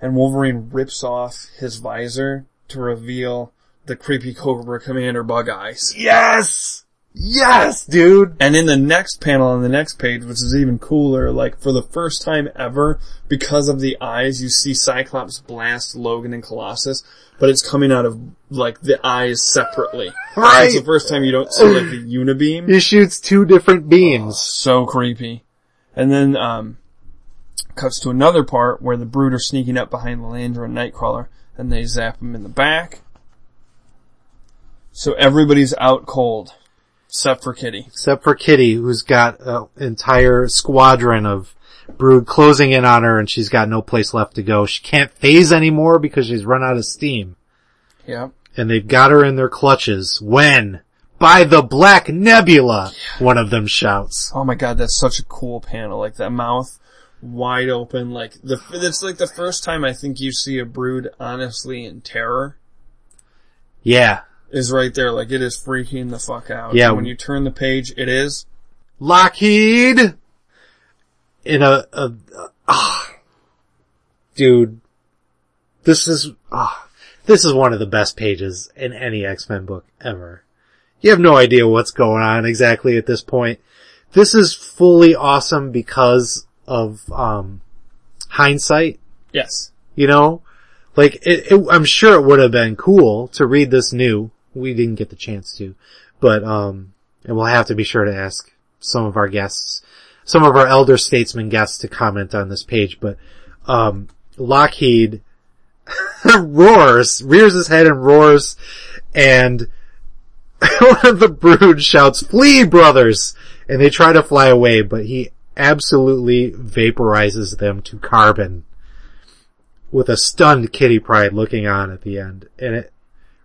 And Wolverine rips off his visor to reveal the creepy Cobra Commander Bug Eyes. Yes! Yes, dude! And in the next panel on the next page, which is even cooler, like, for the first time ever, because of the eyes, you see Cyclops blast Logan and Colossus, but it's coming out of, like, the eyes separately. Right! It's the first time you don't see, like, the unibeam. He shoots two different beams. Oh, so creepy. And then, um, cuts to another part where the Brood are sneaking up behind Lilandra and Nightcrawler, and they zap him in the back. So everybody's out cold, except for Kitty. Except for Kitty, who's got an entire squadron of Brood closing in on her, and she's got no place left to go. She can't phase anymore because she's run out of steam. Yeah. And they've got her in their clutches. When? By the Black Nebula, one of them shouts. Oh my god, that's such a cool panel. Like, that mouth wide open. Like, the it's like the first time I think you see a Brood honestly in terror. Yeah. Is right there. Like, it is freaking the fuck out. Yeah. And when you turn the page, it is... Lockheed! In a... a, a oh, dude. This is... Oh, this is one of the best pages in any X-Men book ever. You have no idea what's going on exactly at this point. This is fully awesome because of um hindsight. Yes. You know? Like, it, it, I'm sure it would have been cool to read this new. We didn't get the chance to. But, um and we'll have to be sure to ask some of our guests, some of our elder statesman guests to comment on this page. But um Lockheed roars, rears his head and roars, and... one of the Brood shouts, "Flee, brothers!" And they try to fly away, but he absolutely vaporizes them to carbon with a stunned Kitty Pryde looking on at the end. And it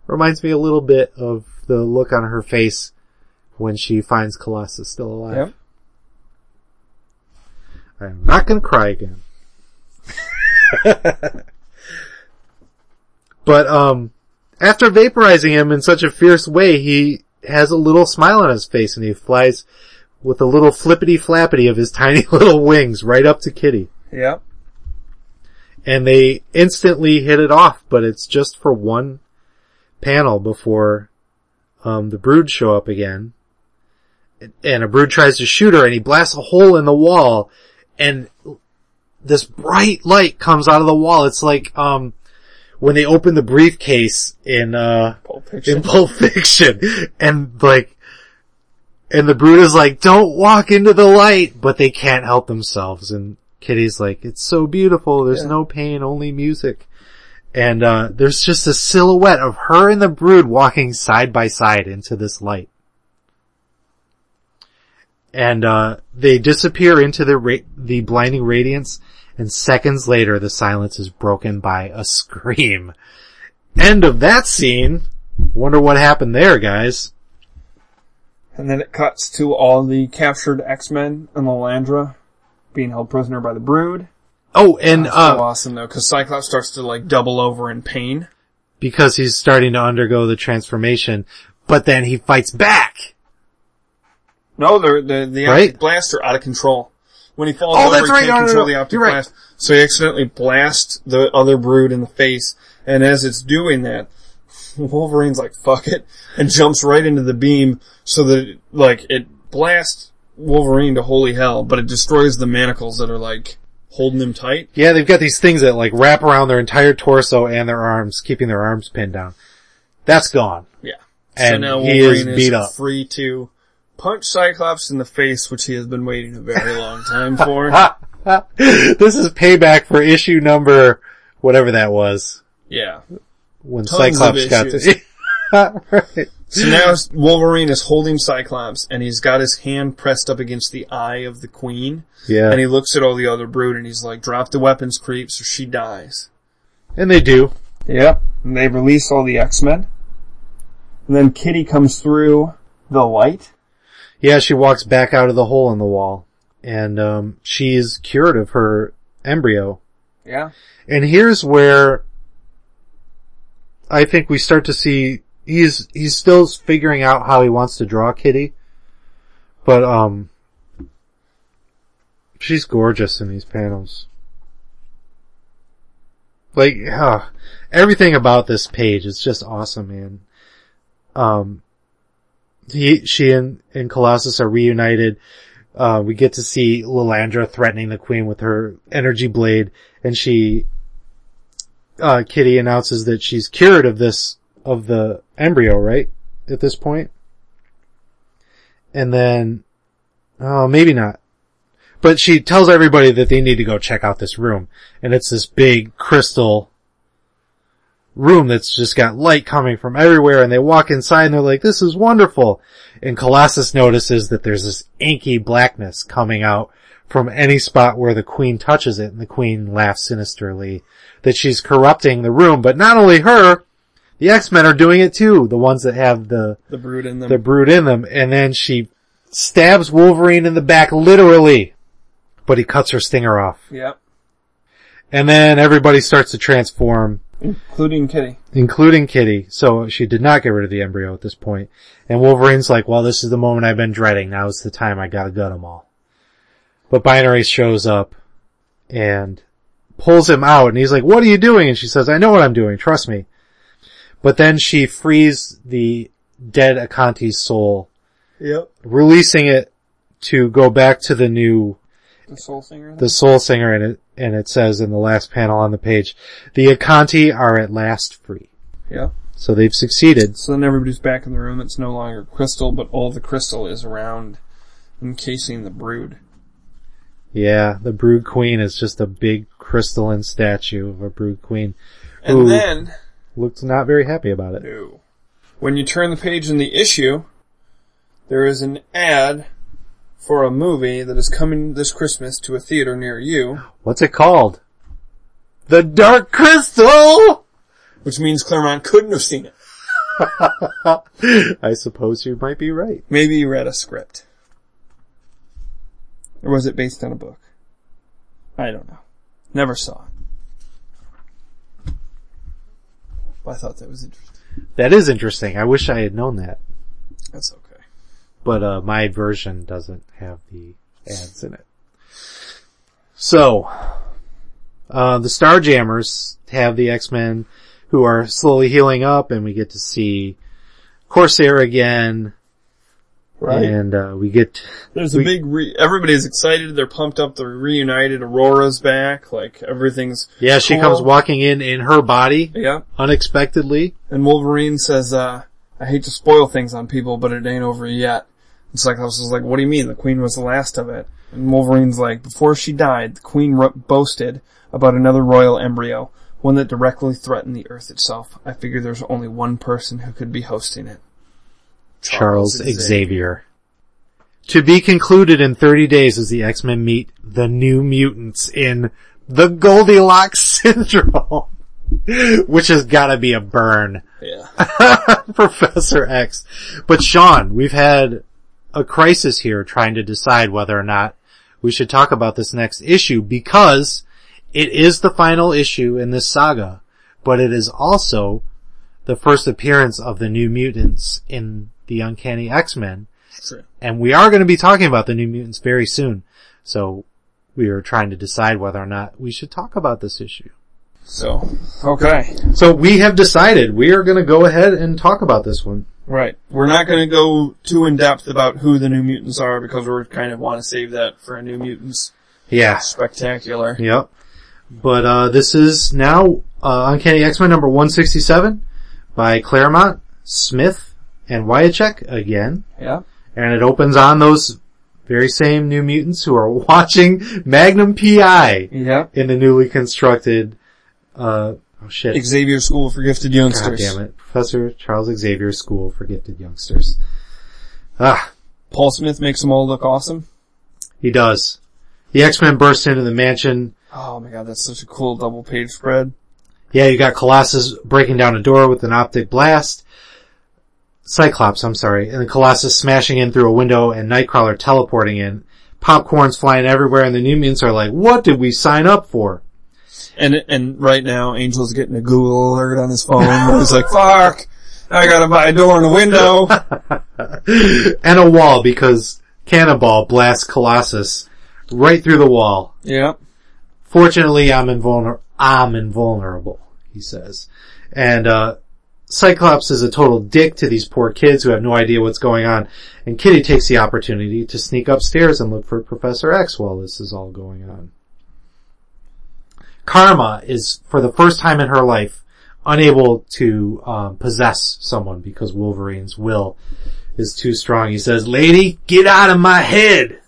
reminds me a little bit of the look on her face when she finds Colossus still alive. Yeah. I'm not going to cry again. But, um... after vaporizing him in such a fierce way, he has a little smile on his face, and he flies with a little flippity-flappity of his tiny little wings right up to Kitty. Yep. And they instantly hit it off, but it's just for one panel before um the Brood show up again. And a Brood tries to shoot her, and he blasts a hole in the wall, and this bright light comes out of the wall. It's like... um. when they open the briefcase in, uh, Pulp Fiction. in Pulp Fiction. And like, and the Brood is like, don't walk into the light, but they can't help themselves. And Kitty's like, it's so beautiful. There's yeah. no pain, only music. And, uh, there's just a silhouette of her and the Brood walking side by side into this light. And, uh, they disappear into the ra- the blinding radiance. And seconds later, the silence is broken by a scream. End of that scene. Wonder what happened there, guys. And then it cuts to all the captured X-Men and Lilandra being held prisoner by the Brood. Oh, and... That's uh, so awesome, though, because Cyclops starts to, like, double over in pain. Because he's starting to undergo the transformation, but then he fights back! No, the, the, the right? blasts are out of control. When he falls oh, over, that's he right. can't no, control no, no. the optic right. blast. So he accidentally blasts the other Brood in the face. And as it's doing that, Wolverine's like, fuck it, and jumps right into the beam so that, it, like, it blasts Wolverine to holy hell, but it destroys the manacles that are, like, holding him tight. Yeah, they've got these things that, like, wrap around their entire torso and their arms, keeping their arms pinned down. That's gone. Yeah. And so now Wolverine is, beat is up. free to... punch Cyclops in the face, which he has been waiting a very long time for. This is payback for issue number whatever that was. Yeah. When Tons Cyclops got to... right. So now Wolverine is holding Cyclops, and he's got his hand pressed up against the eye of the Queen. Yeah. And he looks at all the other Brood, and he's like, drop the weapons, creeps, or she dies. And they do. Yep. And they release all the X-Men. And then Kitty comes through the light. Yeah, she walks back out of the hole in the wall. And um she's cured of her embryo. Yeah. And here's where I think we start to see he's he's still figuring out how he wants to draw Kitty. But um she's gorgeous in these panels. Like uh, everything about this page is just awesome, man. Um he she and, and Colossus are reunited. Uh, we get to see Lilandra threatening the Queen with her energy blade, and she, uh, Kitty announces that she's cured of this, of the embryo, right? At this point? And then, oh, maybe not. But she tells everybody that they need to go check out this room. And it's this big crystal room that's just got light coming from everywhere, and they walk inside and they're like, this is wonderful. And Colossus notices that there's this inky blackness coming out from any spot where the Queen touches it, and the Queen laughs sinisterly that she's corrupting the room. But not only her, the X-Men are doing it too, the ones that have the the brood in them. The brood in them. And then she stabs Wolverine in the back, literally, but he cuts her stinger off. Yep. And then everybody starts to transform. Including Kitty. Including Kitty. So she did not get rid of the embryo at this point. And Wolverine's like, well, this is the moment I've been dreading. Now is the time I gotta gut them all. But Binary shows up and pulls him out. And he's like, what are you doing? And she says, I know what I'm doing. Trust me. But then she frees the dead Akanti's soul. Yep. Releasing it to go back to the new... The soul singer? The soul singer, and it, and it says in the last panel on the page, the Acanti are at last free. Yeah. So they've succeeded. So then everybody's back in the room. It's no longer crystal, but all the crystal is around encasing the brood. Yeah, the brood queen is just a big crystalline statue of a brood queen. And then... Looks not very happy about it. No. When you turn the page in the issue, there is an ad... for a movie that is coming this Christmas to a theater near you. What's it called? The Dark Crystal! Which means Claremont couldn't have seen it. I suppose you might be right. Maybe you read a script. Or was it based on a book? I don't know. Never saw it. But I thought that was interesting. That is interesting. I wish I had known that. That's okay. But uh my version doesn't have the ads in it. So, uh the Starjammers have the X-Men who are slowly healing up, and we get to see Corsair again. Right. And uh we get... There's we, a big... Re- everybody's excited. They're pumped up. They're reunited. Aurora's back. Like, everything's... Yeah, cool. She comes walking in in her body. Yeah. Unexpectedly. And Wolverine says, uh... I hate to spoil things on people, but it ain't over yet. And Cyclops was like, what do you mean? The Queen was the last of it. And Wolverine's like, before she died, the Queen ro- boasted about another royal embryo, one that directly threatened the Earth itself. I figure there's only one person who could be hosting it. Charles, Charles Xavier. Xavier. To be concluded in thirty days as the X-Men meet the New Mutants in the Goldilocks Syndrome. Which has gotta be a burn. Yeah. Professor X. But Sean, we've had a crisis here trying to decide whether or not we should talk about this next issue, because it is the final issue in this saga, but it is also the first appearance of the New Mutants in the Uncanny X-Men. True. And we are going to be talking about the New Mutants very soon. So we are trying to decide whether or not we should talk about this issue. So, okay. So we have decided we are going to go ahead and talk about this one. Right. We're not going to go too in depth about who the New Mutants are, because we kind of want to save that for a New Mutants. Yeah. Spectacular. Yep. But, uh, this is now, uh, Uncanny X-Men number one sixty-seven by Claremont, Smith, and Wiacek again. Yeah. And it opens on those very same New Mutants who are watching Magnum P I. Yeah. In the newly constructed Uh, Oh shit. Xavier School for Gifted Youngsters. God damn it. Professor Charles Xavier School for Gifted Youngsters. Ah. Paul Smith makes them all look awesome. He does. The X-Men burst into the mansion. Oh my god, that's such a cool double page spread. Yeah, you got Colossus breaking down a door with an optic blast. Cyclops, I'm sorry. And Colossus smashing in through a window and Nightcrawler teleporting in. Popcorn's flying everywhere and the New Mutants are like, what did we sign up for? And and right now, Angel's getting a Google alert on his phone. He's like, fuck, I gotta buy a door and a window. And a wall, because Cannonball blasts Colossus right through the wall. Yep. Fortunately, I'm invulnerable. I'm invulnerable, he says. And uh Cyclops is a total dick to these poor kids who have no idea what's going on. And Kitty takes the opportunity to sneak upstairs and look for Professor X while this is all going on. Karma is, for the first time in her life, unable to um, possess someone because Wolverine's will is too strong. He says, lady, get out of my head!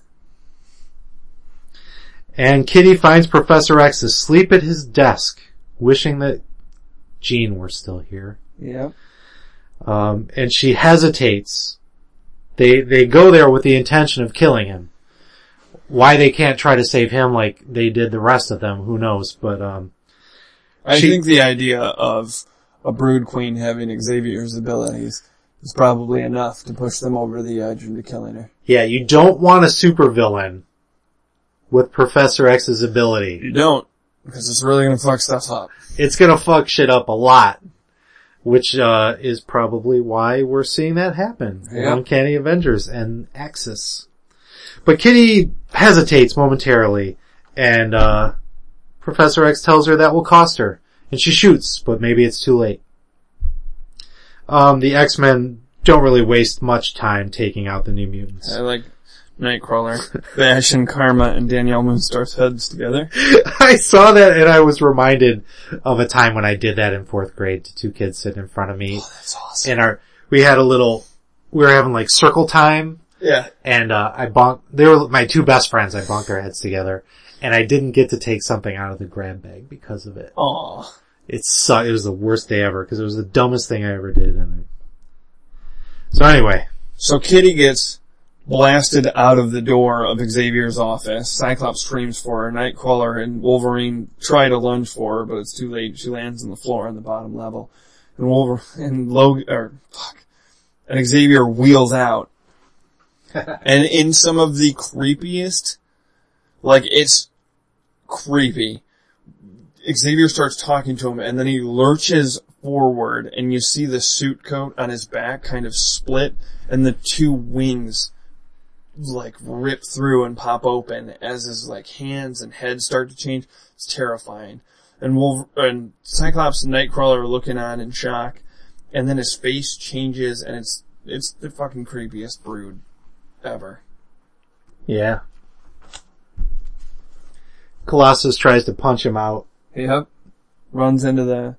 And Kitty finds Professor X asleep at his desk, wishing that Jean were still here. Yeah. Um, and she hesitates. They, they go there with the intention of killing him. Why they can't try to save him like they did the rest of them, who knows, but, um. I she, think the idea of a Brood Queen having Xavier's abilities is probably enough to push them over the edge into killing her. Yeah, you don't want a supervillain with Professor X's ability. You don't, because it's really gonna fuck stuff up. It's gonna fuck shit up a lot. Which, uh, is probably why we're seeing that happen. Yeah. In Uncanny Avengers and Axis. But Kitty hesitates momentarily, and, uh, Professor X tells her that will cost her. And she shoots, but maybe it's too late. Um, the X-Men don't really waste much time taking out the New Mutants. I like Nightcrawler, Vash, Karma, and Danielle Moonstar's heads together. I saw that and I was reminded of a time when I did that in fourth grade to two kids sitting in front of me. Oh, that's awesome. And our, we had a little, we were having like circle time. Yeah. And, uh, I bonked, they were my two best friends, I bonked our heads together, and I didn't get to take something out of the grab bag because of it. Aw. It sucked, it was the worst day ever, because it was the dumbest thing I ever did, and I... So anyway. So Kitty gets blasted out of the door of Xavier's office, Cyclops screams for her, Nightcrawler and Wolverine try to lunge for her, but it's too late, she lands on the floor on the bottom level, and Wolverine, and Logan, or, fuck, and Xavier wheels out. And in some of the creepiest, like, it's creepy. Xavier starts talking to him, and then he lurches forward, and you see the suit coat on his back kind of split, and the two wings, like, rip through and pop open as his, like, hands and head start to change. It's terrifying. And Wolver- and Cyclops and Nightcrawler are looking on in shock, and then his face changes, and it's it's the fucking creepiest Brood ever. Yeah. Colossus tries to punch him out. Yep. Runs into the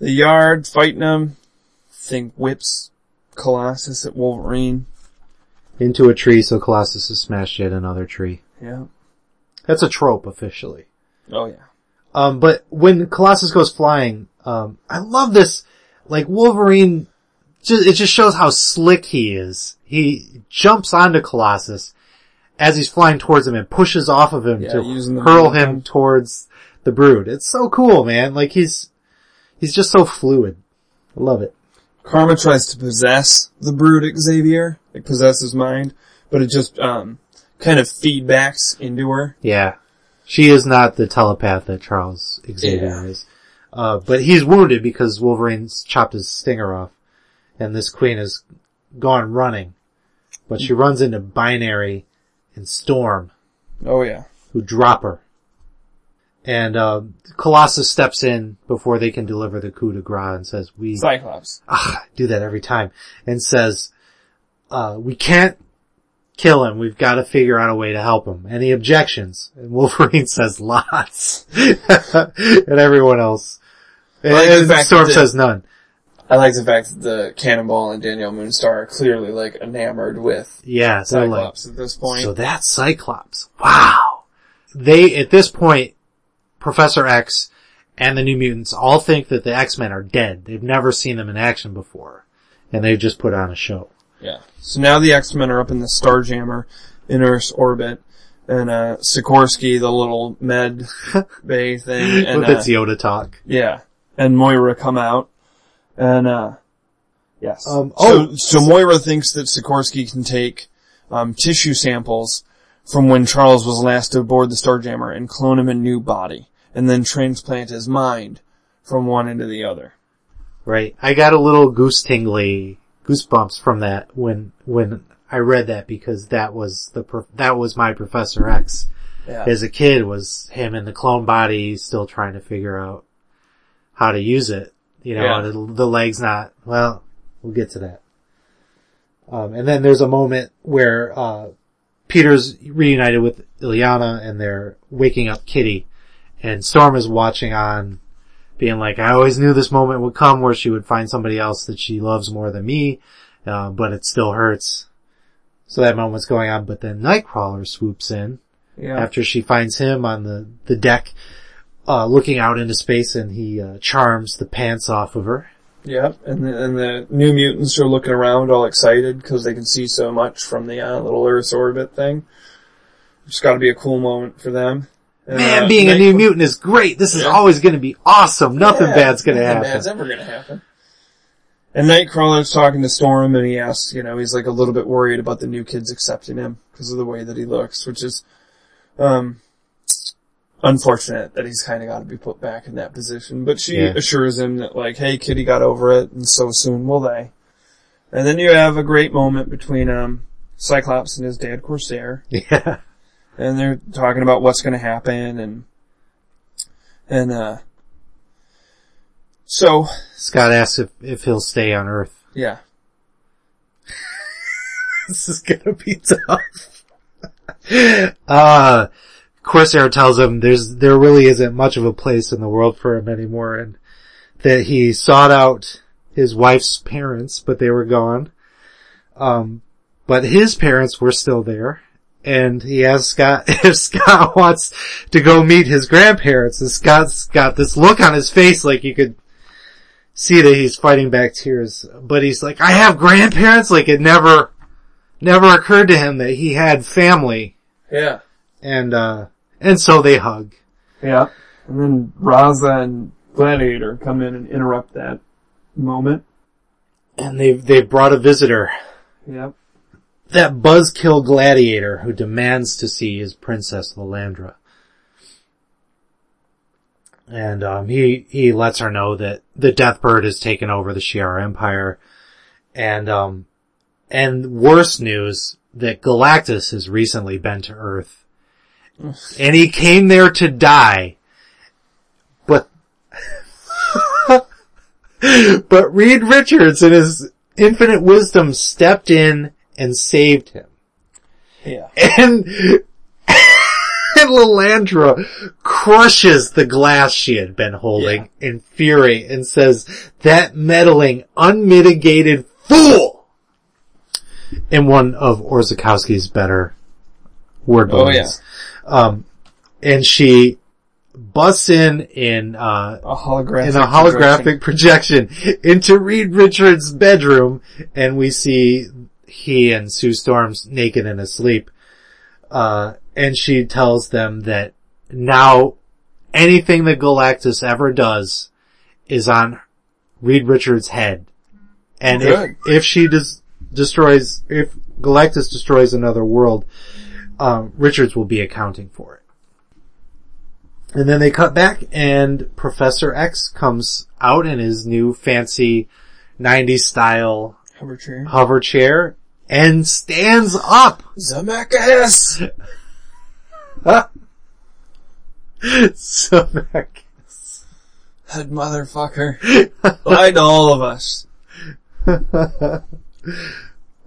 the yard, fighting him. Thing whips Colossus at Wolverine. Into a tree, so Colossus is smashed at another tree. Yeah. That's a trope, officially. Oh, yeah. Um, but when Colossus goes flying, um, I love this, like, Wolverine... It just shows how slick he is. He jumps onto Colossus as he's flying towards him and pushes off of him yeah, to hurl him towards the Brood. It's so cool, man. Like, he's he's just so fluid. I love it. Karma tries to possess the Brood Xavier, like possess his mind, but it just um kind of feedbacks into her. Yeah. She is not the telepath that Charles Xavier yeah. is. Uh, but he's wounded because Wolverine's chopped his stinger off. And this queen has gone running. But she runs into Binary and Storm. Oh, yeah. Who drop her. And uh, Colossus steps in before they can deliver the coup de grace and says, we... Cyclops. Ah, do that every time. And says, uh, we can't kill him. We've got to figure out a way to help him. Any objections? And Wolverine says, lots. And everyone else. Like and Storm says none. I like the fact that the Cannonball and Danielle Moonstar are clearly, like, enamored with yeah, Cyclops like, at this point. So that's Cyclops. Wow. They, at this point, Professor X and the New Mutants all think that the X-Men are dead. They've never seen them in action before, and they've just put on a show. Yeah. So now the X-Men are up in the Starjammer in Earth's orbit, and uh Sikorsky, the little med bay thing. And, With its uh, Yoda talk. Yeah. And Moira come out, and uh yes. Um, oh, so, so Moira thinks that Sikorsky can take um tissue samples from when Charles was last aboard the Starjammer and clone him a new body, and then transplant his mind from one into the other. Right. I got a little goose tingly goosebumps from that when when I read that, because that was the prof- that was my Professor X yeah. as a kid, was him in the clone body, still trying to figure out how to use it. You know, yeah. the, the leg's not. Well, we'll get to that. Um, and then there's a moment where uh Peter's reunited with Illyana, and they're waking up Kitty. And Storm is watching on, being like, I always knew this moment would come where she would find somebody else that she loves more than me, uh, but it still hurts. So that moment's going on, but then Nightcrawler swoops in yeah. after she finds him on the, the deck, uh, looking out into space, and he uh, charms the pants off of her. Yep, yeah. and, and the New Mutants are looking around all excited because they can see so much from the uh, little Earth's orbit thing. It's gotta be a cool moment for them. Man, uh, being Night- a new mutant is great. This is yeah. always going to be awesome. Nothing yeah, bad's going to happen. Nothing bad's ever going to happen. And Nightcrawler's talking to Storm, and he asks, you know, he's like a little bit worried about the new kids accepting him because of the way that he looks, which is um unfortunate that he's kind of got to be put back in that position. But she yeah. assures him that, like, hey, Kitty got over it, and so soon will they. And then you have a great moment between um Cyclops and his dad, Corsair. Yeah. And they're talking about what's going to happen, and and uh so Scott asks if if he'll stay on Earth. Yeah, this is going to be tough. uh Corsair tells him there's there really isn't much of a place in the world for him anymore, and that he sought out his wife's parents, but they were gone. Um, but his parents were still there. And he asks Scott if Scott wants to go meet his grandparents. And Scott's got this look on his face, like you could see that he's fighting back tears. But he's like, I have grandparents? Like, it never, never occurred to him that he had family. Yeah. And, uh, and so they hug. Yeah. And then Raza and Gladiator come in and interrupt that moment. And they've, they've brought a visitor. Yep. That buzzkill gladiator who demands to see his princess Lilandra. And, um, he, he lets her know that the Deathbird has taken over the Shi'ar Empire. And, um, and worse news, that Galactus has recently been to Earth. And he came there to die. But, but Reed Richards in his infinite wisdom stepped in and saved him. Yeah. And, and Lilandra crushes the glass she had been holding yeah. in fury and says, that meddling, unmitigated fool! In one of Orzakowski's better word balloons. Oh, yeah. Um, and she busts in in, uh, a holographic in a holographic projection. projection into Reed Richards' bedroom, and we see he and Sue Storm's naked and asleep, uh, and she tells them that now anything that Galactus ever does is on Reed Richards' head, and Good. if if she des- destroys, if Galactus destroys another world, um, Richards will be accounting for it. And then they cut back, and Professor X comes out in his new fancy nineties style hover chair, hover chair. And stands up! Zemeckis! Zemeckis. That motherfucker. Lied to all of us.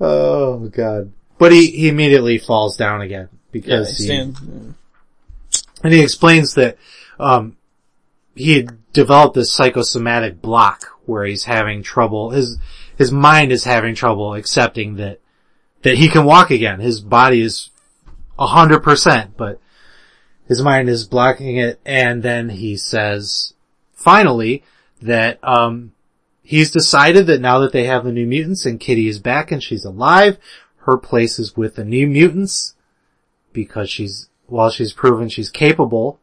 Oh, God. But he, he immediately falls down again. Because yeah, he, he and he explains that um, he had developed this psychosomatic block where he's having trouble. His... His mind is having trouble accepting that, that he can walk again. His body is one hundred percent, but his mind is blocking it. And then he says finally, that um he's decided that now that they have the New Mutants and Kitty is back and she's alive, her place is with the New Mutants, because she's, while she's proven she's capable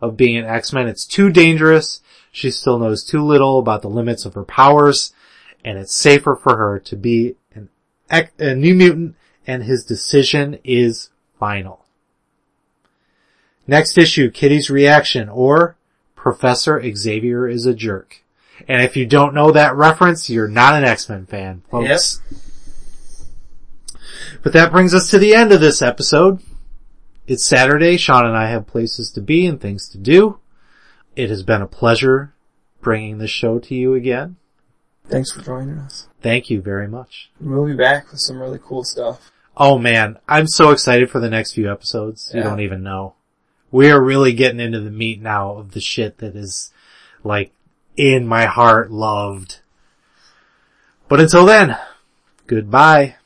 of being an X-Men, it's too dangerous. She still knows too little about the limits of her powers, and it's safer for her to be an ex- a New Mutant, and his decision is final. Next issue, Kitty's reaction, or Professor Xavier is a jerk. And if you don't know that reference, you're not an X-Men fan, folks. Yep. But that brings us to the end of this episode. It's Saturday. Sean and I have places to be and things to do. It has been a pleasure bringing the show to you again. Thanks for joining us. Thank you very much. We'll be back with some really cool stuff. Oh man, I'm so excited for the next few episodes. Yeah. You don't even know. We are really getting into the meat now of the shit that is, like, in my heart loved. But until then, goodbye.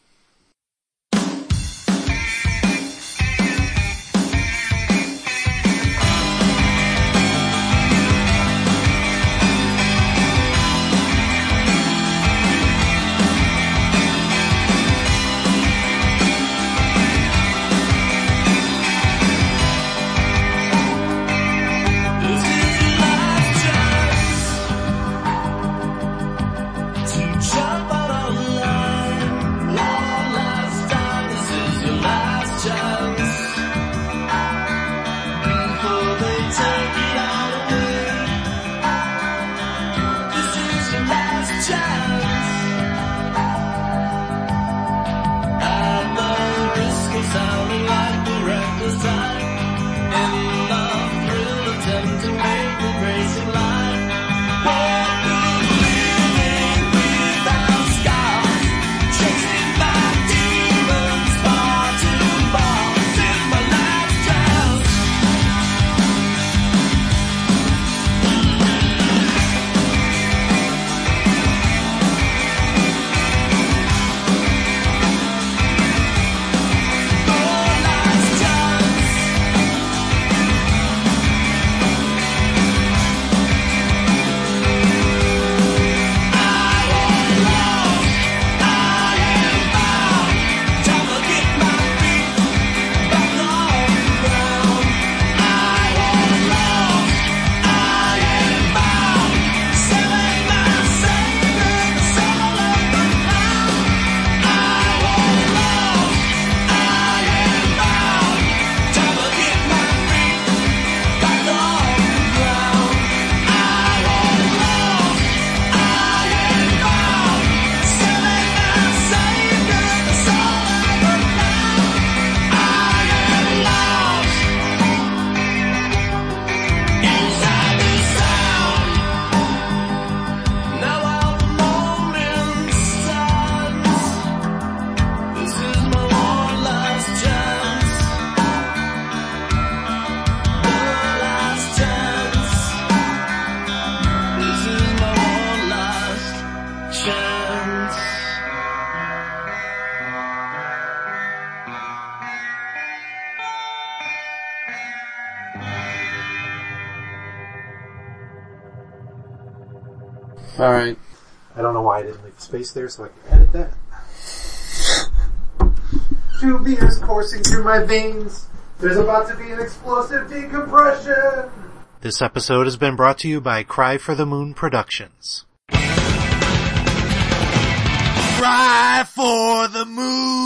Alright. I don't know why I didn't leave space there so I can edit that. Two beers coursing through my veins. There's about to be an explosive decompression. This episode has been brought to you by Cry for the Moon Productions. Cry for the Moon!